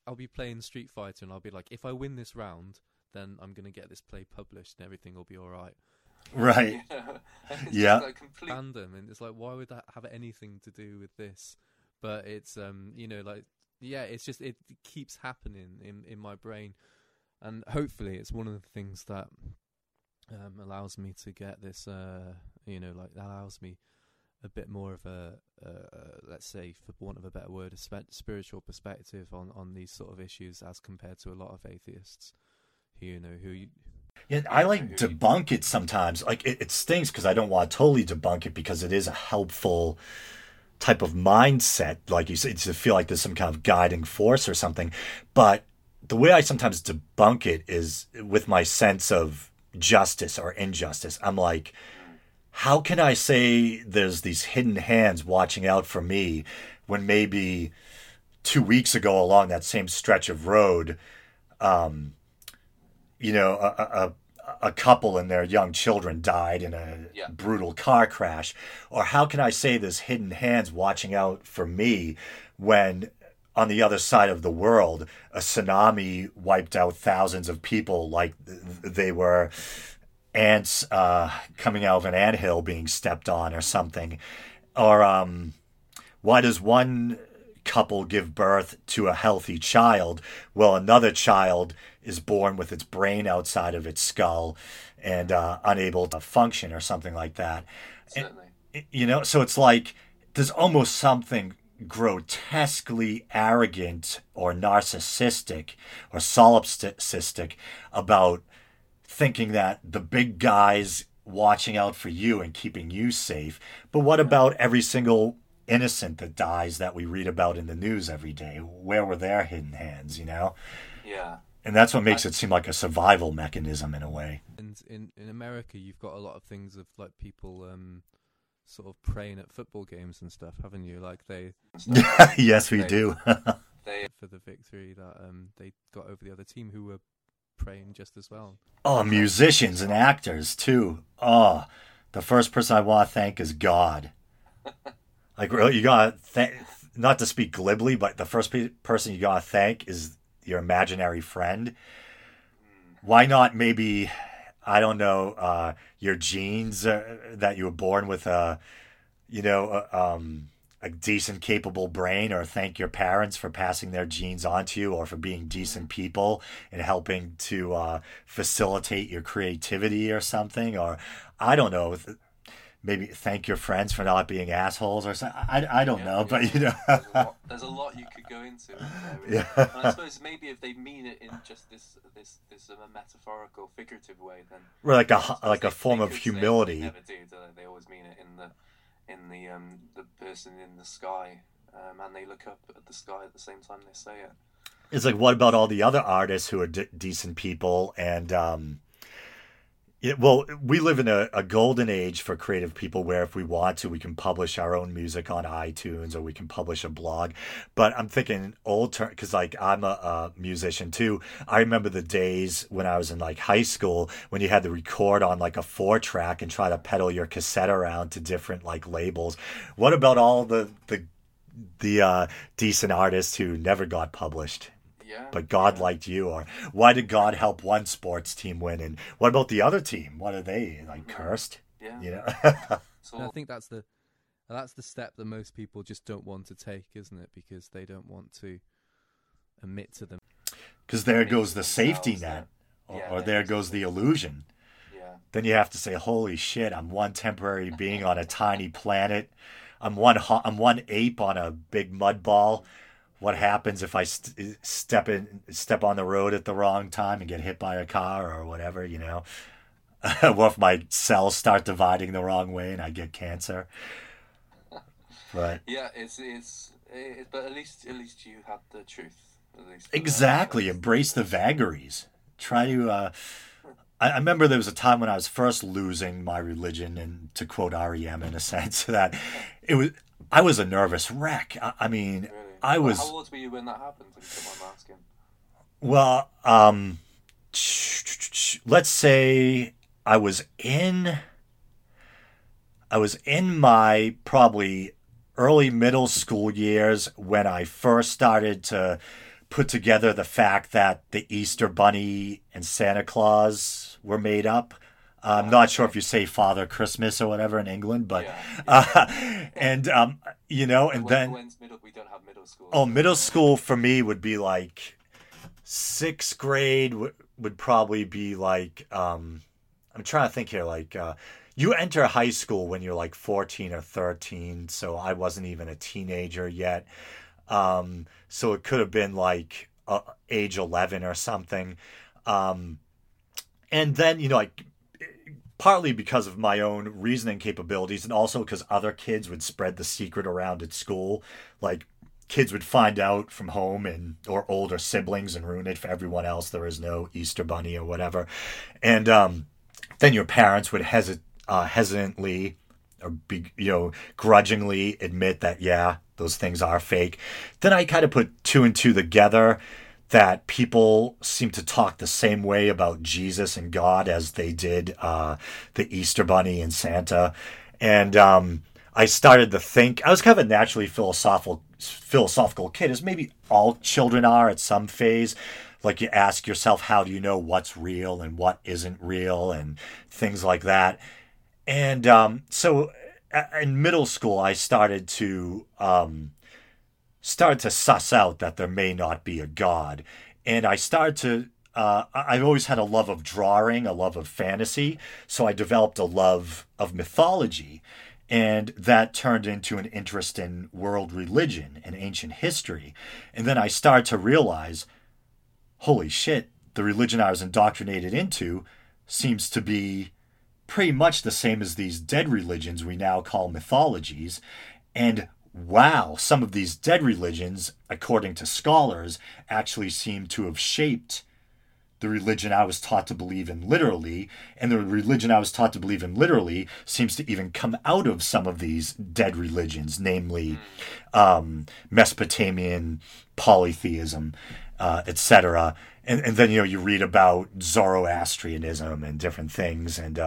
I'll be playing Street Fighter and I'll be like, if I win this round, then I'm going to get this play published and everything will be all right. Right. Yeah. Like complete fandom, and it's like, why would that have anything to do with this? But it's you know, like, yeah, it's just, it keeps happening in my brain, and hopefully it's one of the things that allows me to get this, you know, like, that allows me a bit more of a, let's say, for want of a better word, a spiritual perspective on these sort of issues as compared to a lot of atheists, you know, who you... Yeah, I like debunk it sometimes. Like, it stings because I don't want to totally debunk it, because it is a helpful type of mindset. Like you said, to feel like there's some kind of guiding force or something. But the way I sometimes debunk it is with my sense of justice or injustice. I'm like, how can I say there's these hidden hands watching out for me when maybe 2 weeks ago along that same stretch of road, you know, a couple and their young children died in a brutal car crash? Or how can I say there's hidden hands watching out for me when on the other side of the world, a tsunami wiped out thousands of people like they were ants coming out of an anthill being stepped on or something? Or why does one couple give birth to a healthy child while another child is born with its brain outside of its skull and unable to function or something like that? Certainly. And, you know, so it's like there's almost something grotesquely arrogant or narcissistic or solipsistic about thinking that the big guy's watching out for you and keeping you safe. But what about every single innocent that dies that we read about in the news every day? Where were their hidden hands, you know? Yeah. And that's what makes it seem like a survival mechanism in a way. And in America, you've got a lot of things of like people sort of praying at football games and stuff, haven't you? Like they... yes, we do. For the victory that they got over the other team, who were praying just as well. Oh, musicians and actors too. Oh, the first person I want to thank is God. Like, really, you gotta thank, not to speak glibly, but the first person you gotta thank is your imaginary friend. Why not maybe, I don't know, your genes that you were born with a decent, capable brain, or thank your parents for passing their genes on to you, or for being decent people and helping to facilitate your creativity or something. Or I don't know, maybe thank your friends for not being assholes or something. I don't know, but you know, there's a lot you could go into. Yeah. And I suppose maybe if they mean it in just this metaphorical, figurative way, then we're like a form of humility. They never do, don't they? They always mean it in the person in the sky, and they look up at the sky at the same time they say it. It's like, what about all the other artists who are decent people? And we live in a golden age for creative people, where if we want to, we can publish our own music on iTunes, or we can publish a blog. But I'm thinking old term, because like I'm a musician too. I remember the days when I was in like high school, when you had to record on like a 4-track and try to pedal your cassette around to different like labels. What about all the decent artists who never got published? Yeah, but God liked you? Or why did God help one sports team win, and what about the other team? What are they, like, cursed? Yeah, you know. So I think that's the step that most people just don't want to take, isn't it? Because they don't want to admit to them. Because there goes the safety net, or there goes the illusion. Yeah. Then you have to say, "Holy shit! I'm one temporary being on a tiny planet. I'm one ape on a big mud ball." What happens if I step on the road at the wrong time and get hit by a car or whatever, you know? What if my cells start dividing the wrong way and I get cancer? But yeah, it's but at least you have the truth. At least exactly, embrace the vagaries. Try to. I remember there was a time when I was first losing my religion, and to quote REM in a sense, that I was a nervous wreck. I mean. Really? I was. How old were you when that happened? If I'm asking. Well, let's say I was in my probably early middle school years when I first started to put together the fact that the Easter Bunny and Santa Claus were made up. I'm not sure if you say Father Christmas or whatever in England, but you know, and we don't have middle school. Oh, middle school for me would be like sixth grade would probably be like I'm trying to think here. Like you enter high school when you're like 14 or 13, so I wasn't even a teenager yet. So it could have been like age 11 or something, and then you know like. Partly because of my own reasoning capabilities and also because other kids would spread the secret around at school. Like kids would find out from home and or older siblings and ruin it for everyone else. There is no Easter Bunny or whatever. And then your parents would hesitantly or be, you know, grudgingly admit that, yeah, those things are fake. Then I kind of put two and two together that people seem to talk the same way about Jesus and God as they did the Easter Bunny and Santa. And I started to think, I was kind of a naturally philosophical kid, as maybe all children are at some phase. Like you ask yourself, how do you know what's real and what isn't real and things like that. And so in middle school, I started to suss out that there may not be a God. And I started to, I've always had a love of drawing, a love of fantasy. So I developed a love of mythology. And that turned into an interest in world religion and ancient history. And then I started to realize, holy shit, the religion I was indoctrinated into seems to be pretty much the same as these dead religions we now call mythologies. And wow, some of these dead religions, according to scholars, actually seem to have shaped the religion I was taught to believe in literally, and the religion I was taught to believe in literally seems to even come out of some of these dead religions, namely Mesopotamian polytheism, etc. And then, you know, you read about Zoroastrianism and different things, and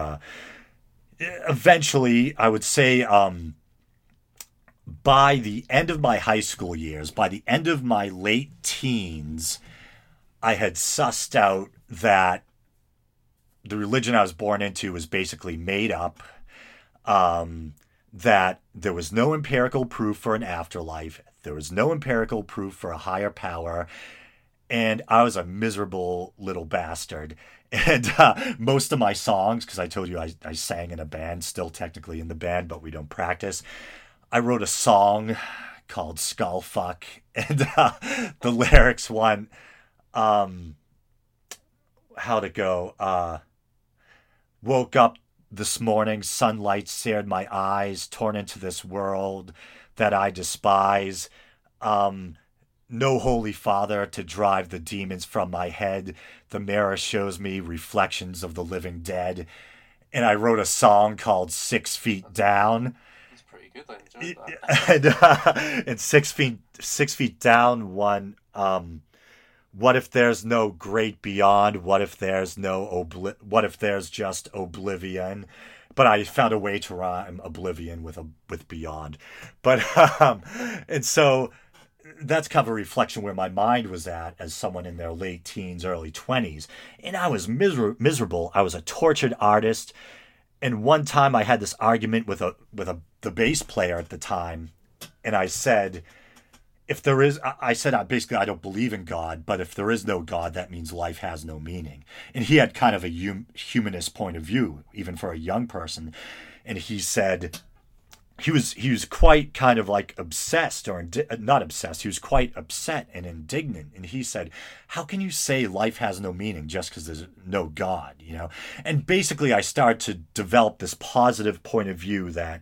eventually, I would say... by the end of my high school years, by the end of my late teens, I had sussed out that the religion I was born into was basically made up, that there was no empirical proof for an afterlife, there was no empirical proof for a higher power, and I was a miserable little bastard. And most of my songs, because I told you I sang in a band, still technically in the band, but we don't practice, I wrote a song called Skull Fuck, and the lyrics went, how'd it go? Woke up this morning, sunlight seared my eyes, torn into this world that I despise. No holy father to drive the demons from my head. The mirror shows me reflections of the living dead. And I wrote a song called 6 Feet Down. Good, and 6 feet down one. What if there's no great beyond? What if there's no what if there's just oblivion? But I found a way to rhyme oblivion with beyond. But and so that's kind of a reflection where my mind was at as someone in their late teens, early 20s, and I was miserable. I was a tortured artist. And one time I had this argument with the bass player at the time, and I said, I don't believe in God, but if there is no God, that means life has no meaning. And he had kind of a humanist point of view, even for a young person. And he said, he was quite kind of like obsessed or not obsessed. He was quite upset and indignant. And he said, how can you say life has no meaning just because there's no God, you know? And basically I started to develop this positive point of view that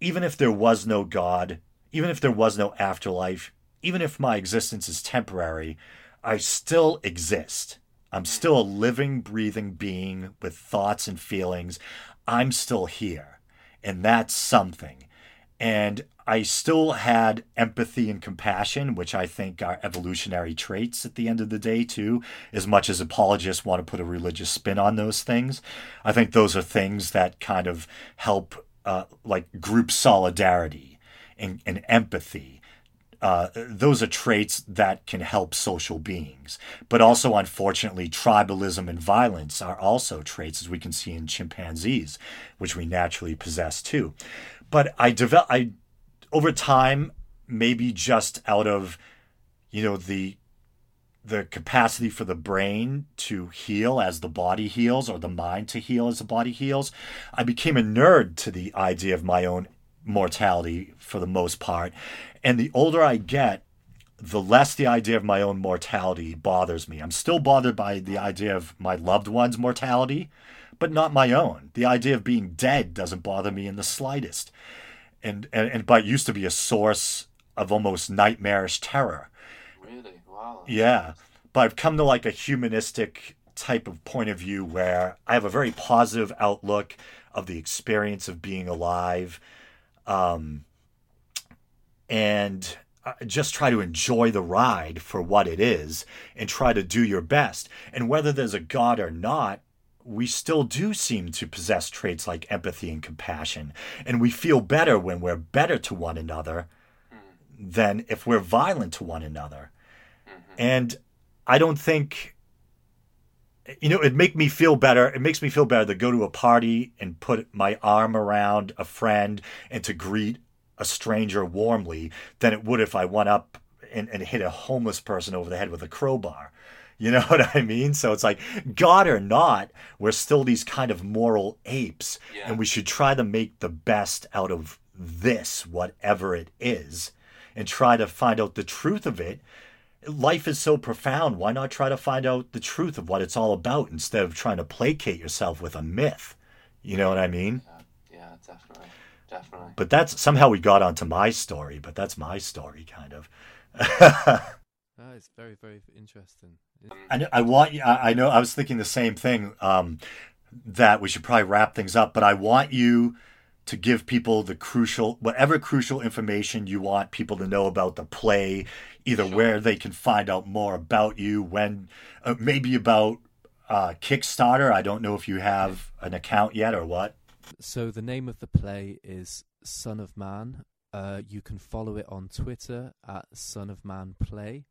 even if there was no God, even if there was no afterlife, even if my existence is temporary, I still exist. I'm still a living, breathing being with thoughts and feelings. I'm still here. And that's something. And I still had empathy and compassion, which I think are evolutionary traits at the end of the day, too, as much as apologists want to put a religious spin on those things. I think those are things that kind of help like group solidarity and empathy Those are traits that can help social beings. But also, unfortunately, tribalism and violence are also traits, as we can see in chimpanzees, which we naturally possess too. But I over time, maybe just out of, the capacity for the brain to heal as the body heals, or the mind to heal as the body heals, I became a nerd to the idea of my own mortality for the most part. And the older I get, the less the idea of my own mortality bothers me. I'm still bothered by the idea of my loved one's mortality, but not my own. The idea of being dead doesn't bother me in the slightest. And but it used to be a source of almost nightmarish terror. Really? Wow. Yeah. But I've come to like a humanistic type of point of view where I have a very positive outlook of the experience of being alive. And just try to enjoy the ride for what it is and try to do your best. And whether there's a God or not, we still do seem to possess traits like empathy and compassion. And we feel better when we're better to one another than if we're violent to one another. And I don't think, it makes me feel better to go to a party and put my arm around a friend and to greet a stranger warmly than it would if I went up and hit a homeless person over the head with a crowbar. You know what I mean? So it's like, God or not, we're still these kind of moral apes. Yeah. And we should try to make the best out of this, whatever it is, and try to find out the truth of it. Life is so profound. Why not try to find out the truth of what it's all about instead of trying to placate yourself with a myth? You know what I mean? Yeah, definitely. Definitely. But that's somehow we got onto my story, but that's my story kind of. That is very, very interesting. I know I was thinking the same thing, that we should probably wrap things up, but I want you to give people the whatever crucial information you want people to know about the play, either sure. Where they can find out more about you, when, maybe about Kickstarter. I don't know if you have an account yet or what. So the name of the play is Son of Man. You can follow it on Twitter at Son of Man Play.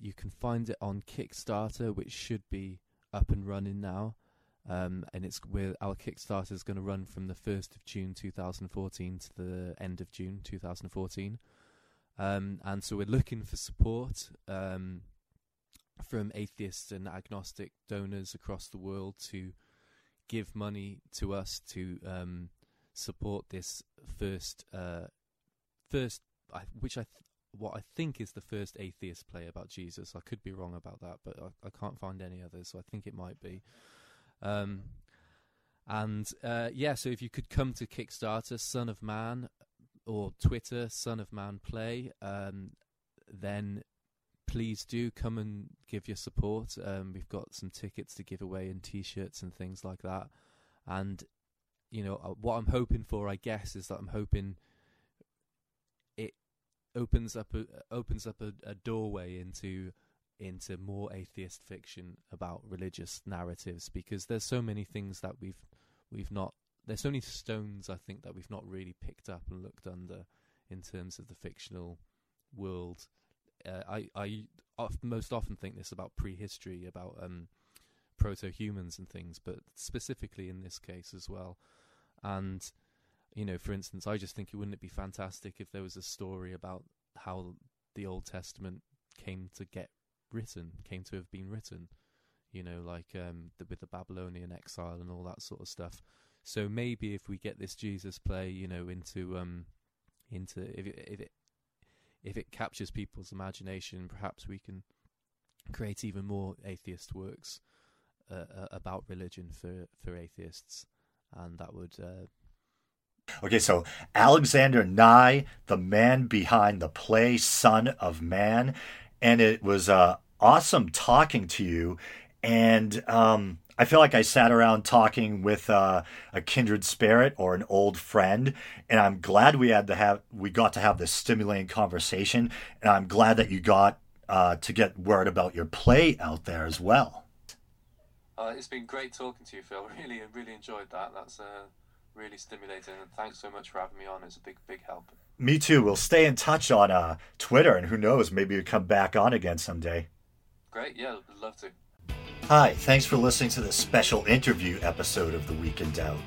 You can find it on Kickstarter, which should be up and running now. And it's our Kickstarter is going to run from the 1st of June 2014 to the end of June 2014. And so we're looking for support from atheists and agnostic donors across the world to give money to us to support this first, which I think is the first atheist play about Jesus. I could be wrong about that, but I can't find any others, so I think it might be. So if you could come to Kickstarter, Son of Man, or Twitter, Son of Man Play, then please do come and give your support. We've got some tickets to give away and T-shirts and things like that. And, what I'm hoping for, I guess, is that I'm hoping it opens up a doorway into more atheist fiction about religious narratives, because there's so many things that there's so many stones, I think, that we've not really picked up and looked under in terms of the fictional world. I most often think this about prehistory, about proto-humans and things, but specifically in this case as well. And, for instance, I just think, wouldn't it be fantastic if there was a story about how the Old Testament came to have been written, with the Babylonian exile and all that sort of stuff. So maybe if we get this Jesus play, if it captures people's imagination, perhaps we can create even more atheist works about religion for atheists, and that would... Okay, so Alexander Nye, the man behind the play Son of Man, and it was awesome talking to you, and I feel like I sat around talking with a kindred spirit or an old friend, and I'm glad we got to have this stimulating conversation, and I'm glad that you got to get word about your play out there as well. It's been great talking to you, Phil. Really, really enjoyed that. That's really stimulating, and thanks so much for having me on. It's a big, big help. Me too. We'll stay in touch on Twitter, and who knows, maybe we'll come back on again someday. Great. Yeah, I'd love to. Hi, thanks for listening to this special interview episode of The Week in Doubt.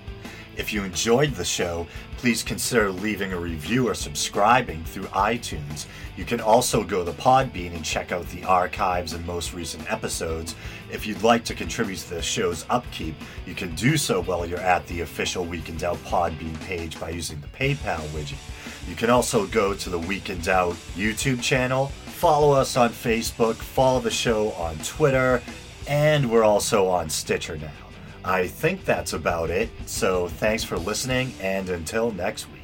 If you enjoyed the show, please consider leaving a review or subscribing through iTunes. You can also go to Podbean and check out the archives and most recent episodes. If you'd like to contribute to the show's upkeep, you can do so while you're at the official Week in Doubt Podbean page by using the PayPal widget. You can also go to the Week in Doubt YouTube channel, follow us on Facebook, follow the show on Twitter, and we're also on Stitcher now. I think that's about it, so thanks for listening, and until next week.